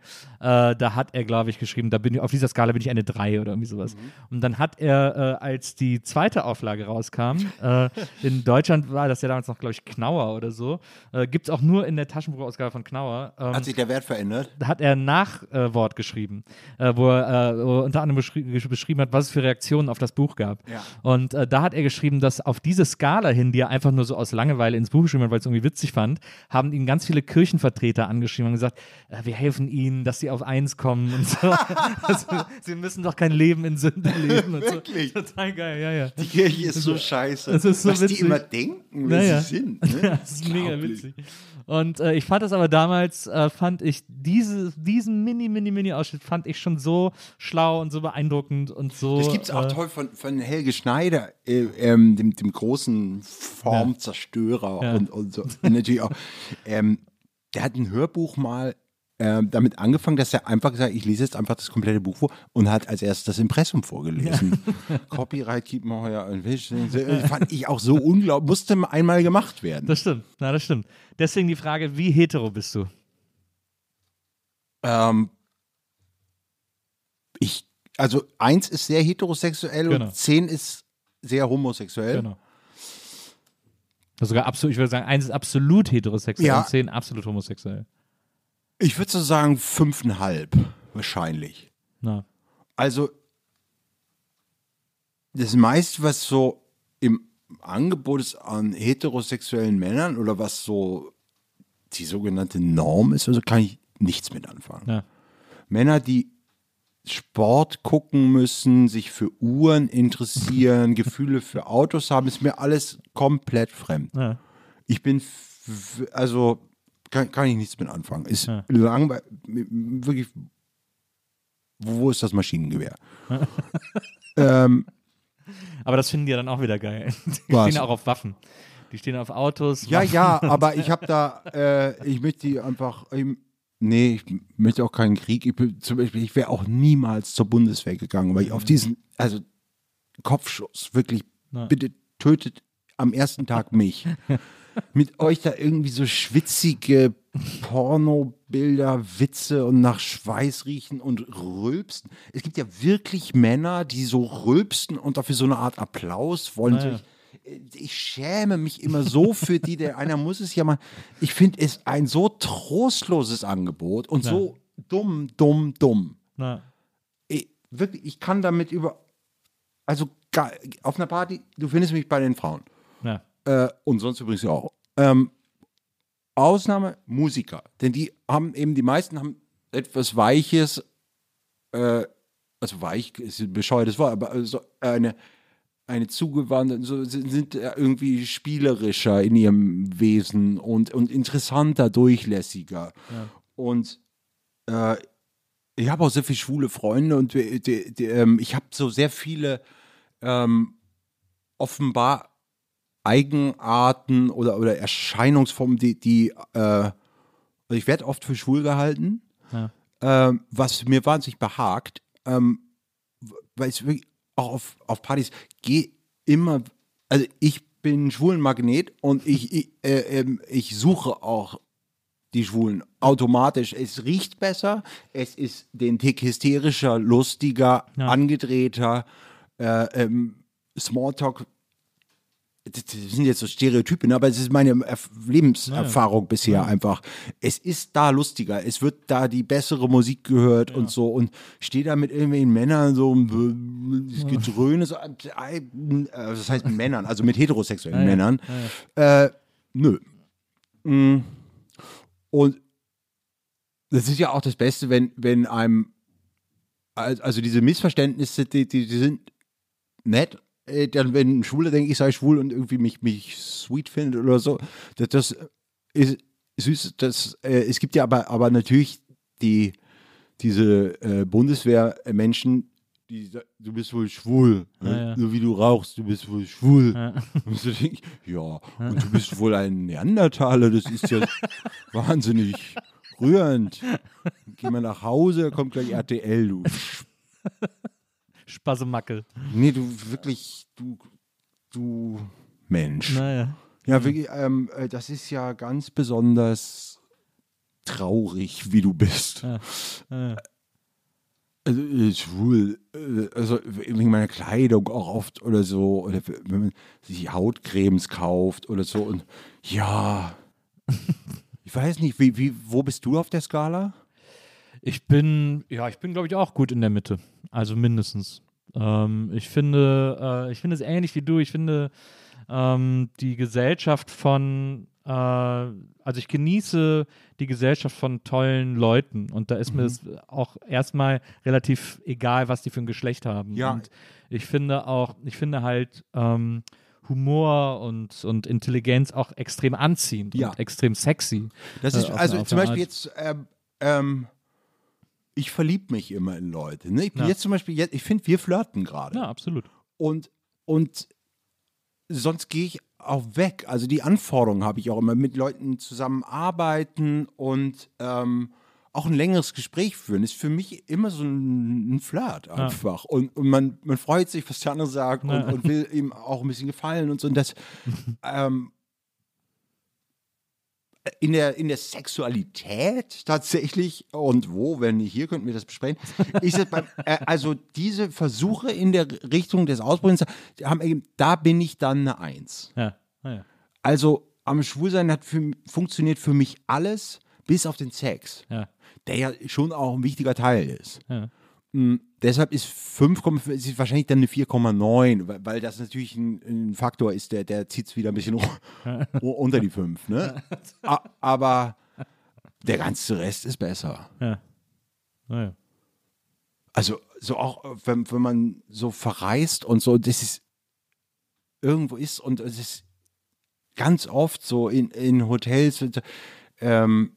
da hat er, glaube ich, geschrieben, da bin ich, auf dieser Skala bin ich eine drei oder irgendwie sowas. Mhm. Und dann hat er, äh, als die zweite Auflage rauskam, äh, in Deutschland war das ja damals noch, glaube ich, Knauer oder so, äh, gibt es auch nur in der Taschenbuchausgabe von Knauer. Ähm, hat sich der Wert verändert? Hat er ein Nachwort äh, geschrieben, äh, wo er äh, wo unter anderem beschri- beschrieben hat, was es für Reaktionen auf das Buch gab. Ja. Und äh, da hat er geschrieben, dass auf diese Skala hin, die er einfach nur so aus Langeweile ins Buch geschrieben hat, weil es irgendwie witzig fand, haben ihn ganz viele Kirchenvertreter angeschaut. geschrieben und gesagt, äh, wir helfen ihnen, dass sie auf eins kommen und so. Also, sie müssen doch kein Leben in Sünde leben. Und wirklich? So. Total geil, ja, ja. Die Kirche ist so scheiße. Das ist so was witzig. Die immer denken, wer naja. sie sind. Ne? Ja, das ist mega witzig. Und äh, ich fand das aber damals, äh, fand ich diese, diesen mini, mini, mini Ausschnitt fand ich schon so schlau und so beeindruckend und so. Das gibt es auch äh, toll von, von Helge Schneider, äh, ähm, dem, dem großen Formzerstörer ja. und, und so. Und natürlich auch, ähm, der hat ein Hörbuch mal äh, damit angefangen, dass er einfach gesagt hat, ich lese jetzt einfach das komplette Buch vor und hat als erstes das Impressum vorgelesen. Ja. Copyright keep more ja ein bisschen. Fand ich auch so unglaublich. Musste einmal gemacht werden. Das stimmt. Na, das stimmt. Deswegen die Frage, wie hetero bist du? Ähm, ich, also eins ist sehr heterosexuell, genau, und zehn ist sehr homosexuell. Genau. Also sogar absolut, ich würde sagen, eins ist absolut heterosexuell, ja, und zehn absolut homosexuell. Ich würde so sagen fünfeinhalb wahrscheinlich. Na. Also das meiste, was so im Angebot ist an heterosexuellen Männern oder was so die sogenannte Norm ist, also kann ich nichts mit anfangen. Ja. Männer, die Sport gucken müssen, sich für Uhren interessieren, Gefühle für Autos haben, ist mir alles komplett fremd. Ja. Ich bin, f- also kann, kann ich nichts mit anfangen. Ist ja langweilig, wirklich, wo ist das Maschinengewehr? ähm, aber das finden die ja dann auch wieder geil. Die was? Stehen auch auf Waffen. Die stehen auf Autos. Ja, Waffen. Ja, aber ich habe da, äh, ich möchte die einfach... Ich, Nee, ich möchte auch keinen Krieg. Ich, zum Beispiel, ich wäre auch niemals zur Bundeswehr gegangen, weil ich auf diesen, also Kopfschuss, wirklich, nein, bitte tötet am ersten Tag mich. Mit euch da irgendwie so schwitzige Pornobilder, Witze und nach Schweiß riechen und rülpsen. Es gibt ja wirklich Männer, die so rülpsen und dafür so eine Art Applaus wollen. Naja. Ich schäme mich immer so für die, der einer muss es ja mal. Ich finde es ein so trostloses Angebot und na, so dumm, dumm, dumm. Na. Ich, wirklich, ich kann damit über, also auf einer Party, du findest mich bei den Frauen. Äh, und sonst übrigens auch. Ähm, Ausnahme Musiker, denn die haben eben, die meisten haben etwas Weiches, äh, also weich ist ein bescheuertes Wort, aber so eine eine zugewandte, so sind irgendwie spielerischer in ihrem Wesen und, und interessanter, durchlässiger. Ja. Und äh, ich habe auch sehr viele schwule Freunde und die, die, die, ähm, ich habe so sehr viele ähm, offenbar Eigenarten oder, oder Erscheinungsformen, die, die äh, ich werde oft für schwul gehalten, ja, äh, was mir wahnsinnig behagt, ähm, weil es wirklich auch auf, auf Partys, gehe immer, also ich bin ein Schwulenmagnet und ich, ich, äh, ähm, ich suche auch die Schwulen automatisch. Es riecht besser, es ist den Tick hysterischer, lustiger, ja, angedrehter, äh, ähm, Smalltalk, das sind jetzt so Stereotypen, aber es ist meine Erf- Lebenserfahrung, ja, bisher, ja, einfach. Es ist da lustiger, es wird da die bessere Musik gehört, ja, und so und stehe da mit irgendwelchen Männern so Gedröhne, so, das heißt mit Männern, also mit heterosexuellen, ja, ja, Männern. Ja, ja. Äh, nö. Und das ist ja auch das Beste, wenn, wenn einem, also diese Missverständnisse, die, die, die sind nett. Dann, wenn ein Schwuler denkt, ich sei schwul und irgendwie mich, mich sweet findet oder so, das, das ist süß. Das, äh, es gibt ja aber, aber natürlich die, diese äh, Bundeswehrmenschen, die sagen, du bist wohl schwul, ja, ja, so wie du rauchst, du bist wohl schwul. Ja, und, du denkst, ja, und du bist wohl ein Neandertaler, das ist ja wahnsinnig rührend. Geh mal nach Hause, kommt gleich R T L, du Spassemackel. Nee, du wirklich, du, du Mensch. Naja. Ja, wirklich, ähm, das ist ja ganz besonders traurig, wie du bist. Ja. Ja. Also, schwul, also wegen meiner Kleidung auch oft oder so, oder wenn man sich Hautcremes kauft oder so und ja, ich weiß nicht, wie, wie, wo bist du auf der Skala? Ich bin, ja, ich bin, glaube ich, auch gut in der Mitte. Also mindestens. Ähm, ich finde, äh, ich finde es ähnlich wie du. Ich finde ähm, die Gesellschaft von, äh, also ich genieße die Gesellschaft von tollen Leuten und da ist, mhm, mir das auch erstmal relativ egal, was die für ein Geschlecht haben. Ja. Und ich finde auch, ich finde halt ähm, Humor und, und Intelligenz auch extrem anziehend, ja, und extrem sexy. Das ist, äh, also eine, zum Beispiel Art. Jetzt, ähm, ähm ich verlieb mich immer in Leute. Ne? Ich bin, ja, jetzt zum Beispiel, jetzt, ich finde, wir flirten gerade. Ja, absolut. Und, und sonst gehe ich auch weg. Also die Anforderungen habe ich auch immer, mit Leuten zusammenarbeiten und ähm, auch ein längeres Gespräch führen, ist für mich immer so ein, ein Flirt einfach. Ja. Und, und man, man freut sich, was der andere sagt und, und will ihm auch ein bisschen gefallen und so. Und das ähm, in, der, in der Sexualität tatsächlich, und wo, wenn nicht hier, könnten wir das besprechen, ist es beim, äh, also diese Versuche in der Richtung des Ausprobierens, haben eben, da bin ich dann eine Eins. Ja. Ah, ja. Also am Schwulsein hat für, funktioniert für mich alles, bis auf den Sex, ja. der ja schon auch ein wichtiger Teil ist. Ja. Mhm, deshalb ist fünf Komma fünf ist wahrscheinlich dann eine vier Komma neun, weil, weil das natürlich ein, ein Faktor ist, der, der zieht es wieder ein bisschen unter die fünf. Ne? Aber der ganze Rest ist besser. Ja. Naja. Also so auch, wenn, wenn man so verreist und so, das ist irgendwo ist und es ist ganz oft so in, in Hotels, ähm,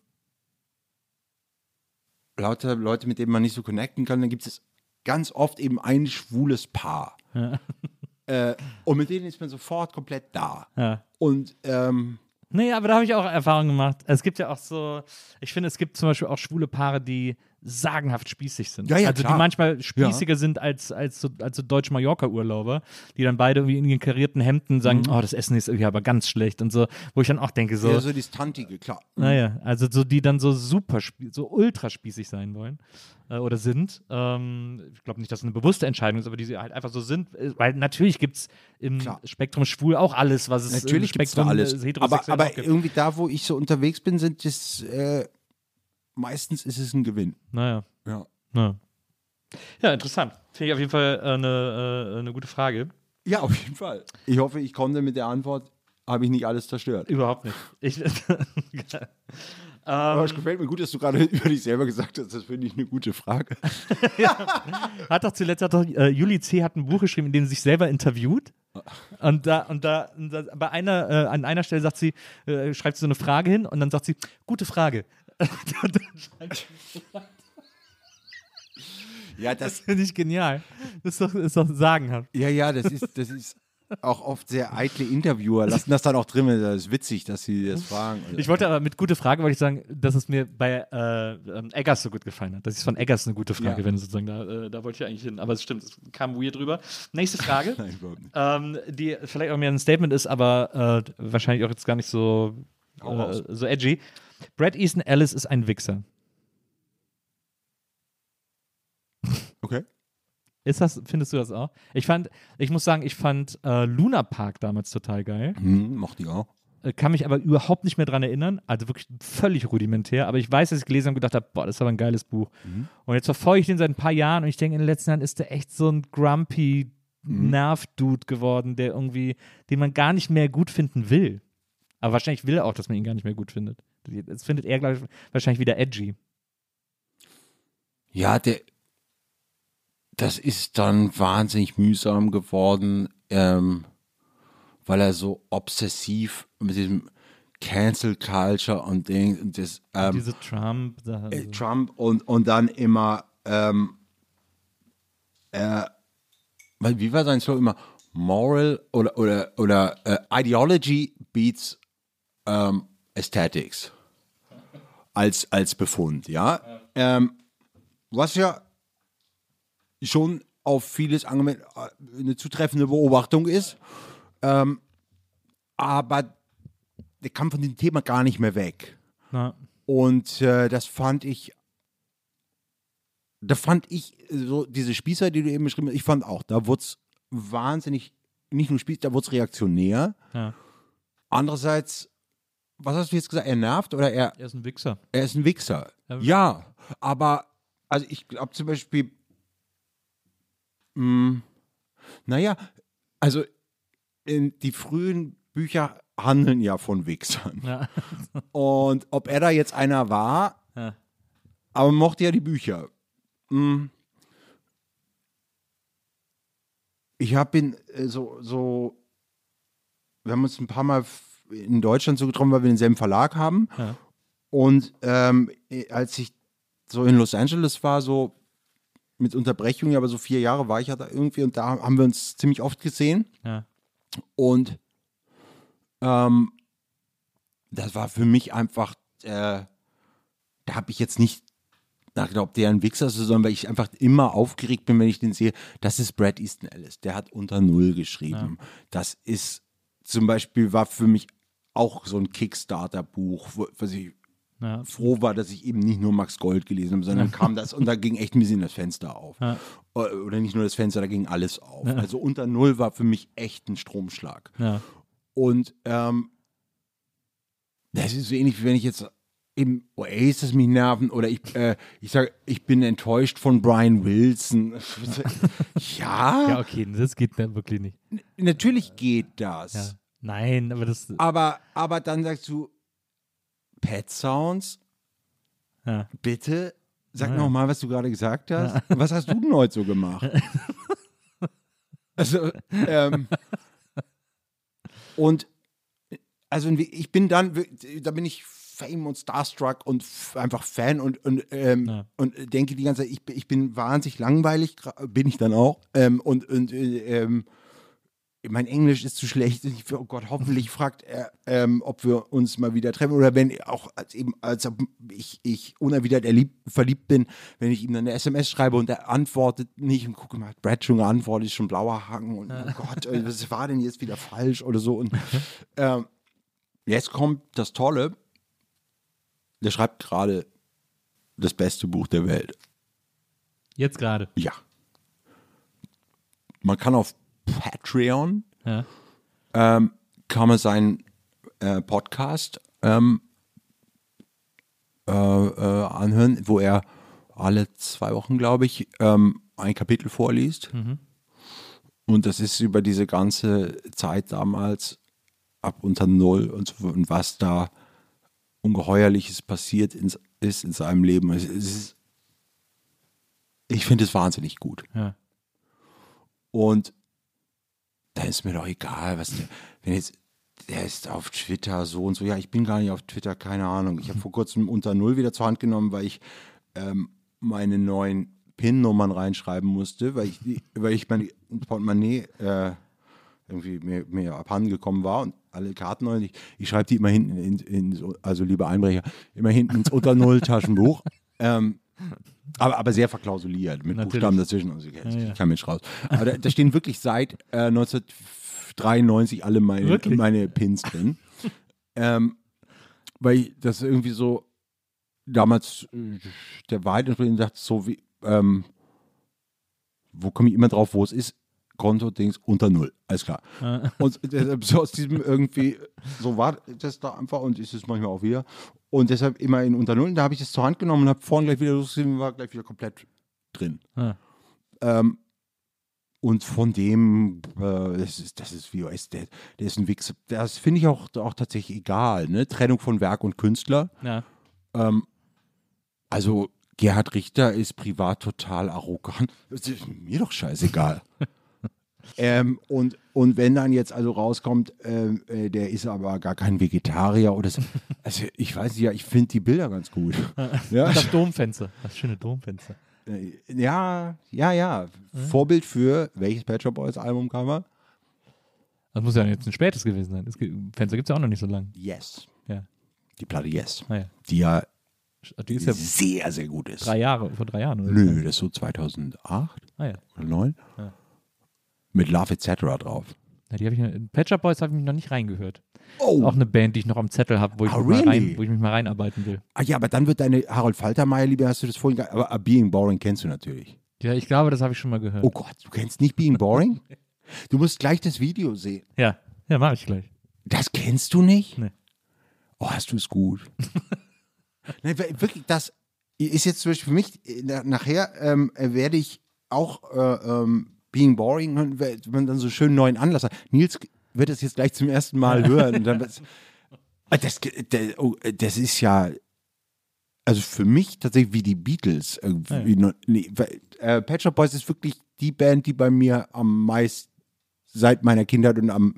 lauter Leute, mit denen man nicht so connecten kann, dann gibt es ganz oft eben ein schwules Paar. Ja. Äh, und mit denen ist man sofort komplett da. Ja. Und ähm, nee, aber da habe ich auch Erfahrungen gemacht. Es gibt ja auch so, ich finde, es gibt zum Beispiel auch schwule Paare, die sagenhaft spießig sind. Ja, ja, also klar. Die manchmal spießiger ja. sind als, als so, als so Deutsch-Mallorca-Urlauber, die dann beide irgendwie in den karierten Hemden sagen, mhm. oh, das Essen ist irgendwie aber ganz schlecht und so, wo ich dann auch denke so. Ja, so die Tantige, klar. Naja, also so die dann so super, so ultra spießig sein wollen äh, oder sind. Ähm, ich glaube nicht, dass es eine bewusste Entscheidung ist, aber die sie halt einfach so sind, weil natürlich gibt es im klar. Spektrum schwul auch alles, was es natürlich im Spektrum alles. heterosexuell aber, aber gibt. Irgendwie da, wo ich so unterwegs bin, sind das äh meistens ist es ein Gewinn. Naja. Ja, naja. Ja, interessant. Finde ich auf jeden Fall eine, eine gute Frage. Ja, auf jeden Fall. Ich hoffe, ich konnte mit der Antwort, habe ich nicht alles zerstört. Überhaupt nicht. Ich, aber es gefällt mir gut, dass du gerade über dich selber gesagt hast, das finde ich eine gute Frage. Ja. Hat doch zuletzt, hat doch, äh, Juli C. hat ein Buch geschrieben, in dem sie sich selber interviewt. Und da, und da, und da bei einer, äh, an einer Stelle sagt sie, äh, schreibt sie so eine Frage hin und dann sagt sie, gute Frage. Ja, das, das finde ich genial. Das ist doch, ist doch sagenhaft. Ja, ja, das ist, das ist auch oft sehr eitle Interviewer. Lassen das dann auch drin. Das ist witzig, dass sie das fragen. Ich wollte aber mit gute Frage, wollte ich sagen, dass es mir bei äh, Eggers so gut gefallen hat. Das ist von Eggers eine gute Frage, ja. wenn sozusagen da, äh, da wollte ich eigentlich hin. Aber es stimmt, es kam weird drüber. Nächste Frage, nein, überhaupt nicht. Ähm, die vielleicht auch mehr ein Statement ist, aber äh, wahrscheinlich auch jetzt gar nicht so, äh, so edgy. Brad Easton Ellis ist ein Wichser. Okay. Ist das, findest du das auch? Ich fand, ich muss sagen, ich fand äh, Luna Park damals total geil. Hm, mochte ich auch. Kann mich aber überhaupt nicht mehr dran erinnern. Also wirklich völlig rudimentär. Aber ich weiß, dass ich gelesen habe und gedacht habe, boah, das ist aber ein geiles Buch. Mhm. Und jetzt verfolge ich den seit ein paar Jahren und ich denke, in den letzten Jahren ist der echt so ein grumpy mhm. Nerv-Dude geworden, der irgendwie, den man gar nicht mehr gut finden will. Aber wahrscheinlich will er auch, dass man ihn gar nicht mehr gut findet. Das findet er, glaube ich, wahrscheinlich wieder edgy. Ja, der, das ist dann wahnsinnig mühsam geworden, ähm, weil er so obsessiv mit diesem Cancel Culture und Ding und das, ähm, diese Trump, äh, Trump und, und dann immer, ähm, äh, wie war sein Slogan immer? Moral oder, oder, oder äh, Ideology beats ähm, Aesthetics als, als Befund, ja. ja. Ähm, was ja schon auf vieles angemeldet eine zutreffende Beobachtung ist, ähm, aber der kam von dem Thema gar nicht mehr weg. Na. Und äh, das fand ich, da fand ich so diese Spießer, die du eben beschrieben hast, ich fand auch, da wurde es wahnsinnig, nicht nur Spießer, da wurde es reaktionär. Ja. Andererseits, was hast du jetzt gesagt? Er nervt oder er... Er ist ein Wichser. Er ist ein Wichser. Ja, aber also ich glaube zum Beispiel, mh, naja, also in, die frühen Bücher handeln ja von Wichsern. Ja. Und ob er da jetzt einer war, ja. aber mochte ja die Bücher. Mh, ich habe ihn äh, so, so, wir haben uns ein paar Mal in Deutschland so getroffen, weil wir denselben Verlag haben. Ja. Und ähm, als ich so in Los Angeles war, so mit Unterbrechungen, aber so vier Jahre war ich ja da irgendwie und da haben wir uns ziemlich oft gesehen. Ja. Und ähm, das war für mich einfach, äh, da habe ich jetzt nicht nachgedacht, ob der ein Wichser ist, sondern weil ich einfach immer aufgeregt bin, wenn ich den sehe. Das ist Brad Easton Ellis. Der hat unter Null geschrieben. Ja. Das ist zum Beispiel, war für mich auch so ein Kickstarter-Buch, was ich ja. froh war, dass ich eben nicht nur Max Gold gelesen habe, sondern ja. kam das und da ging echt ein bisschen das Fenster auf. Ja. Oder nicht nur das Fenster, da ging alles auf. Ja. Also unter Null war für mich echt ein Stromschlag. Ja. Und ähm, das ist so ähnlich, wie wenn ich jetzt eben Oasis mich nerven oder ich, äh, ich sage, ich bin enttäuscht von Brian Wilson. ja. Ja, okay, das geht wirklich nicht. N- natürlich geht das. Ja. Nein, aber das... Aber, aber dann sagst du, Pet Sounds, ja. bitte, sag ja. nochmal, was du gerade gesagt hast. Ja. Was hast du denn heute so gemacht? also, ähm... Und also ich bin dann, da bin ich Fame und Starstruck und f- einfach Fan und, und, ähm, ja. und denke die ganze Zeit, ich, ich bin wahnsinnig langweilig, bin ich dann auch. Ähm, und und ähm, mein Englisch ist zu schlecht. Ich, oh Gott, hoffentlich fragt er, ähm, ob wir uns mal wieder treffen. Oder wenn auch als eben, als ich, ich unerwidert erlieb, verliebt bin, wenn ich ihm dann eine S M S schreibe und er antwortet nicht und gucke mal, hat Brad schon geantwortet, ist schon blauer Haken und oh Gott, was war denn jetzt wieder falsch oder so. Und ähm, jetzt kommt das Tolle, der schreibt gerade das beste Buch der Welt. Jetzt gerade? Ja. Man kann auf Patreon, ja. ähm, kann man seinen äh, Podcast ähm, äh, äh, anhören, wo er alle zwei Wochen, glaube ich, ähm, ein Kapitel vorliest. Mhm. Und das ist über diese ganze Zeit damals ab unter Null und, so, und was da Ungeheuerliches passiert in, ist in seinem Leben. Es, es ist, ich finde es wahnsinnig gut. Ja. Und dann ist mir doch egal, was der, wenn jetzt, der ist auf Twitter so und so, ja, ich bin gar nicht auf Twitter, keine Ahnung. Ich habe vor kurzem unter Null wieder zur Hand genommen, weil ich ähm, meine neuen P I N-Nummern reinschreiben musste, weil ich, weil ich mein Portemonnaie äh, irgendwie mir, mir abhandengekommen war und alle Karten neu. Ich, ich schreibe die immer hinten, in, in, also liebe Einbrecher, immer hinten ins unter Null-Taschenbuch. ähm, Aber, aber sehr verklausuliert, mit Natürlich. Buchstaben dazwischen. Also, ich ja, kann mich raus. Aber da, da stehen wirklich seit äh, neunzehnhundertdreiundneunzig alle meine, wirklich? meine Pins drin. ähm, weil ich das irgendwie so damals äh, der Wahrheit entsprechend dachte, so wie, ähm, wo komme ich immer drauf, wo es ist? Konto, Dings, unter Null. Alles klar. Ah. Und deshalb so aus diesem irgendwie, so war das da einfach und ist es manchmal auch wieder. Und deshalb immer in unter Null. Und da habe ich das zur Hand genommen und habe vorhin gleich wieder losgesehen, war gleich wieder komplett drin. Ah. Ähm, und von dem, äh, das ist, das ist V O S, der, der ist ein Wichser. Das finde ich auch, auch tatsächlich egal, ne? Trennung von Werk und Künstler. Ja. Ähm, also Gerhard Richter ist privat total arrogant. Das ist mir doch scheißegal. Ähm, und, und wenn dann jetzt also rauskommt, ähm, äh, der ist aber gar kein Vegetarier oder so. Also ich weiß ja, ich finde die Bilder ganz gut. ja. Das Domfenster, das schöne Domfenster. Äh, ja, ja, ja. Mhm. Vorbild für welches Pet Shop Boys Albumcover? Das muss ja jetzt ein spätes gewesen sein. Das Fenster gibt es ja auch noch nicht so lange. Yes. Ja. Die Platte Yes. Ah, ja. Die ja, die ist ja sehr, sehr gut ist. Drei Jahre, vor drei Jahren, oder? Nö, das ist so zweitausendacht ah, ja. oder neun. Ja. Mit Love et cetera drauf. Ja, die habe ich. Pet Shop Boys habe ich noch nicht reingehört. Oh. Das ist auch eine Band, die ich noch am Zettel habe, wo, ah, really? rein, wo ich mich mal reinarbeiten will. Ah ja, aber dann wird deine Harold Faltermeier, lieber, hast du das vorhin gesagt. Aber Being Boring kennst du natürlich. Ja, ich glaube, das habe ich schon mal gehört. Oh Gott, du kennst nicht Being Boring? Du musst gleich das Video sehen. Ja, ja, mache ich gleich. Das kennst du nicht? Nee. Oh, hast du es gut. Nein, wirklich, das ist jetzt zum Beispiel für mich, nachher ähm, werde ich auch äh, ähm, Being Boring, wenn man dann so schön neuen Anlass hat. Nils wird es jetzt gleich zum ersten Mal hören. Und dann das, das, das ist ja, also für mich tatsächlich wie die Beatles. Irgendwie ja. ne, äh, Pet Shop Boys ist wirklich die Band, die bei mir am meisten seit meiner Kindheit und am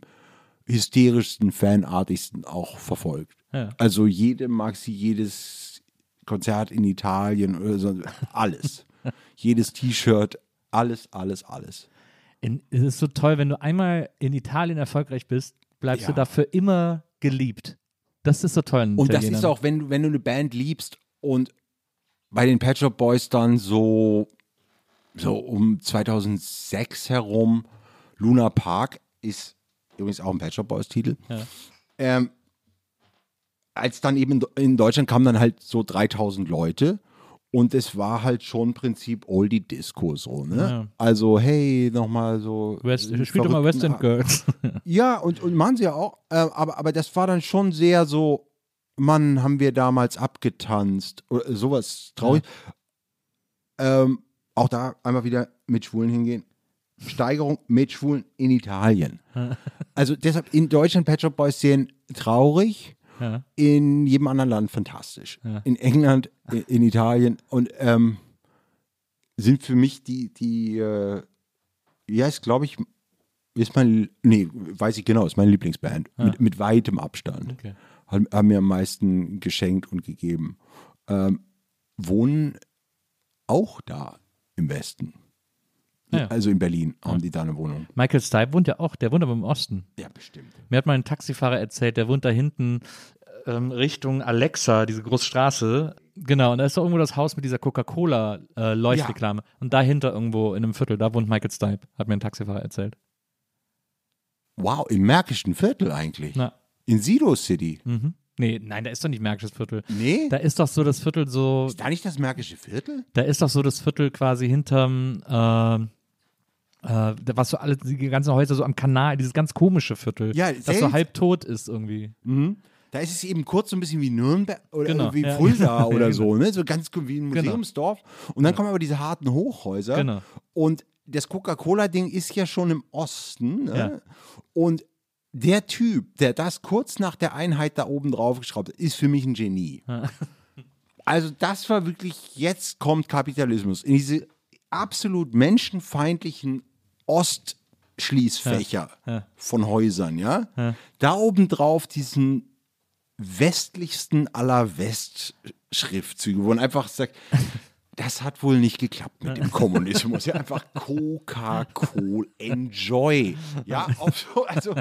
hysterischsten, fanartigsten auch verfolgt. Ja. Also jede mag sie, jedes Konzert in Italien oder so, alles. Jedes T-Shirt, alles, alles, alles. In, es ist so toll, wenn du einmal in Italien erfolgreich bist, bleibst ja. du dafür immer geliebt. Das ist so toll. Und das ist auch, wenn, wenn du eine Band liebst und bei den Pet Shop Boys dann so, so um zweitausendsechs herum. Luna Park ist übrigens auch ein Pet Shop Boys Titel. Ja. Ähm, als dann eben in Deutschland kamen dann halt so dreitausend Leute. Und es war halt schon im Prinzip Oldie Disco so, ne? Ja. Also, hey, nochmal so. Spielt doch mal West End Girls. Ja, und, und machen sie ja auch. Äh, aber, aber das war dann schon sehr so, Mann, haben wir damals abgetanzt. Oder sowas traurig. Ja. Ähm, auch da einmal wieder mit Schwulen hingehen. Steigerung mit Schwulen in Italien. Also deshalb in Deutschland Pet Shop Boys sehen traurig. Ja. In jedem anderen Land fantastisch. Ja. In England, in Italien und ähm, sind für mich die, die äh, ja, ist glaube ich, ist mein, nee, weiß ich genau, ist meine Lieblingsband. Ah. Mit, mit weitem Abstand. Okay. Haben, haben mir am meisten geschenkt und gegeben. Ähm, wohnen auch da im Westen. Ja. Also in Berlin haben ja. die da eine Wohnung. Michael Stipe wohnt ja auch, der wohnt aber im Osten. Ja, bestimmt. Mir hat mal ein Taxifahrer erzählt, der wohnt da hinten ähm, Richtung Alexa, diese große Straße. Genau, und da ist doch irgendwo das Haus mit dieser Coca-Cola-Leuchtreklame. Äh, ja. Und dahinter irgendwo in einem Viertel, da wohnt Michael Stipe, hat mir ein Taxifahrer erzählt. Wow, im Märkischen Viertel eigentlich? Na. In Sido City? Mhm. Nee, nein, da ist doch nicht Märkisches Viertel. Nee? Da ist doch so das Viertel so... Ist da nicht das Märkische Viertel? Da ist doch so das Viertel quasi hinterm... Äh, Äh, was so alle, die ganzen Häuser so am Kanal, dieses ganz komische Viertel, ja, das so halbtot ist irgendwie. Mhm. Da ist es eben kurz so ein bisschen wie Nürnberg oder genau, wie ja. Fulda oder so, ne? So ganz wie ein Museumsdorf. Und dann ja. kommen aber diese harten Hochhäuser. Genau. Und das Coca-Cola-Ding ist ja schon im Osten. Ne? Ja. Und der Typ, der das kurz nach der Einheit da oben drauf geschraubt hat, ist für mich ein Genie. Ja. Also das war wirklich, jetzt kommt Kapitalismus. In diese absolut menschenfeindlichen Ostschließfächer ja, ja. von Häusern, ja? ja? Da obendrauf diesen westlichsten aller West-Schriftzüge, wo man einfach sagt, das hat wohl nicht geklappt mit dem Kommunismus. Ja, einfach Coca-Cola, enjoy. Ja, also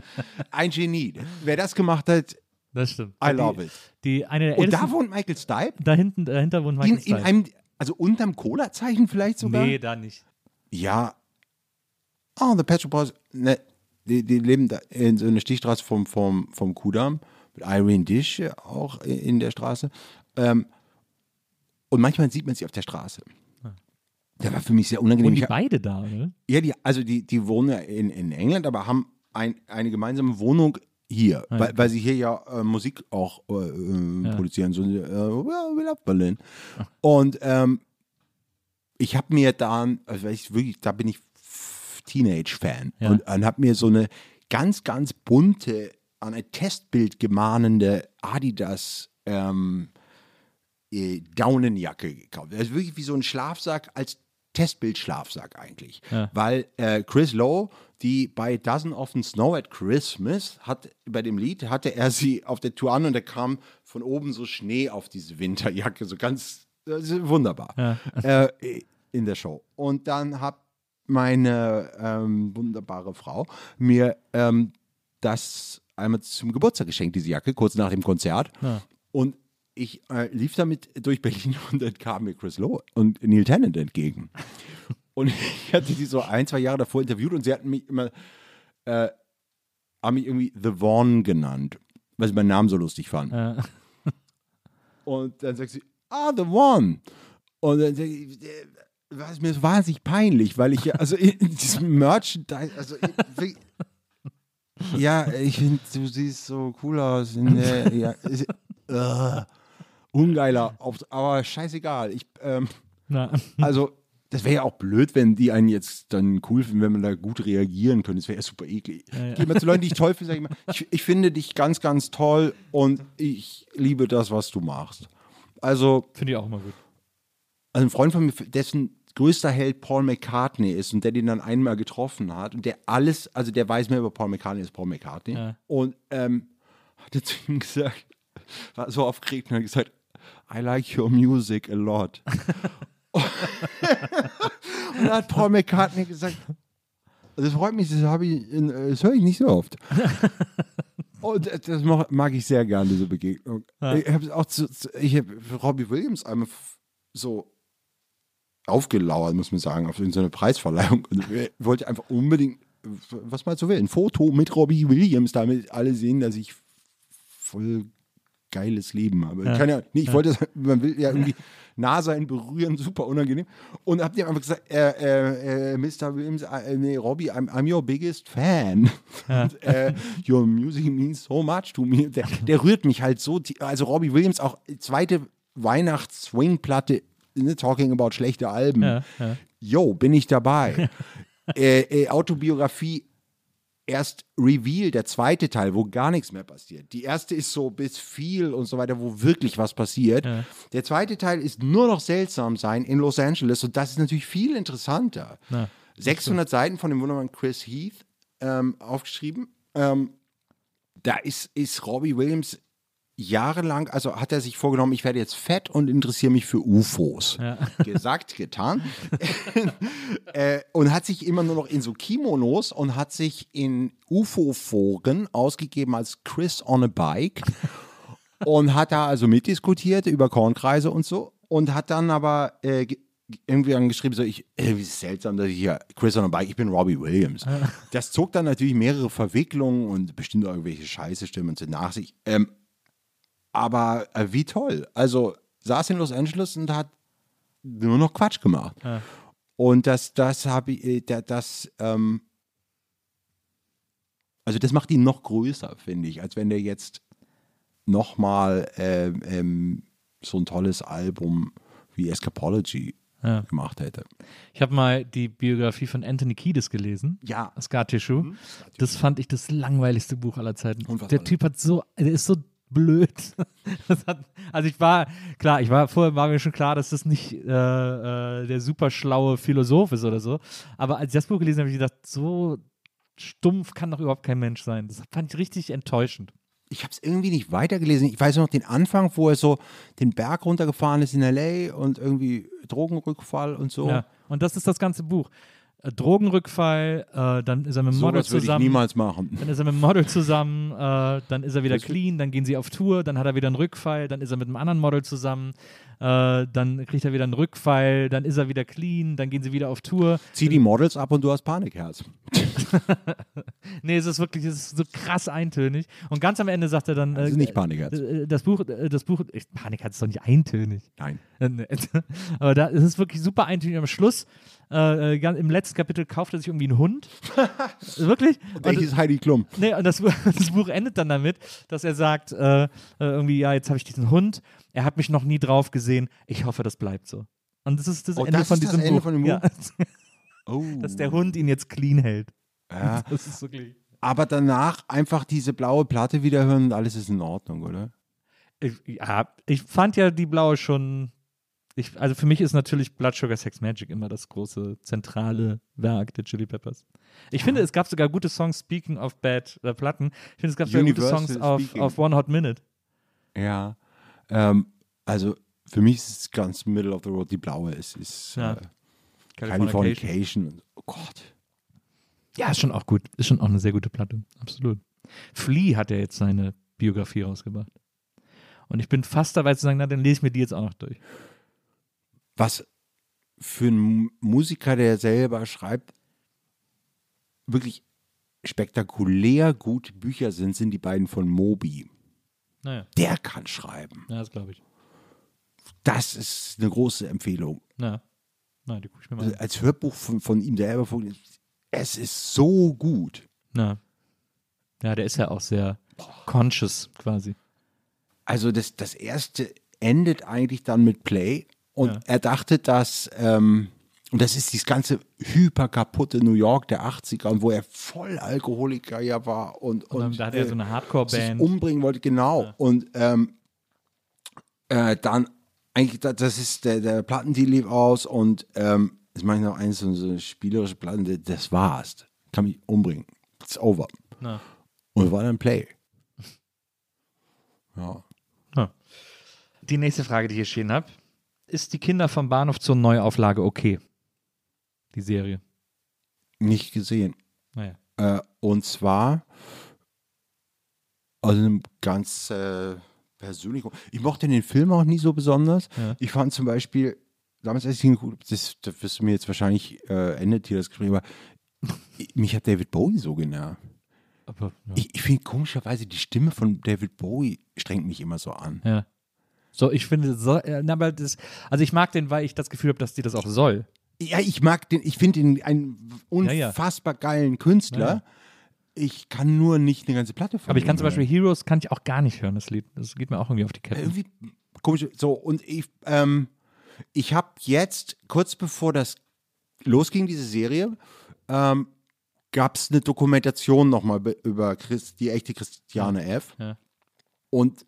ein Genie. Wer das gemacht hat, das stimmt. I love die, it. Die eine der Und da wohnt Michael Stipe? Da hinten, dahinter wohnt Michael in, Stipe. In einem, also unterm Cola-Zeichen vielleicht sogar? Nee, da nicht. Ja, oh, the Pet Shop Boys, ne, die, die leben da in so einer Stichstraße vom, vom, vom Kudamm, mit Irene Dish auch in der Straße. Ähm, und manchmal sieht man sie auf der Straße. Ah. Das war für mich sehr unangenehm. Und die ich, beide da, oder? Ja, die, also die, die wohnen ja in, in England, aber haben ein, eine gemeinsame Wohnung hier, ah, ja. weil, weil sie hier ja äh, Musik auch äh, äh, ja. produzieren. So, äh, well, we love Berlin. Ach. Und ähm, ich habe mir dann, also ich wirklich, da bin ich Teenage-Fan ja. und, und habe mir so eine ganz, ganz bunte, an ein Testbild gemahnende Adidas ähm, äh, Daunenjacke gekauft. Das ist wirklich wie so ein Schlafsack, als Testbild-Schlafsack eigentlich. Ja. Weil äh, Chris Lowe, die bei Doesn't Often Snow at Christmas, hat bei dem Lied, hatte er sie auf der Tour an und da kam von oben so Schnee auf diese Winterjacke, so ganz wunderbar ja. äh, in der Show. Und dann habe meine ähm, wunderbare Frau mir ähm, das einmal zum Geburtstag geschenkt, diese Jacke, kurz nach dem Konzert. Ja. Und ich äh, lief damit durch Berlin und dann kam mir Chris Lowe und Neil Tennant entgegen. Und ich hatte sie so ein, zwei Jahre davor interviewt und sie hatten mich immer, äh, haben mich irgendwie The Vaughn genannt, weil sie meinen Namen so lustig fanden. Ja. Und dann sagt sie, ah, The Vaughn. Und dann sagt sie, war es mir wahnsinnig peinlich, weil ich ja, also in diesem Merchandise, also in, ja, ich finde, du siehst so cool aus. In der, ja, ist, uh, ungeiler, aber scheißegal. Ich, ähm, also, das wäre ja auch blöd, wenn die einen jetzt dann cool finden, wenn man da gut reagieren könnte. Das wäre ja super eklig. Ja, ja. Ich gehe immer zu Leuten, die ich toll finde, sage ich mal, ich, ich finde dich ganz, ganz toll und ich liebe das, was du machst. Also. Finde ich auch immer gut. Also ein Freund von mir, dessen größter Held Paul McCartney ist und der den dann einmal getroffen hat und der alles, also der weiß mehr über Paul McCartney als Paul McCartney ja. und ähm, hat er zu ihm gesagt, war so aufgeregt und hat gesagt, I like your music a lot. Und dann hat Paul McCartney gesagt, das freut mich, das, ich, das höre ich nicht so oft. Und das mag ich sehr gerne, diese Begegnung. Ja. Ich habe auch zu, zu ich hab Robbie Williams einmal so aufgelauert, muss man sagen, auf so eine Preisverleihung. Und wollte einfach unbedingt, was man so will, ein Foto mit Robbie Williams, damit alle sehen, dass ich voll geiles Leben habe. Ja. Keine Ahnung. Nee, ich ja. wollte, man will ja irgendwie nah sein, berühren, super unangenehm. Und hab dem einfach gesagt, äh, äh, äh, Mister Williams, äh, nee, Robbie, I'm, I'm your biggest fan. Ja. Und, äh, your music means so much to me. Der, der rührt mich halt so. Also Robbie Williams, auch zweite Weihnachts-Swing-Platte, ne, talking about schlechte Alben. Ja, ja. Yo, bin ich dabei. äh, äh, Autobiografie, erst Reveal, der zweite Teil, wo gar nichts mehr passiert. Die erste ist so bis viel und so weiter, wo wirklich was passiert. Ja. Der zweite Teil ist nur noch seltsam sein in Los Angeles und das ist natürlich viel interessanter. Ja. sechshundert Seiten von dem wunderbaren Chris Heath ähm, aufgeschrieben. Ähm, da ist, ist Robbie Williams jahrelang, also hat er sich vorgenommen, ich werde jetzt fett und interessiere mich für U F Os. Ja. Gesagt, getan. äh, und hat sich immer nur noch in so Kimonos und hat sich in U F O-Foren ausgegeben als Chris on a Bike und hat da also mitdiskutiert über Kornkreise und so und hat dann aber äh, irgendwie angeschrieben, so ich, äh, wie seltsam, dass ich hier Chris on a Bike, ich bin Robbie Williams. Ja. Das zog dann natürlich mehrere Verwicklungen und bestimmt irgendwelche Scheiße-Stimmen nach sich. Ähm, Aber äh, wie toll. Also saß in Los Angeles und hat nur noch Quatsch gemacht. Ja. Und das, das habe ich, äh, das, das ähm, also das macht ihn noch größer, finde ich, als wenn der jetzt nochmal äh, ähm, so ein tolles Album wie Escapology ja. gemacht hätte. Ich habe mal die Biografie von Anthony Kiedis gelesen. Ja. Scar Tissue. Mhm. Das fand ich das langweiligste Buch aller Zeiten. Der Typ hat so, der ist so blöd. Das hat, also ich war, klar, ich war, vorher war mir schon klar, dass das nicht äh, äh, der super schlaue Philosoph ist oder so, aber als ich das Buch gelesen habe, habe ich gedacht, so stumpf kann doch überhaupt kein Mensch sein. Das fand ich richtig enttäuschend. Ich habe es irgendwie nicht weitergelesen. Ich weiß noch den Anfang, wo er so den Berg runtergefahren ist in L A und irgendwie Drogenrückfall und so. Ja, und das ist das ganze Buch. Drogenrückfall, äh, dann ist er mit dem Model zusammen. So würde ich niemals machen. Dann ist er mit dem Model zusammen, äh, dann ist er wieder clean, dann gehen sie auf Tour, dann hat er wieder einen Rückfall, dann ist er mit einem anderen Model zusammen, äh, dann kriegt er wieder einen Rückfall, dann ist er wieder clean, dann gehen sie wieder auf Tour. Zieh die Models ab und du hast Panikherz. Nee, es ist wirklich, es ist so krass eintönig. Und ganz am Ende sagt er dann, äh, das ist nicht Panikherz. Das Buch, das Buch, Panikherz ist doch nicht eintönig. Nein. Aber da ist es wirklich super eintönig am Schluss. Äh, im letzten Kapitel kauft er sich irgendwie einen Hund. Wirklich? Welches Heidi Klum. Nee, und das, das Buch endet dann damit, dass er sagt, äh, irgendwie, ja, jetzt habe ich diesen Hund, er hat mich noch nie drauf gesehen, ich hoffe, das bleibt so. Und das ist das, oh, Ende, das, von ist das Ende von diesem Buch. Ja. Oh. Dass der Hund ihn jetzt clean hält. Ja. Das ist wirklich. Aber danach einfach diese blaue Platte wiederhören und alles ist in Ordnung, oder? Ich, ja, ich fand ja die blaue schon. Ich, also für mich ist natürlich Blood Sugar Sex Magic immer das große, zentrale Werk der Chili Peppers. Ich finde, ah. es gab sogar gute Songs, speaking of bad äh, Platten, ich finde, es gab sogar gute Songs auf, auf One Hot Minute. Ja, ähm, also für mich ist es ganz middle of the road, die blaue ist, ist ja. äh, Californication. Oh Gott. Ja, ist schon auch gut, ist schon auch eine sehr gute Platte, absolut. Flea hat ja jetzt seine Biografie rausgebracht. Und ich bin fast dabei zu sagen, na, dann lese ich mir die jetzt auch noch durch. Was für einen Musiker, der selber schreibt, wirklich spektakulär gute Bücher sind, sind die beiden von Moby. Naja. Der kann schreiben. Ja, das glaube ich. Das ist eine große Empfehlung. Ja. Nein, die gucke ich mir mal an. Als Hörbuch von, von ihm selber, von, es ist so gut. Na. Ja, der ist ja auch sehr conscious quasi. Also das, das erste endet eigentlich dann mit Play. Und ja. er dachte, dass, ähm, und das ist dieses ganze hyperkaputte New York der achtziger und wo er voll Alkoholiker ja war und, und, und da hat er äh, so eine Hardcore-Band. Sich umbringen wollte, genau. Ja. Und ähm, äh, dann, eigentlich, das ist der, der Plattendeal lief aus und ähm, jetzt mache ich noch eins, so eine spielerische Platte, das war's. Kann mich umbringen. It's over. Na. Und war dann Play. Ja. Na. Die nächste Frage, die ich hier stehen habe. Ist die Kinder vom Bahnhof zur Neuauflage okay? Die Serie. Nicht gesehen. Naja. Äh, und zwar aus einem ganz äh, persönlich. Ich mochte den Film auch nie so besonders. Ja. Ich fand zum Beispiel, damals, als ich ihn gut, das, das wirst du mir jetzt wahrscheinlich, äh, endet hier das Gespräch, aber mich hat David Bowie so genervt. Aber, ja. Ich, ich finde komischerweise, die Stimme von David Bowie strengt mich immer so an. Ja. So, ich finde, so, na, aber das, also ich mag den, weil ich das Gefühl habe, dass die das auch soll. Ja, ich mag den, ich finde ihn einen unfassbar ja, ja. geilen Künstler. Ja, ja. Ich kann nur nicht eine ganze Platte von Aber ich kann zum Beispiel Heroes, kann ich auch gar nicht hören, das Lied. Das geht mir auch irgendwie auf die Kette. Irgendwie komisch. So, und ich, ähm, ich habe jetzt, kurz bevor das losging, diese Serie, ähm, gab es eine Dokumentation nochmal über Christ, die echte Christiane F. Ja. Und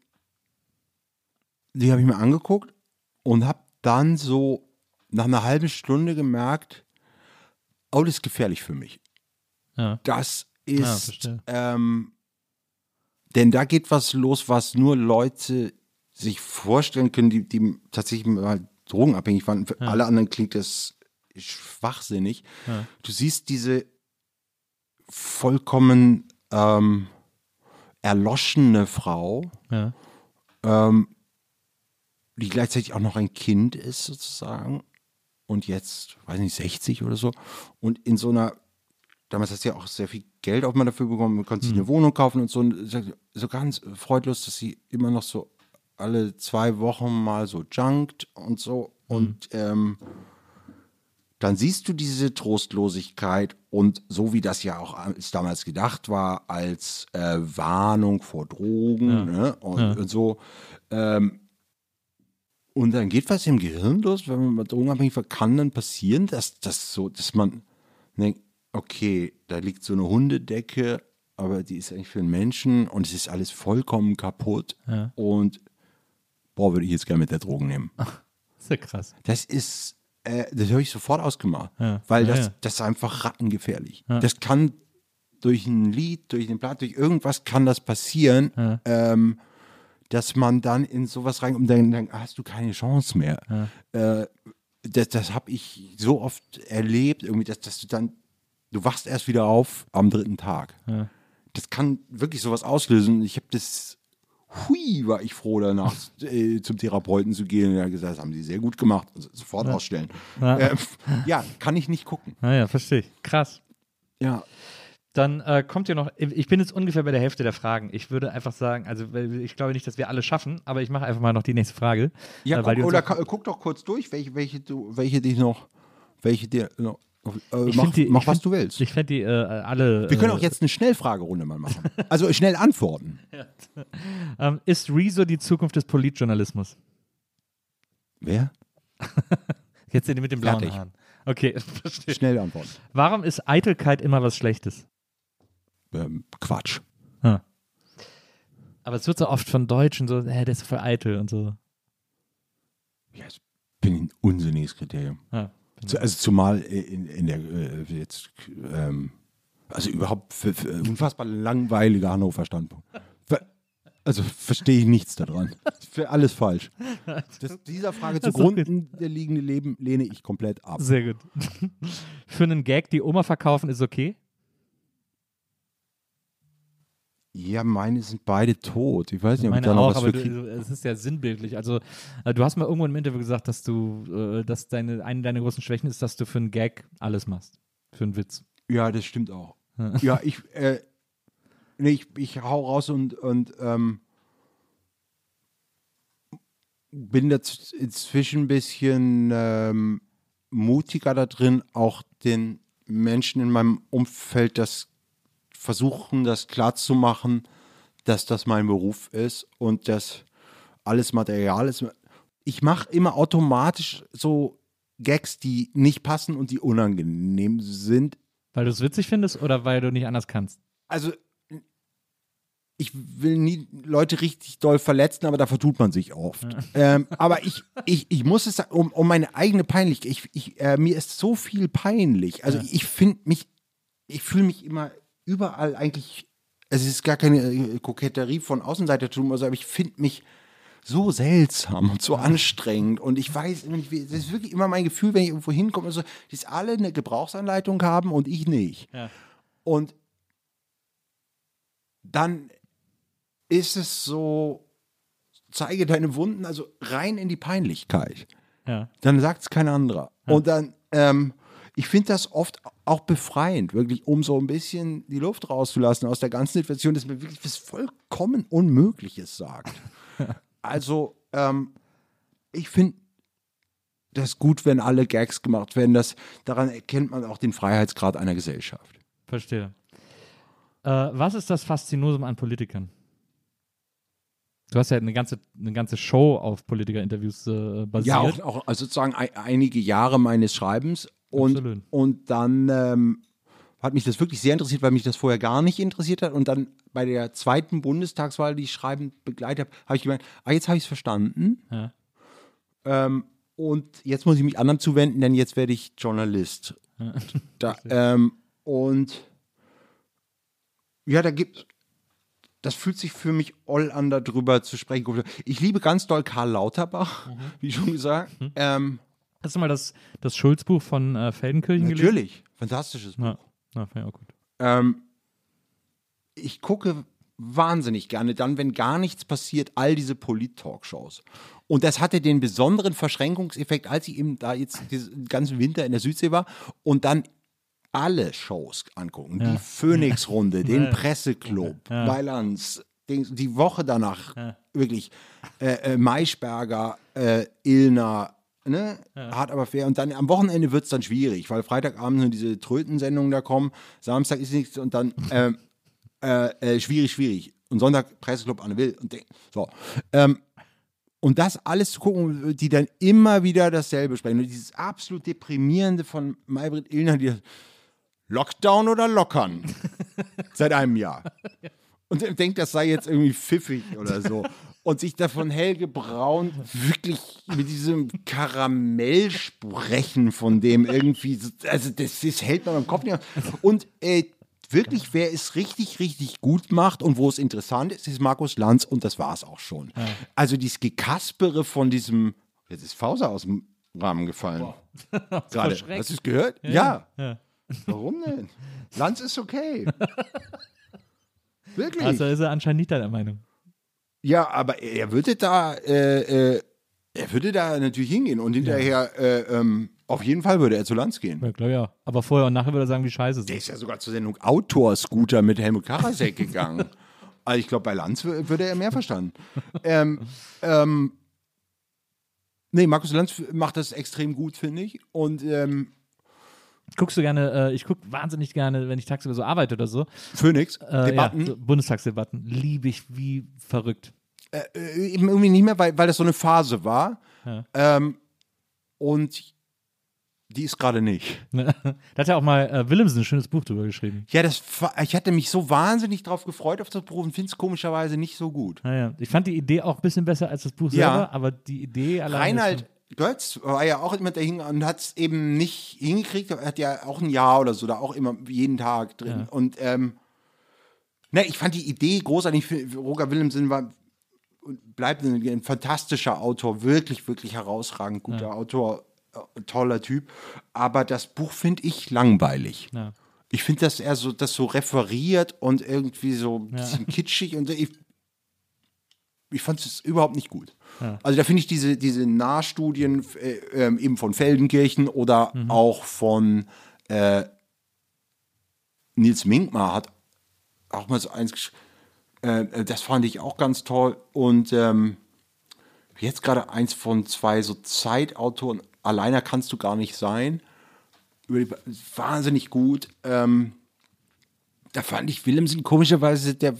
die habe ich mir angeguckt und habe dann so nach einer halben Stunde gemerkt, oh, das ist gefährlich für mich. Ja. Das ist, ja, ähm, denn da geht was los, was nur Leute sich vorstellen können, die, die tatsächlich mal drogenabhängig waren. Für ja. alle anderen klingt das schwachsinnig. Ja. Du siehst diese vollkommen ähm, erloschene Frau, ja. ähm, die gleichzeitig auch noch ein Kind ist sozusagen und jetzt, weiß nicht, sechzig oder so und in so einer, damals hast du ja auch sehr viel Geld auch mal dafür bekommen, man konnte sich mhm. eine Wohnung kaufen und so, so ganz freudlos, dass sie immer noch so alle zwei Wochen mal so junkt und so mhm. und ähm, dann siehst du diese Trostlosigkeit und so wie das ja auch als damals gedacht war, als äh, Warnung vor Drogen ja. ne? und, ja. und so. Ähm, und dann geht was im Gehirn los, wenn man drogenabhängig war, kann dann passieren, dass, dass, so, dass man denkt, okay, da liegt so eine Hundedecke, aber die ist eigentlich für einen Menschen und es ist alles vollkommen kaputt ja. und boah, würde ich jetzt gerne mit der Drogen nehmen. Ach, ist ja krass. Das ist Das höre ich sofort ausgemacht, ja. weil das, ja, ja. das ist einfach rattengefährlich. Ja. Das kann durch ein Lied, durch den Blatt, durch irgendwas kann das passieren, ja. ähm, dass man dann in sowas reinkommt und dann, dann hast du keine Chance mehr. Ja. Äh, das das habe ich so oft erlebt, irgendwie, dass, dass du dann, du wachst erst wieder auf am dritten Tag. Ja. Das kann wirklich sowas auslösen. Ich habe das Hui, war ich froh, danach äh, zum Therapeuten zu gehen. Und er hat gesagt, das haben sie sehr gut gemacht. Also sofort ja. ausstellen. Ja. Äh, ja, kann ich nicht gucken. Naja, verstehe ich. Krass. Ja. Dann äh, kommt ihr noch, ich bin jetzt ungefähr bei der Hälfte der Fragen. Ich würde einfach sagen, also ich glaube nicht, dass wir alle schaffen, aber ich mache einfach mal noch die nächste Frage. Ja, äh, weil guck, oder kann, guck doch kurz durch, welche, welche, du, welche dich noch, welche dir noch. Äh, mach, die, mach was find, du willst. Ich fände die äh, alle. Wir können auch äh, jetzt eine Schnellfragerunde mal machen. Also schnell antworten. Ja. Ähm, ist Rezo die Zukunft des Politjournalismus? Wer? Jetzt sind die mit dem blauen Haaren. Okay, verstehe. Schnell antworten. Warum ist Eitelkeit immer was Schlechtes? Ähm, Quatsch. Hm. Aber es wird so oft von Deutschen so, äh, der ist voll eitel und so. Ja, ich bin ein unsinniges Kriterium. Hm. Also zumal in, in der äh, jetzt ähm, also überhaupt für, für unfassbar langweiliger Hannover Standpunkt. Ver, also verstehe ich nichts daran. Für alles falsch. Das, dieser Frage zugrunde liegende Leben lehne ich komplett ab. Sehr gut. Für einen Gag die Oma verkaufen ist okay? Ja, meine sind beide tot. Ich weiß nicht, ob ich da noch was für kriege. Es ist ja sinnbildlich. Also, du hast mal irgendwo im Interview gesagt, dass du, dass deine, eine deiner großen Schwächen ist, dass du für einen Gag alles machst. Für einen Witz. Ja, das stimmt auch. Ja, ich, äh, nee, ich, ich hau raus und, und ähm, bin jetzt inzwischen ein bisschen ähm, mutiger da drin, auch den Menschen in meinem Umfeld das versuchen, das klarzumachen, dass das mein Beruf ist und dass alles Material ist. Ich mache immer automatisch so Gags, die nicht passen und die unangenehm sind. Weil du es witzig findest oder weil du nicht anders kannst? Also, ich will nie Leute richtig doll verletzen, aber da vertut man sich oft. Ja. Ähm, aber ich, ich, ich muss es, um, um meine eigene Peinlichkeit, ich, ich, äh, mir ist so viel peinlich. Also, ja. ich finde mich, ich fühle mich immer überall eigentlich, es ist gar keine Koketterie von Außenseitertum, also, aber ich finde mich so seltsam und so anstrengend und ich weiß, das ist wirklich immer mein Gefühl, wenn ich irgendwo hinkomme, also, dass alle eine Gebrauchsanleitung haben und ich nicht. Ja. Und dann ist es so, zeige deine Wunden, also rein in die Peinlichkeit. Ja. Dann sagt es kein anderer. Ja. Und dann, ähm, ich finde das oft auch befreiend, wirklich, um so ein bisschen die Luft rauszulassen aus der ganzen Situation, dass man wirklich was vollkommen Unmögliches sagt. Also, ähm, ich finde das gut, wenn alle Gags gemacht werden. Das, daran erkennt man auch den Freiheitsgrad einer Gesellschaft. Verstehe. Äh, was ist das Faszinosum an Politikern? Du hast ja eine ganze, eine ganze Show auf Politikerinterviews äh, basiert. Ja, auch, auch also sozusagen ein, einige Jahre meines Schreibens. Und, Absolut. Und dann ähm, hat mich das wirklich sehr interessiert, weil mich das vorher gar nicht interessiert hat. Und dann bei der zweiten Bundestagswahl, die ich schreibend begleitet habe, habe ich gemerkt, ah, jetzt habe ich es verstanden. Ja. Ähm, und jetzt muss ich mich anderen zuwenden, denn jetzt werde ich Journalist. Ja. Da, ähm, und ja, da gibt das fühlt sich für mich all an, darüber zu sprechen. Ich liebe ganz doll Karl Lauterbach, mhm. wie schon gesagt. Mhm. Ähm, Hast du mal das, das Schulz-Buch von äh, Feldenkirchen gelesen? Natürlich, fantastisches Buch. Na, na, ja, gut. Ähm, ich gucke wahnsinnig gerne dann, wenn gar nichts passiert, all diese Polit-Talkshows. Und das hatte den besonderen Verschränkungseffekt, als ich eben da jetzt diesen ganzen Winter in der Südsee war und dann alle Shows angucken. Ja. Die Phoenix-Runde, den Presseclub, ja. Weilands, die Woche danach, ja. wirklich, äh, äh, Maischberger, äh, Illner, Ne? Ja. Hart aber fair. Und dann am Wochenende wird es dann schwierig, weil Freitagabend nur diese Trötensendungen da kommen, Samstag ist nichts und dann äh, äh, äh, schwierig, schwierig. Und Sonntag Presseclub Anne Will. Und, so. ähm, und das alles zu gucken, die dann immer wieder dasselbe sprechen. Und dieses absolut Deprimierende von Maybrit Illner, die Lockdown oder lockern? Seit einem Jahr. Und denkt, das sei jetzt irgendwie pfiffig oder so. Und sich davon Helge Braun wirklich mit diesem Karamellsprechen von dem irgendwie, also das, das hält man am Kopf nicht. Und äh, wirklich, wer es richtig, richtig gut macht und wo es interessant ist, ist Markus Lanz und das war es auch schon. Ja. Also dieses Gekaspere von diesem, jetzt ist Fauser aus dem Rahmen gefallen. Wow. Gerade. Hast du es gehört? Ja. Ja. ja. Warum denn? Lanz ist okay. Wirklich. Also ist er anscheinend nicht deiner Meinung. Ja, aber er würde da, äh, äh, er würde da natürlich hingehen und hinterher, ja. äh, ähm, auf jeden Fall würde er zu Lanz gehen. Ja, klar, ja. Aber vorher und nachher würde er sagen, wie scheiße es ist. Der ist ja sogar zur Sendung Outdoor-Scooter mit Helmut Karasek gegangen. Also ich glaube, bei Lanz w- würde er mehr verstanden. ähm, ähm, nee, Markus Lanz macht das extrem gut, finde ich. Und, ähm, Guckst du gerne, äh, ich gucke wahnsinnig gerne, wenn ich tagsüber so arbeite oder so. Phoenix, äh, Debatten. Ja, so Bundestagsdebatten, liebe ich wie verrückt. Äh, eben irgendwie nicht mehr, weil, weil das so eine Phase war. Ja. Ähm, und die ist gerade nicht. Da hat ja auch mal äh, Willemsen ein schönes Buch drüber geschrieben. Ja, das, ich hatte mich so wahnsinnig drauf gefreut auf das Buch und finde es komischerweise nicht so gut. Ja, ja. Ich fand die Idee auch ein bisschen besser als das Buch ja. selber, aber die Idee allein Reinhard Götz war ja auch jemand, der hing und hat es eben nicht hingekriegt, er hat ja auch ein Jahr oder so, da auch immer jeden Tag drin. Ja. Und ähm, ne, ich fand die Idee großartig. Roger Willemsen war und bleibt ein, ein fantastischer Autor, wirklich, wirklich herausragend guter ja. Autor, äh, toller Typ. Aber das Buch finde ich langweilig. Ja. Ich finde, dass er so, das so referiert und irgendwie so ein ja. bisschen kitschig und ich, ich fand es überhaupt nicht gut. Ja. Also da finde ich diese, diese Nahstudien äh, ähm, eben von Feldenkirchen oder mhm. auch von äh, Nils Minkmar hat auch mal so eins geschrieben. Äh, das fand ich auch ganz toll. Und ähm, jetzt gerade eins von zwei so Zeitautoren. Alleiner kannst du gar nicht sein. Wahnsinnig gut. Ähm, da fand ich Willemsen komischerweise der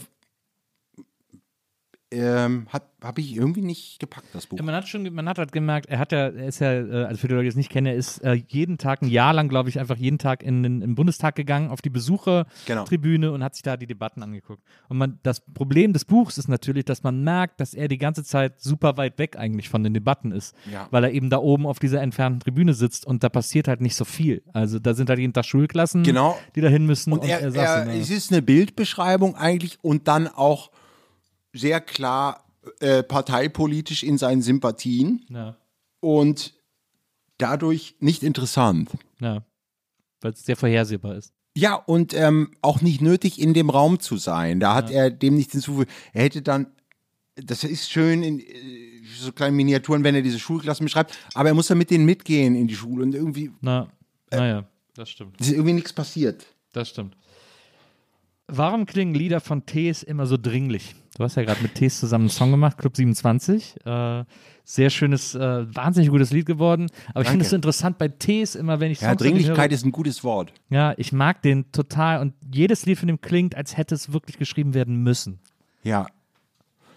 Ähm, hat habe ich irgendwie nicht gepackt, das Buch. Ja, man hat schon, man hat halt gemerkt, er hat ja, er ist ja, also für die Leute, die es nicht kennen, er ist äh, jeden Tag, ein Jahr lang, glaube ich, einfach jeden Tag in den Bundestag gegangen, auf die Besuchertribüne genau. und hat sich da die Debatten angeguckt. Und man, das Problem des Buchs ist natürlich, dass man merkt, dass er die ganze Zeit super weit weg eigentlich von den Debatten ist, ja. weil er eben da oben auf dieser entfernten Tribüne sitzt und da passiert halt nicht so viel. Also da sind halt jeden Tag Schulklassen, genau. die da hin müssen. Und, und er, er, er, es ist eine Bildbeschreibung eigentlich und dann auch sehr klar äh, parteipolitisch in seinen Sympathien ja. und dadurch nicht interessant. Ja, weil es sehr vorhersehbar ist. Ja, und ähm, auch nicht nötig, in dem Raum zu sein. Da hat ja. er dem nichts hinzugefügt. Er hätte dann das ist schön in so kleinen Miniaturen, wenn er diese Schulklassen beschreibt, aber er muss dann mit denen mitgehen in die Schule und irgendwie. Na, äh, naja, das stimmt. Ist irgendwie nichts passiert. Das stimmt. Warum klingen Lieder von Tees immer so dringlich? Du hast ja gerade mit Tees zusammen einen Song gemacht, Club siebenundzwanzig. Äh, sehr schönes, äh, wahnsinnig gutes Lied geworden. Aber Danke. Ich finde es so interessant bei Tees immer, wenn ich Songs. Ja, Dringlichkeit ist ein gutes Wort. Ja, ich mag den total. Und jedes Lied von dem klingt, als hätte es wirklich geschrieben werden müssen. Ja,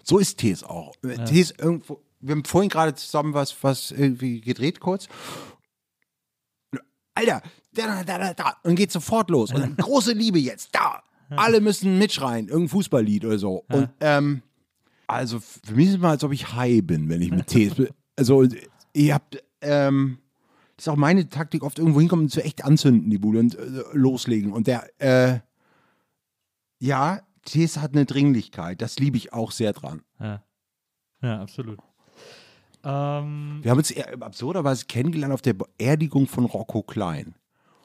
so ist Tees auch. Ja. Tees irgendwo, wir haben vorhin gerade zusammen was, was irgendwie gedreht kurz. Alter, da, da, da, da. Und geht sofort los. Und dann, große Liebe jetzt, da. Ja. Alle müssen mitschreien, irgendein Fußballlied oder so. Ja. Und, ähm, also für mich ist es mal, als ob ich high bin, wenn ich mit Tees bin. Also ihr habt, ähm, das ist auch meine Taktik, oft irgendwo hinkommen und zu echt anzünden, die Bude, und äh, loslegen. Und der, äh, ja, Tees hat eine Dringlichkeit, das liebe ich auch sehr dran. Ja, ja, absolut. Ähm, Wir haben uns absurderweise kennengelernt auf der Beerdigung von Rocco Klein.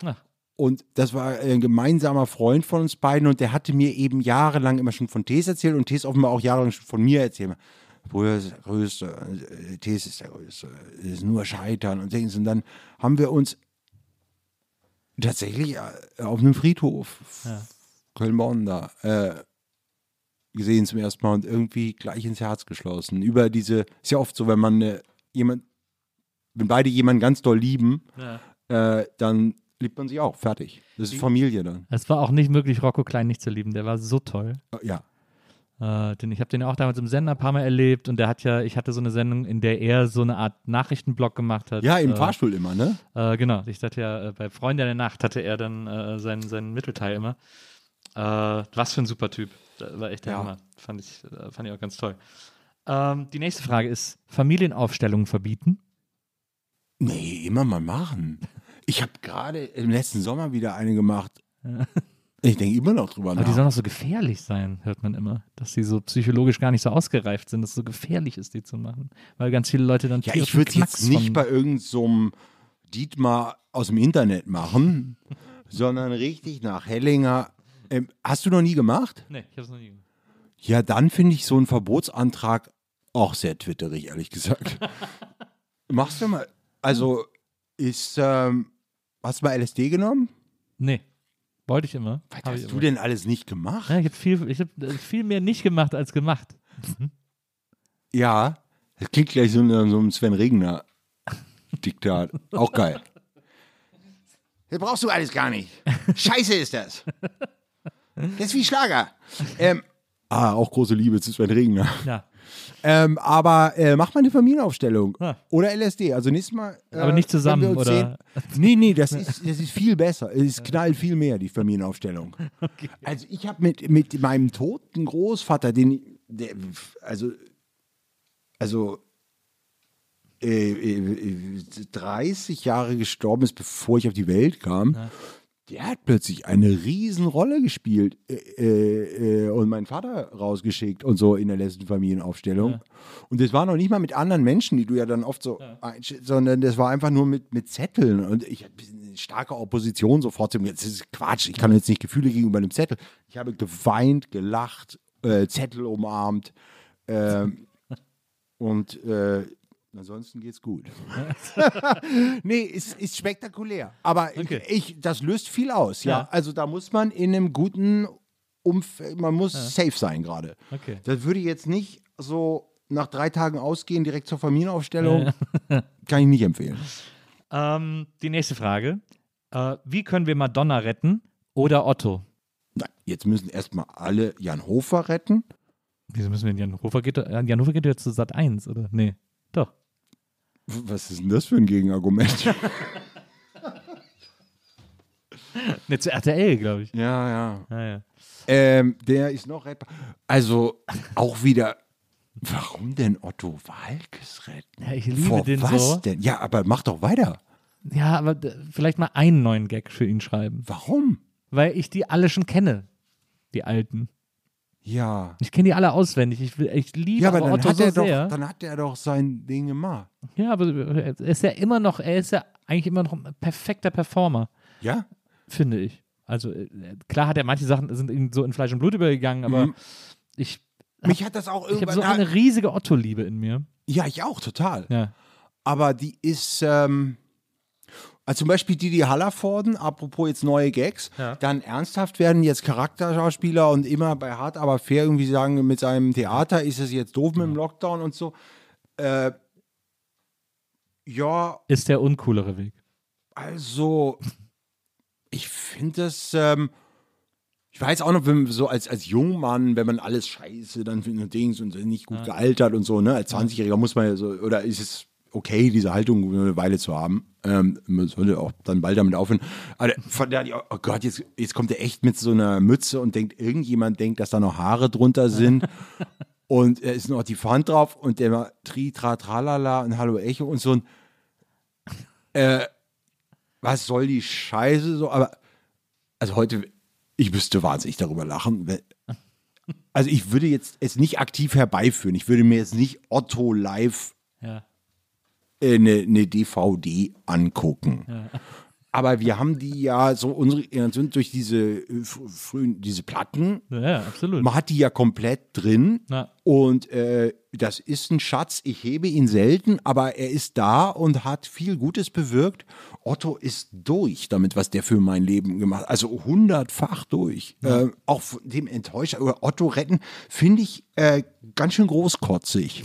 Ach. Und das war ein gemeinsamer Freund von uns beiden und der hatte mir eben jahrelang immer schon von Tees erzählt und Tees offenbar auch jahrelang schon von mir erzählt. Brüder ist der Größte, Tees ist der Größte, es ist nur Scheitern und Dings. Und dann haben wir uns tatsächlich auf einem Friedhof, ja. Köln-Bonn da, äh, gesehen zum ersten Mal und irgendwie gleich ins Herz geschlossen. Über diese, ist ja oft so, wenn man äh, jemand, wenn beide jemanden ganz doll lieben, ja. äh, dann liebt man sich auch, fertig. Das ist Familie dann. Es war auch nicht möglich, Rocco Klein nicht zu lieben. Der war so toll. Ja. Äh, denn ich habe den auch damals im Sender ein paar Mal erlebt und der hat ja, ich hatte so eine Sendung, in der er so eine Art Nachrichtenblog gemacht hat. Ja, im äh, Fahrstuhl immer, ne? Äh, genau. Ich hatte ja, äh, bei Freunde der Nacht hatte er dann äh, seinen, seinen Mittelteil immer. Äh, was für ein super Typ. Das war echt der ja. Hammer. Fand ich, fand ich auch ganz toll. Ähm, die nächste Frage ist: Familienaufstellungen verbieten? Nee, immer mal machen. Ich habe gerade im letzten Sommer wieder eine gemacht. Ja. Ich denke immer noch drüber nach. Aber die sollen auch so gefährlich sein, hört man immer. Dass die so psychologisch gar nicht so ausgereift sind, dass es so gefährlich ist, die zu machen. Weil ganz viele Leute dann... Ja, ich würde es jetzt nicht bei irgendeinem so Dietmar aus dem Internet machen, sondern richtig nach Hellinger. Ähm, hast du noch nie gemacht? Nee, ich habe es noch nie gemacht. Ja, dann finde ich so einen Verbotsantrag auch sehr twitterig, ehrlich gesagt. Machst du mal... Also, ist... Ähm, hast du mal L S D genommen? Nee, wollte ich immer. Was hast du immer. denn alles nicht gemacht? Ja, ich habe viel, ich hab viel mehr nicht gemacht als gemacht. Ja, das klingt gleich so einem so Sven Regner-Diktat. Auch geil. Das brauchst du alles gar nicht. Scheiße ist das. Das ist wie Schlager. Ähm, ah, auch große Liebe zu Sven Regner. Ja. Ähm, aber äh, mach mal eine Familienaufstellung ah. oder L S D, also nächstes Mal äh, aber nicht zusammen, oder? Sehen. Nee, nee, das ist, das ist viel besser, es ist knallt viel mehr, die Familienaufstellung. Okay. Also ich habe mit, mit meinem toten Großvater, den der, also also äh, äh, dreißig Jahre gestorben ist, bevor ich auf die Welt kam, ja. Der hat plötzlich eine Riesenrolle gespielt äh, äh, und meinen Vater rausgeschickt und so in der letzten Familienaufstellung. Ja. Und das war noch nicht mal mit anderen Menschen, die du ja dann oft so ja. einstellst, sondern das war einfach nur mit, mit Zetteln. Und ich hatte eine starke Opposition sofort. Jetzt ist Quatsch, ich kann jetzt nicht Gefühle gegenüber einem Zettel. Ich habe geweint, gelacht, äh, Zettel umarmt. Äh, und äh, ansonsten geht's gut. Nee, es ist, ist spektakulär. Aber okay. ich, das löst viel aus. Ja? Ja. Also da muss man in einem guten Umfeld, man muss ja. safe sein gerade. Okay. Das würde ich jetzt nicht so nach drei Tagen ausgehen, direkt zur Familienaufstellung. Ja. Kann ich nicht empfehlen. Ähm, die nächste Frage. Äh, wie können wir Madonna retten oder Otto? Na, jetzt müssen erstmal alle Jan Hofer retten. Wieso müssen wir Jan Hofer? Geht, Jan Hofer geht jetzt zu Sat eins, oder? Nee, doch. Was ist denn das für ein Gegenargument? Nicht zu R T L, glaube ich. Ja, ja. Ah, ja. Ähm, der ist noch rettbar. Also, auch wieder, warum denn Otto Waalkes retten? Ja, ich liebe Vor den was so. denn? Ja, aber mach doch weiter. Ja, aber d- vielleicht mal einen neuen Gag für ihn schreiben. Warum? Weil ich die alle schon kenne, die alten. Ja. Ich kenne die alle auswendig. Ich, ich liebe ja, aber aber Otto so sehr. Ja, dann hat er doch sein Ding gemacht. Ja, aber er ist ja immer noch, er ist ja eigentlich immer noch ein perfekter Performer. Ja? Finde ich. Also klar hat er, manche Sachen sind so in Fleisch und Blut übergegangen, aber mhm. ich Mich hat das auch irgendwann... Ich habe so eine riesige Otto-Liebe in mir. Ja, ich auch, total. Ja. Aber die ist... Ähm, also zum Beispiel Didi Hallervorden, apropos jetzt neue Gags, ja. Dann ernsthaft werden jetzt Charakterschauspieler und immer bei Hart aber fair irgendwie sagen, mit seinem Theater ist es jetzt doof mit dem Lockdown und so. Äh, ja. Ist der uncoolere Weg. Also, ich finde das... Ähm, ich weiß auch noch, wenn man so als, als Jungmann, wenn man alles scheiße, dann findet man Dings und nicht gut ja. gealtert und so, ne? Als zwanzigjähriger muss man ja so, oder ist es okay, diese Haltung eine Weile zu haben? Ähm, man sollte auch dann bald damit aufhören. Aber von der, oh Gott, jetzt, jetzt kommt er echt mit so einer Mütze und denkt, irgendjemand denkt, dass da noch Haare drunter sind. Und er ist noch die Pfand drauf und der Tri, Tra, Tralala und Hallo Echo und so ein, äh, was soll die Scheiße so? Aber, also heute. Ich müsste wahnsinnig darüber lachen. Also ich würde jetzt es nicht aktiv herbeiführen. Ich würde mir jetzt nicht Otto live ja. eine, eine D V D angucken. Ja. Aber wir haben die ja so, unsere durch diese frühen, diese Platten, ja, absolut. Man hat die ja komplett drin. Na. Und äh, das ist ein Schatz. Ich hebe ihn selten, aber er ist da und hat viel Gutes bewirkt. Otto ist durch damit, was der für mein Leben gemacht hat. Also hundertfach durch. Ja. Äh, auch von dem Enttäuscher über Otto retten, finde ich äh, ganz schön großkotzig.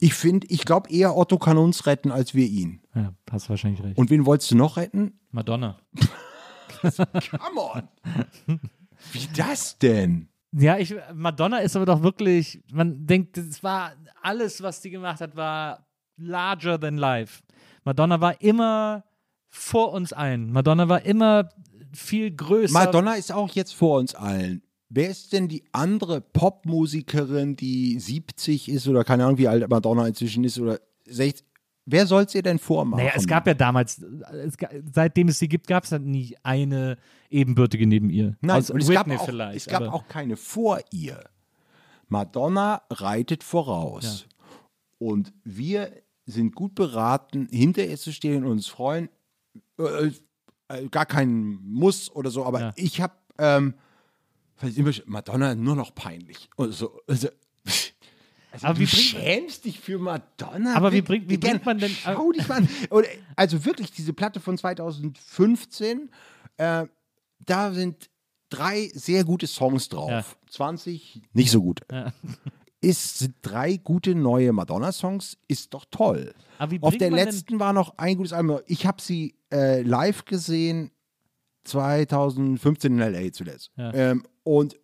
ich finde, ich glaube eher, Otto kann uns retten, als wir ihn. Ja, hast wahrscheinlich recht. Und wen wolltest du noch retten? Madonna. Come on! Wie das denn? Ja, ich, Madonna ist aber doch wirklich, man denkt, es war alles, was die gemacht hat, war larger than life. Madonna war immer vor uns allen. Madonna war immer viel größer. Madonna ist auch jetzt vor uns allen. Wer ist denn die andere Popmusikerin, die siebzig ist oder keine Ahnung, wie alt Madonna inzwischen ist oder sechzig? Wer soll es ihr denn vormachen? Naja, es gab ja damals, es, seitdem es sie gibt, gab es halt nie eine Ebenbürtige neben ihr. Nein, also, und es gab, auch, vielleicht, es gab auch keine vor ihr. Madonna reitet voraus. Ja. Und wir sind gut beraten, hinter ihr zu stehen und uns freuen. Äh, äh, gar kein Muss oder so, aber ja. ich habe ähm, Madonna nur noch peinlich. Also, also, Also, aber du wie bringt, schämst dich für Madonna. Aber wie, bring, wie bringt man denn... Schau dich mal an. Also wirklich, diese Platte von zweitausendfünfzehn, äh, da sind drei sehr gute Songs drauf. Ja. zwanzig, nicht so gut. Ja. Ist, sind drei gute neue Madonna-Songs, ist doch toll. Aber wie auf der letzten denn? War noch ein gutes Album. Ich habe sie äh, live gesehen, zweitausendfünfzehn in L A zuletzt. Ja. Ähm, und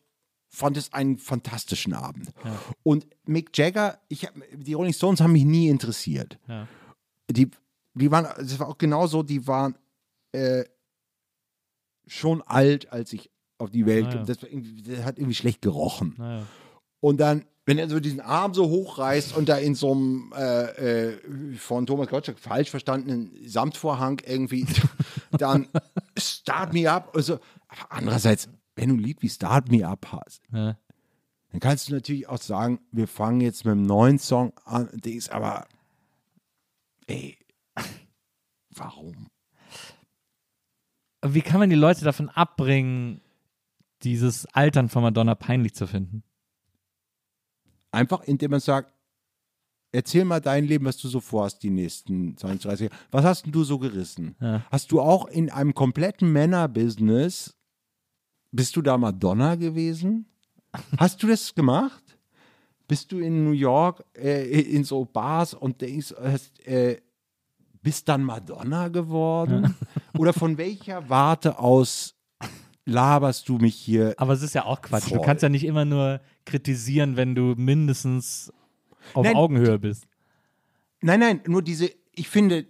fand es einen fantastischen Abend. Ja. Und Mick Jagger, ich hab, die Rolling Stones haben mich nie interessiert. Ja. Die, die waren, das war auch genauso, die waren äh, schon alt, als ich auf die Welt ja, kam. Ja. Das, das hat irgendwie schlecht gerochen. Ja. Und dann, wenn er so diesen Arm so hochreißt und da in so einem äh, äh, von Thomas Gottschalk falsch verstandenen Samtvorhang irgendwie dann Start Me Up. Also, aber andererseits, wenn du ein Lied wie Start Me Up hast, ja. dann kannst du natürlich auch sagen, wir fangen jetzt mit einem neuen Song an, Dings, aber ey, warum? Wie kann man die Leute davon abbringen, dieses Altern von Madonna peinlich zu finden? Einfach, indem man sagt, erzähl mal dein Leben, was du so vorhast die nächsten zwanzig, dreißig Jahre. Was hast denn du so gerissen? Ja. Hast du auch in einem kompletten Männer-Business bist du da Madonna gewesen? Hast du das gemacht? Bist du in New York äh, in so Bars und denkst, hast, äh, bist dann Madonna geworden? Ja. Oder von welcher Warte aus laberst du mich hier? Aber es ist ja auch Quatsch. Voll. Du kannst ja nicht immer nur kritisieren, wenn du mindestens auf nein, Augenhöhe bist. Nein, nein, nur diese, ich finde...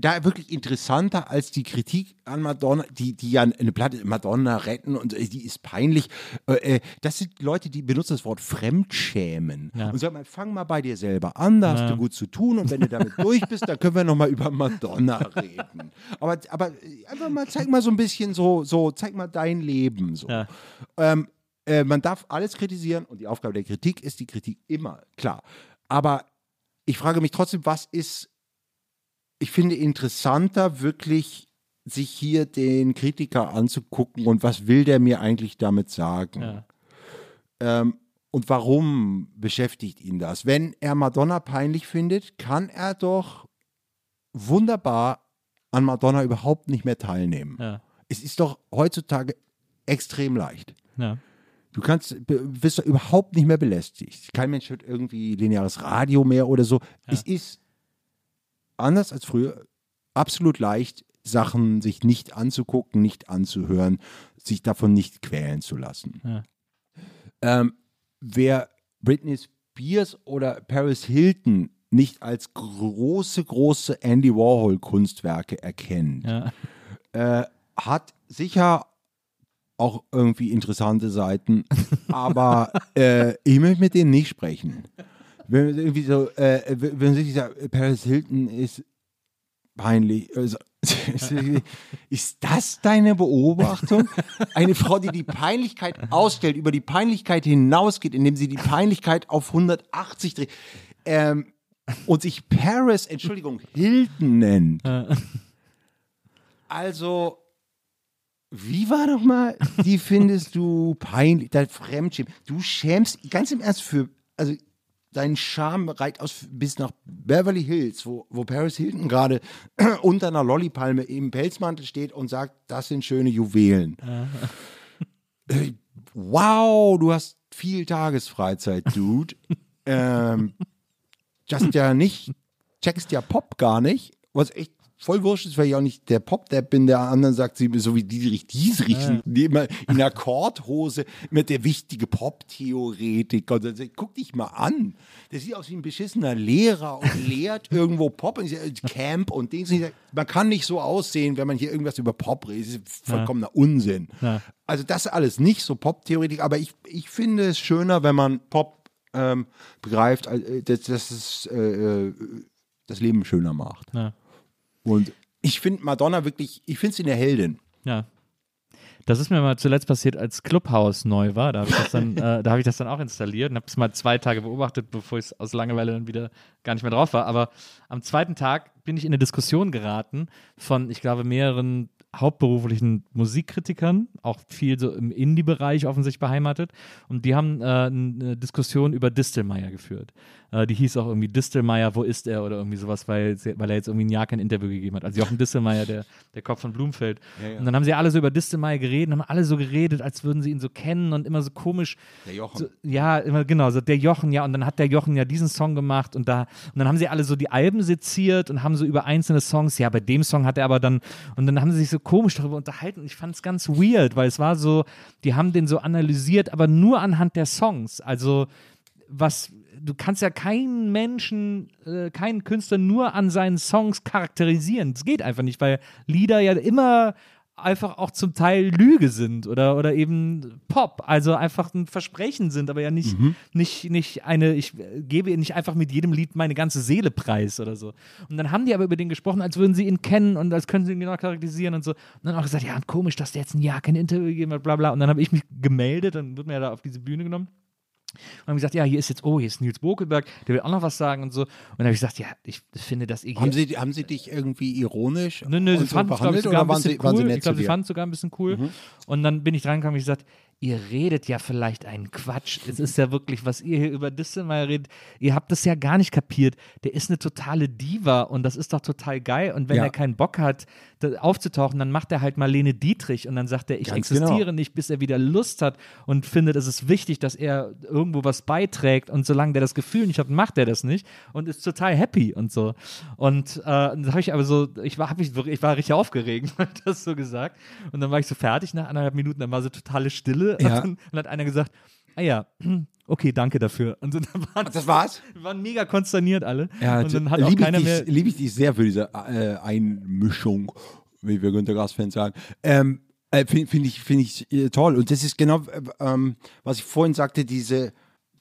Da wirklich interessanter als die Kritik an Madonna, die, die ja eine Platte Madonna retten und die ist peinlich. Das sind Leute, die benutzen das Wort Fremdschämen. Ja. Und sagen mal, fang mal bei dir selber an, da hast ja. du gut zu tun und wenn du damit durch bist, dann können wir nochmal über Madonna reden. Aber, aber einfach mal, zeig mal so ein bisschen so, so zeig mal dein Leben. So. Ja. Ähm, äh, man darf alles kritisieren und die Aufgabe der Kritik ist die Kritik immer, klar. Aber ich frage mich trotzdem, was ist ich finde interessanter, wirklich sich hier den Kritiker anzugucken und was will der mir eigentlich damit sagen? Ja. Ähm, Und warum beschäftigt ihn das? Wenn er Madonna peinlich findet, kann er doch wunderbar an Madonna überhaupt nicht mehr teilnehmen. Ja. Es ist doch heutzutage extrem leicht. Ja. Du kannst, wirst doch überhaupt nicht mehr belästigt. Kein Mensch hört irgendwie lineares Radio mehr oder so. Ja. Es ist anders als früher absolut leicht, Sachen sich nicht anzugucken, nicht anzuhören, sich davon nicht quälen zu lassen. Ja. Ähm, wer Britney Spears oder Paris Hilton nicht als große, große Andy Warhol-Kunstwerke erkennt, ja. äh, hat sicher auch irgendwie interessante Seiten, aber äh, ich möchte mit denen nicht sprechen. Wenn man irgendwie so, äh, wenn sich sagt, Paris Hilton ist peinlich. Also, ist das deine Beobachtung? Eine Frau, die die Peinlichkeit ausstellt, über die Peinlichkeit hinausgeht, indem sie die Peinlichkeit auf hundertachtzig dreht ähm, und sich Paris, Entschuldigung, Hilton nennt. Also, wie war doch mal, die findest du peinlich, dein Fremdschämen. Du schämst, ganz im Ernst, für, also dein Charme reicht aus bis nach Beverly Hills, wo, wo Paris Hilton gerade unter einer Lollypalme im Pelzmantel steht und sagt, das sind schöne Juwelen. Äh, wow, du hast viel Tagesfreizeit, Dude. ähm, just ja nicht, checkst ja Pop gar nicht, was echt voll wurscht ist, weil ich auch nicht der Pop-Depp bin, der anderen sagt, sie so wie die riecht, dies riechen, die immer in der Akkordhose mit der wichtige Pop-Theoretik. Und dann sagt, guck dich mal an. Der sieht aus wie ein beschissener Lehrer und lehrt irgendwo Pop und Camp und Dings. Man kann nicht so aussehen, wenn man hier irgendwas über Pop redet. Das ist vollkommener Unsinn. Ja. Also das alles nicht so Pop-Theoretik, aber ich, ich finde es schöner, wenn man Pop ähm, begreift, dass, dass es äh, das Leben schöner macht. Ja. Und ich finde Madonna wirklich, ich finde sie eine Heldin. Ja. Das ist mir mal zuletzt passiert, als Clubhouse neu war. Da habe ich das dann, äh, da habe ich das dann auch installiert und habe es mal zwei Tage beobachtet, bevor ich es aus Langeweile dann wieder gar nicht mehr drauf war. Aber am zweiten Tag bin ich in eine Diskussion geraten von, ich glaube, mehreren hauptberuflichen Musikkritikern, auch viel so im Indie-Bereich offensichtlich beheimatet. Und die haben äh, eine Diskussion über Distelmeier geführt. Äh, die hieß auch irgendwie Distelmeier, wo ist er? Oder irgendwie sowas, weil, weil er jetzt irgendwie ein Jahr kein Interview gegeben hat. Also Jochen Distelmeier, der, der Kopf von Blumfeld. Ja, ja. Und dann haben sie alle so über Distelmeier geredet, haben alle so geredet, als würden sie ihn so kennen und immer so komisch. Der Jochen. So, ja, immer, genau, so der Jochen, ja. Und dann hat der Jochen ja diesen Song gemacht und da und dann haben sie alle so die Alben seziert und haben so über einzelne Songs, ja, bei dem Song hat er aber dann, und dann haben sie sich so komisch darüber unterhalten. Ich fand es ganz weird, weil es war so, die haben den so analysiert, aber nur anhand der Songs. Also, was, du kannst ja keinen Menschen, äh, keinen Künstler nur an seinen Songs charakterisieren. Das geht einfach nicht, weil Lieder ja immer einfach auch zum Teil Lüge sind oder, oder eben Pop, also einfach ein Versprechen sind, aber ja nicht, mhm. nicht, nicht eine, ich gebe nicht einfach mit jedem Lied meine ganze Seele preis oder so. Und dann haben die aber über den gesprochen, als würden sie ihn kennen und als könnten sie ihn genau charakterisieren und so. Und dann auch gesagt, ja, komisch, dass der jetzt ein Jahr kein Interview gegeben hat, bla bla. Und dann habe ich mich gemeldet, dann wird mir ja da auf diese Bühne genommen. Und haben gesagt, ja, hier ist jetzt, oh, hier ist Nils Bokelberg, der will auch noch was sagen und so. Und dann habe ich gesagt, ja, ich finde, dass ihr hier... Haben sie, haben sie dich irgendwie ironisch Nö, nö, sie fanden es, glaube ich, sogar ein bisschen cool. Ich glaube, sie fanden es sogar ein bisschen cool. Mhm. Und dann bin ich reingekommen und ich gesagt, ihr redet ja vielleicht einen Quatsch. Es ist ja wirklich, was ihr hier über Distelmeier redet, ihr habt das ja gar nicht kapiert. Der ist eine totale Diva und das ist doch total geil. Und wenn ja. er keinen Bock hat, aufzutauchen, dann macht er halt Marlene Dietrich und dann sagt er, ich Ganz existiere genau. nicht, bis er wieder Lust hat und findet, es ist wichtig, dass er irgendwo was beiträgt und solange der das Gefühl nicht hat, macht er das nicht und ist total happy und so. Und äh, da habe ich aber so, ich war, hab mich, ich war richtig aufgeregt, weil das so gesagt. Und dann war ich so fertig nach anderthalb Minuten, dann war so totale Stille. Ja. Und dann hat einer gesagt, ah ja, okay, danke dafür. Und dann waren, das war's? Wir waren mega konsterniert alle. Ja, und dann hat auch keiner mehr. Liebe ich dich sehr für diese äh, Einmischung, wie wir Günter Grass-Fans sagen. Ähm, äh, Finde find ich, find ich äh, toll. Und das ist genau, äh, ähm, was ich vorhin sagte, diese,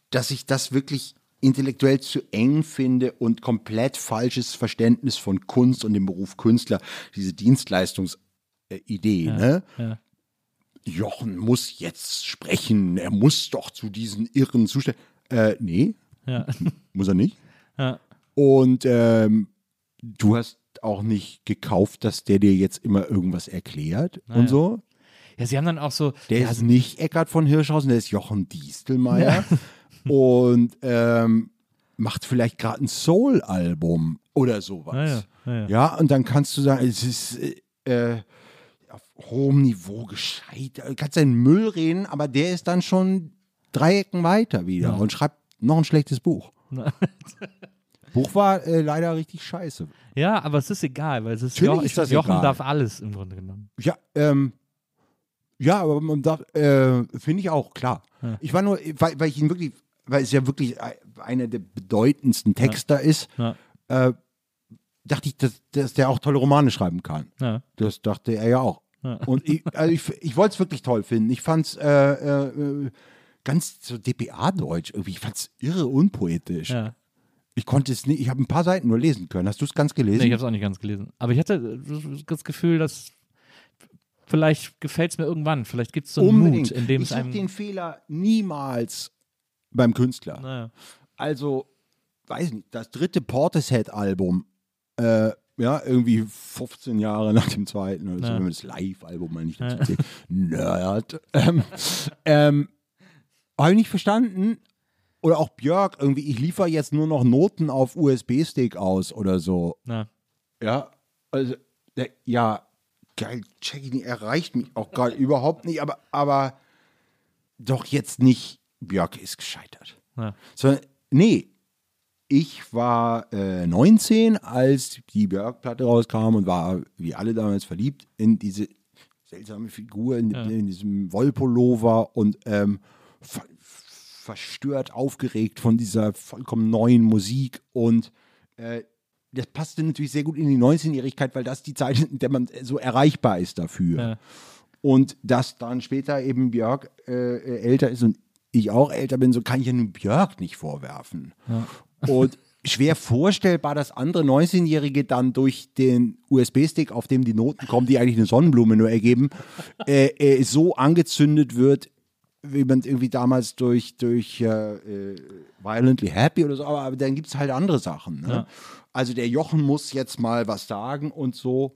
dass ich das wirklich intellektuell zu eng finde und komplett falsches Verständnis von Kunst und dem Beruf Künstler, diese Dienstleistungsidee, ja, ne? Ja. Jochen muss jetzt sprechen, er muss doch zu diesen irren Zuständen. Äh, nee, ja. muss er nicht. Ja. Und ähm, du hast auch nicht gekauft, dass der dir jetzt immer irgendwas erklärt Na und ja. so. Ja, sie haben dann auch so... Der ja, ist nicht Eckart von Hirschhausen, der ist Jochen Distelmeier. Ja. und ähm, macht vielleicht gerade ein Soul-Album oder sowas. Ja, ja, ja. ja, und dann kannst du sagen, es ist äh, auf hohem Niveau gescheitert. Du kannst deinen Müll reden, aber der ist dann schon drei Ecken weiter wieder ja. und schreibt noch ein schlechtes Buch. Buch war äh, leider richtig scheiße. Ja, aber es ist egal, weil es ist, jo- ist das Jochen egal. Darf alles im Grunde genommen. Ja, ähm, ja, aber man darf, äh, finde ich auch, klar. Ja. Ich war nur, weil, weil ich ihn wirklich, weil es ja wirklich einer der bedeutendsten Texter ja. ist, ja. Äh, dachte ich, dass, dass der auch tolle Romane schreiben kann. Ja. Das dachte er ja auch. Ja. Und ich, also ich, ich wollte es wirklich toll finden. Ich fand es äh, äh, ganz so D P A-Deutsch irgendwie. Ich fand es irre unpoetisch. Ja. Ich konnte es nicht, ich habe ein paar Seiten nur lesen können. Hast du es ganz gelesen? Nee, ich habe es auch nicht ganz gelesen. Aber ich hatte das Gefühl, dass vielleicht gefällt es mir irgendwann. Vielleicht gibt es so einen Unbedingt. Mut, in dem ich es einem... Ich habe den Fehler niemals beim Künstler. Naja. Also, weiß nicht, das dritte Portishead-Album, äh, ja, irgendwie fünfzehn Jahre nach dem zweiten, oder naja. so, wenn man das Live-Album mal nicht dazu zählt. Nerd. Ähm, ähm, habe ich nicht verstanden. Oder auch Björk, irgendwie, ich liefere jetzt nur noch Noten auf U S B-Stick aus oder so. Na. Ja, also, ja, geil, check ich nicht, erreicht mich auch gerade überhaupt nicht, aber, aber doch jetzt nicht, Björk ist gescheitert. Na. Sondern, nee, ich war äh, neunzehn, als die Björk-Platte rauskam und war, wie alle damals, verliebt in diese seltsame Figur, in, ja. in diesem Wollpullover und ähm, verstört, aufgeregt von dieser vollkommen neuen Musik und äh, das passte natürlich sehr gut in die neunzehnjährigkeit, weil das die Zeit ist, in der man so erreichbar ist dafür. Ja. Und dass dann später eben Björk äh, älter ist und ich auch älter bin, so kann ich ja nun Björk nicht vorwerfen. Ja. Und schwer vorstellbar, dass andere neunzehnjährige dann durch den U S B-Stick, auf dem die Noten kommen, die eigentlich eine Sonnenblume nur ergeben, äh, äh, so angezündet wird, wie man irgendwie damals durch, durch äh, Violently Happy oder so, aber, aber dann gibt es halt andere Sachen. Ne? Ja. Also der Jochen muss jetzt mal was sagen und so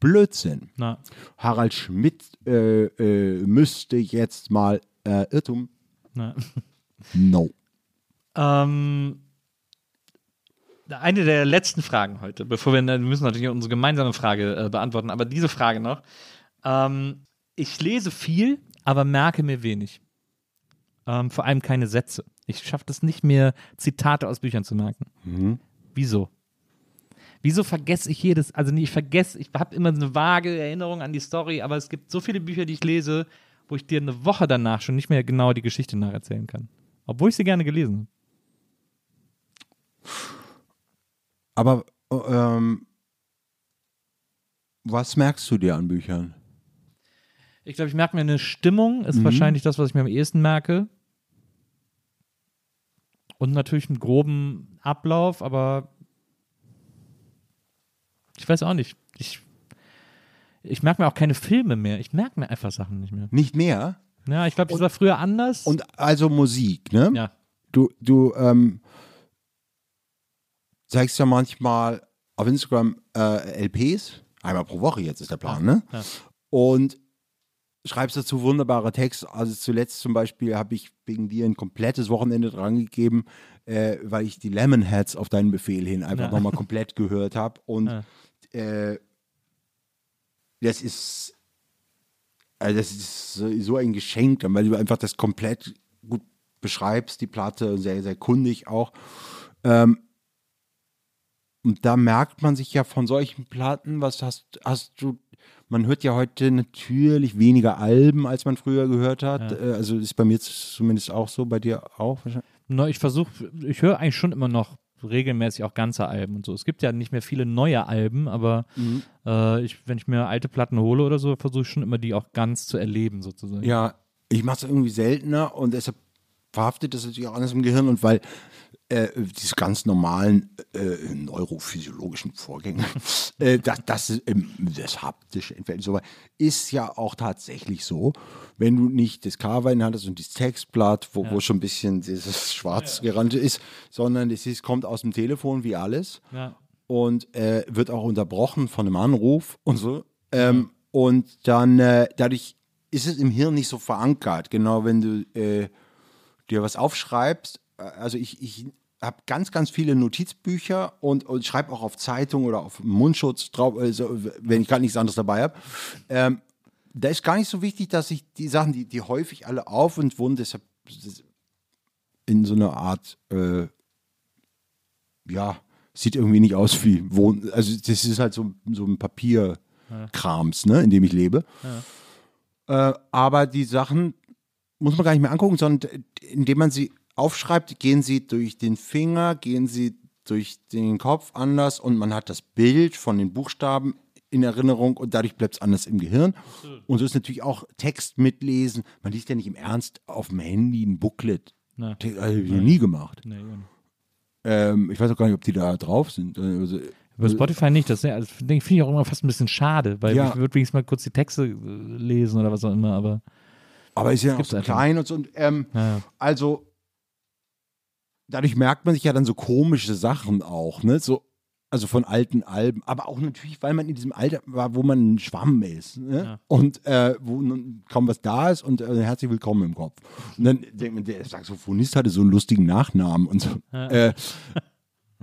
Blödsinn. Na. Harald Schmidt äh, äh, müsste jetzt mal äh, Irrtum. Na. No. Ähm, eine der letzten Fragen heute, bevor wir, wir müssen natürlich unsere gemeinsame Frage äh, beantworten, aber diese Frage noch. Ähm, ich lese viel, aber merke mir wenig. Ähm, vor allem keine Sätze. Ich schaffe es nicht mehr, Zitate aus Büchern zu merken. Mhm. Wieso? Wieso vergesse ich jedes, also nee, ich vergesse, ich habe immer eine vage Erinnerung an die Story, aber es gibt so viele Bücher, die ich lese, wo ich dir eine Woche danach schon nicht mehr genau die Geschichte nacherzählen kann. Obwohl ich sie gerne gelesen habe. Aber ähm, was merkst du dir an Büchern? Ich glaube, ich merke mir eine Stimmung, ist mhm. wahrscheinlich das, was ich mir am ehesten merke. Und natürlich einen groben Ablauf, aber ich weiß auch nicht. Ich, ich merke mir auch keine Filme mehr. Ich merke mir einfach Sachen nicht mehr. Nicht mehr? Ja, ich glaube, das und, war früher anders. Und also Musik, ne? Ja. Du, du ähm, zeigst ja manchmal auf Instagram äh, L Ps, einmal pro Woche jetzt ist der Plan, ja, ne? Ja. Und schreibst dazu wunderbare Texte. Also zuletzt zum Beispiel habe ich wegen dir ein komplettes Wochenende dran gegeben, äh, weil ich die Lemonheads auf deinen Befehl hin einfach ja. nochmal komplett gehört habe. Und ja. äh, das ist also das ist so ein Geschenk, weil du einfach das komplett gut beschreibst, die Platte, sehr, sehr kundig auch. Ähm, und da merkt man sich ja von solchen Platten, was hast, hast du man hört ja heute natürlich weniger Alben, als man früher gehört hat. Ja. Also ist bei mir zumindest auch so, bei dir auch wahrscheinlich. Na, ich versuche, ich höre eigentlich schon immer noch regelmäßig auch ganze Alben und so. Es gibt ja nicht mehr viele neue Alben, aber mhm. äh, ich, wenn ich mir alte Platten hole oder so, versuche ich schon immer, die auch ganz zu erleben sozusagen. Ja, ich mache es irgendwie seltener und deshalb verhaftet das natürlich auch anders im Gehirn und weil äh, diese ganz normalen äh, neurophysiologischen Vorgänge, äh, das, das, ist, ähm, das haptische Entfällt, so ist ja auch tatsächlich so, wenn du nicht das Cover in hattest und das Textblatt, wo, ja. wo schon ein bisschen dieses Schwarzgerannte ja. ist, sondern es ist, kommt aus dem Telefon wie alles ja. und äh, wird auch unterbrochen von einem Anruf und so ähm, und dann äh, dadurch ist es im Hirn nicht so verankert, genau wenn du äh, dir was aufschreibst also ich, ich habe ganz, ganz viele Notizbücher und, und schreibe auch auf Zeitung oder auf Mundschutz drauf, also wenn ich gerade nichts anderes dabei habe. Ähm, da ist gar nicht so wichtig, dass ich die Sachen, die, die häufig alle auf und wurden, deshalb in so einer Art, äh, ja, sieht irgendwie nicht aus wie Wohnen. Also das ist halt so, so ein Papierkrams, ne, in dem ich lebe. Ja. Äh, aber die Sachen muss man gar nicht mehr angucken, sondern indem man sie aufschreibt, gehen sie durch den Finger, gehen sie durch den Kopf anders und man hat das Bild von den Buchstaben in Erinnerung und dadurch bleibt es anders im Gehirn. Und so ist natürlich auch Text mitlesen. Man liest ja nicht im Ernst auf dem Handy ein Booklet. Nein. Das habe ich noch nie gemacht. Nee, genau. ähm, ich weiß auch gar nicht, ob die da drauf sind. Also, über Spotify nicht. Das, das finde ich auch immer fast ein bisschen schade, weil ja. Ich würde wenigstens mal kurz die Texte lesen oder was auch immer. Aber, aber ist ja auch so klein und so. Und, ähm, ja. Also dadurch merkt man sich ja dann so komische Sachen auch, ne? So, also von alten Alben, aber auch natürlich, weil man in diesem Alter war, wo man ein Schwamm ist, ne? Ja. Und äh, wo kaum was da ist und äh, herzlich willkommen im Kopf. Und dann denkt man, der Saxophonist hatte so einen lustigen Nachnamen und so. Ja. Äh,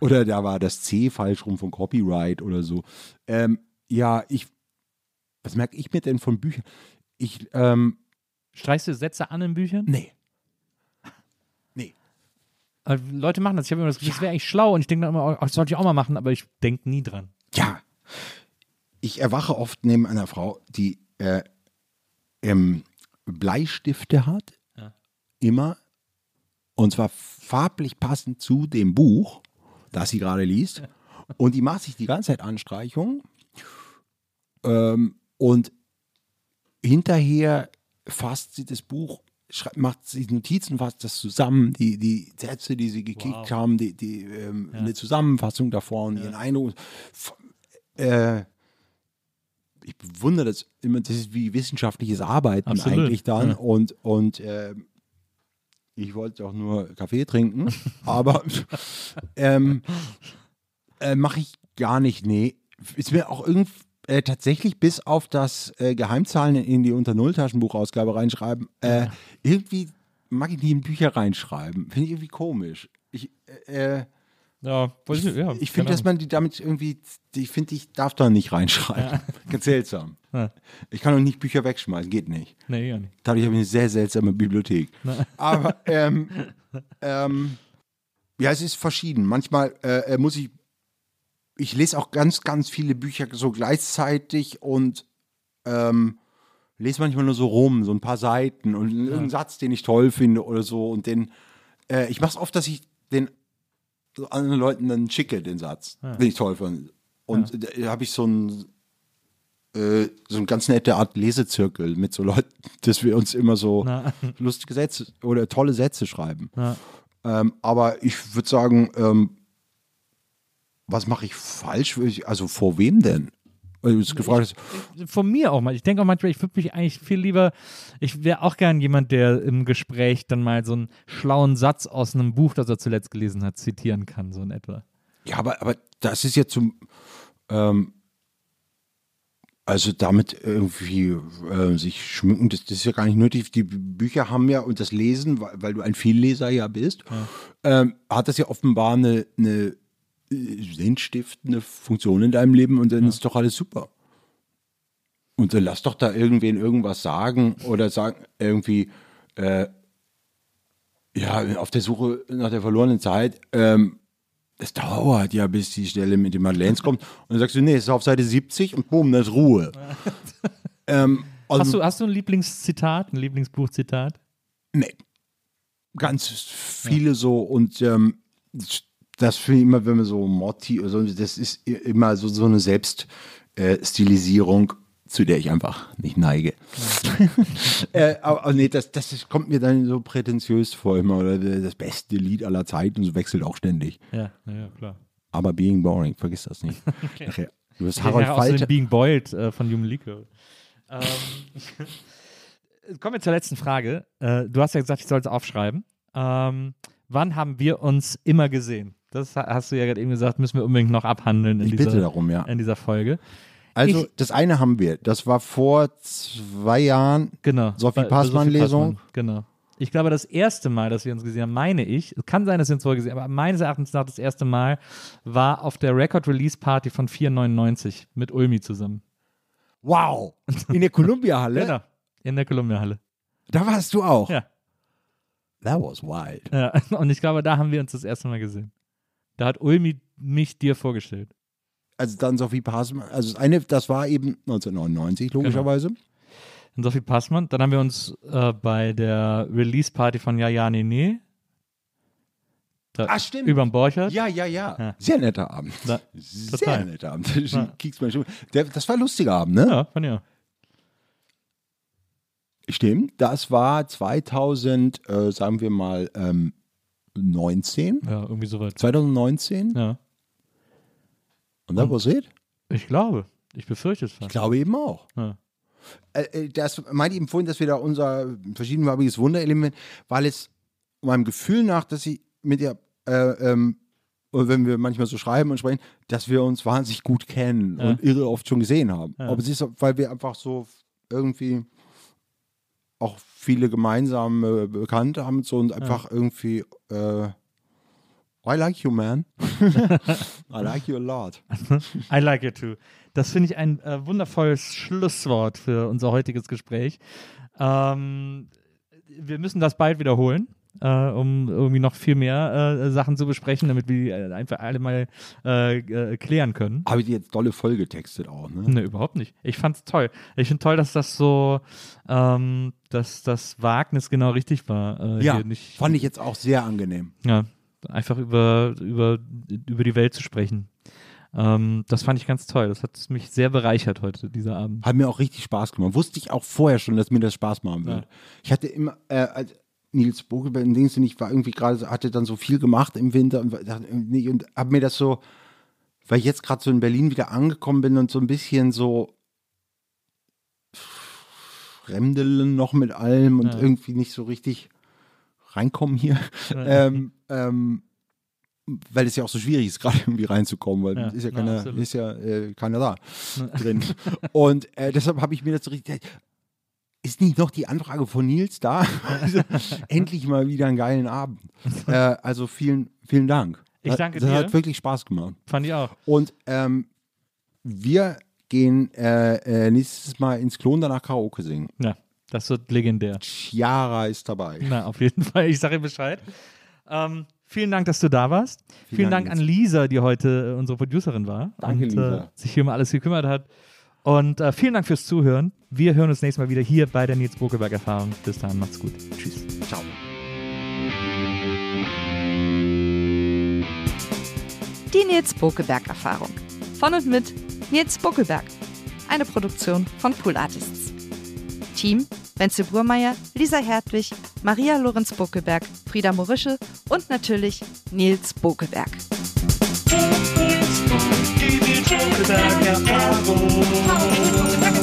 oder da war das C falsch rum von Copyright oder so. Ähm, ja, ich, was merke ich mir denn von Büchern? Ich, ähm, Streichst du Sätze an in Büchern? Nee. Leute machen das. Ich habe immer das Gefühl, das wäre eigentlich schlau und ich denke dann immer, das sollte ich auch mal machen, aber ich denke nie dran. Ja. Ich erwache oft neben einer Frau, die äh, ähm, Bleistifte hat, ja. Immer, und zwar farblich passend zu dem Buch, das sie gerade liest, und die macht sich die ganze Zeit Anstreichungen ähm, und hinterher fasst sie das Buch, Schreibt, macht sie Notizen, fasst das zusammen, die, die Sätze, die sie gekickt wow. haben, die, die, ähm, ja. eine Zusammenfassung davon, ja. ihren Eindruck. Äh, ich bewundere das immer, das ist wie wissenschaftliches Arbeiten Absolut. Eigentlich dann. Ja. Und, und äh, ich wollte auch nur Kaffee trinken, aber ähm, äh, mache ich gar nicht, nee. Ist mir auch irgendwie Äh, tatsächlich bis auf das äh, Geheimzahlen in die Unter-Null-Taschenbuchausgabe reinschreiben, äh, ja. irgendwie mag ich nie in Bücher reinschreiben. Finde ich irgendwie komisch. Ich, äh, ja, ich, ja, ich finde, dass man die damit irgendwie, ich finde, ich darf da nicht reinschreiben. Ja. Ganz seltsam. Ja. Ich kann auch nicht Bücher wegschmeißen, geht nicht. Nee, ja nicht. Dadurch habe ich eine sehr seltsame Bibliothek. Na. Aber ähm, ähm, ja, es ist verschieden. Manchmal äh, muss ich Ich lese auch ganz, ganz viele Bücher so gleichzeitig und ähm, lese manchmal nur so rum, so ein paar Seiten und einen ja. Satz, den ich toll finde oder so. Und den, äh, ich mache es oft, dass ich den so anderen Leuten dann schicke, den Satz, ja. den ich toll finde. Und ja. da habe ich so ein, äh, so eine ganz nette Art Lesezirkel mit so Leuten, dass wir uns immer so Na. lustige Sätze oder tolle Sätze schreiben. Ähm, aber ich würde sagen, ähm, was mache ich falsch? Also vor wem denn? Also, ich, gefragt, ich, von mir auch mal. Ich denke auch manchmal, ich würde mich eigentlich viel lieber, ich wäre auch gern jemand, der im Gespräch dann mal so einen schlauen Satz aus einem Buch, das er zuletzt gelesen hat, zitieren kann, so in etwa. Ja, aber, aber das ist jetzt zum, ähm, also damit irgendwie äh, sich schmücken, das, das ist ja gar nicht nötig. Die Bücher haben ja, und das Lesen, weil, weil du ein Vielleser ja bist, ja. Ähm, hat das ja offenbar eine, eine sinnstiftende Funktion in deinem Leben und dann ja. ist doch alles super. Und dann lass doch da irgendwen irgendwas sagen oder sagen irgendwie, äh, ja, auf der Suche nach der verlorenen Zeit, ähm, das dauert ja, bis die Stelle mit dem Madeleines kommt. Und dann sagst du, nee, es ist auf Seite siebzig und boom, da ist Ruhe. ähm, also, hast, du, hast du ein Lieblingszitat, ein Lieblingsbuchzitat? Nee. Ganz viele ja. so und ähm, das finde ich immer, wenn wir so Motti oder so, das ist immer so, so eine Selbststilisierung, äh, zu der ich einfach nicht neige. äh, aber, aber nee, das, das, das kommt mir dann so prätentiös vor immer. Oder das beste Lied aller Zeiten und so wechselt auch ständig. Ja, naja, klar. Aber Being Boring, vergiss das nicht. Okay. Nachher, du bist Harald Falter. Aus dem Being Boiled äh, von Human League. ähm, Kommen wir zur letzten Frage. Äh, du hast ja gesagt, ich soll es aufschreiben. Ähm, Wann haben wir uns immer gesehen? Das hast du ja gerade eben gesagt, müssen wir unbedingt noch abhandeln in, ich bitte dieser, darum, ja. in dieser Folge. Also ich, das eine haben wir, das war vor zwei Jahren, genau, Sophie Passmann-Lesung. Passmann, genau. ich glaube, das erste Mal, dass wir uns gesehen haben, meine ich, es kann sein, dass wir uns vorher gesehen haben, aber meines Erachtens nach das erste Mal war auf der Record-Release-Party von vier neunundneunzig mit Ulmi zusammen. Wow! In der Columbia-Halle? Genau, in der Columbia-Halle. Da warst du auch? Ja. That was wild. Ja, und ich glaube, da haben wir uns das erste Mal gesehen. Da hat Ulmi mich dir vorgestellt. Also dann Sophie Passmann, also das eine, das war eben neunzehnhundertneunundneunzig, logischerweise. Genau. Dann Sophie Passmann, dann haben wir uns äh, bei der Release-Party von Ja, Ja, Nee, Nee. Da, Ach, stimmt. Überm Borchert. Ja, ja, ja, ja. Sehr netter Abend. Da, Sehr total. netter Abend. Ja. Der, das war ein lustiger Abend, ne? Ja, von ja. Stimmt, das war zweitausend, äh, sagen wir mal, ähm, neunzehn. Ja, irgendwie soweit. zwanzig neunzehn? Ja. Und dann, was redet? Ich glaube. Ich befürchte es fast. Ich glaube eben auch. Ja. Äh, das meinte ich eben vorhin, dass wir da unser verschiedenfarbiges Wunderelement, weil es meinem Gefühl nach, dass sie mit ihr, äh, ähm, wenn wir manchmal so schreiben und sprechen, dass wir uns wahnsinnig gut kennen ja. und irre oft schon gesehen haben. Ja. Aber es ist, weil wir einfach so irgendwie auch viele gemeinsame Bekannte haben so und einfach ja. irgendwie äh, I like you, man. I like you a lot. I like you too. Das finde ich ein äh, wundervolles Schlusswort für unser heutiges Gespräch. Ähm, wir müssen das bald wiederholen, äh, um irgendwie noch viel mehr äh, Sachen zu besprechen, damit wir die äh, einfach alle mal äh, äh, klären können. Habe ich die jetzt dolle voll getextet auch, ne? Ne, überhaupt nicht. Ich fand's toll. Ich finde toll, dass das so, ähm, dass das Wagnis genau richtig war. Äh, ja, hier nicht, fand ich jetzt auch sehr angenehm. Ja. Einfach über, über, über die Welt zu sprechen. Ähm, das fand ich ganz toll. Das hat mich sehr bereichert heute, dieser Abend. Hat mir auch richtig Spaß gemacht. Wusste ich auch vorher schon, dass mir das Spaß machen wird. Ja. Ich hatte immer, äh, als Nils Bogelberg, Dings, und ich war irgendwie gerade, hatte dann so viel gemacht im Winter und, und, und habe mir das so, weil ich jetzt gerade so in Berlin wieder angekommen bin und so ein bisschen so fremdeln noch mit allem und ja. irgendwie nicht so richtig reinkommen hier, ähm, ähm, weil es ja auch so schwierig ist, gerade irgendwie reinzukommen, weil ja, ist ja keiner, na, ist ja, äh, keiner da drin. Und äh, deshalb habe ich mir das so richtig, ist nicht noch die Anfrage von Nils da? Endlich mal wieder einen geilen Abend. Äh, also vielen, vielen Dank. Ich danke das, das dir. Das hat wirklich Spaß gemacht. Fand ich auch. Und ähm, wir gehen äh, nächstes Mal ins Klon, danach Karaoke singen. Ja. Das wird legendär. Chiara ist dabei. Na, auf jeden Fall. Ich sage ihr Bescheid. Ähm, vielen Dank, dass du da warst. Vielen, vielen Dank, Dank an Lisa, die heute unsere Producerin war. Danke, und, Lisa. Äh, sich hier um alles gekümmert hat. Und äh, vielen Dank fürs Zuhören. Wir hören uns nächstes Mal wieder hier bei der Nils Bokelberg Erfahrung. Bis dahin, macht's gut. Tschüss. Ciao. Die Nils Bokelberg Erfahrung. Von und mit Nils Bokelberg. Eine Produktion von Pool Artists. Team: Wenzel Burmeier, Lisa Hertwig, Maria Lorenz Bokelberg, Frieda Morische und natürlich Nils Bokelberg. Die Nils Bokelberg Erfahrung.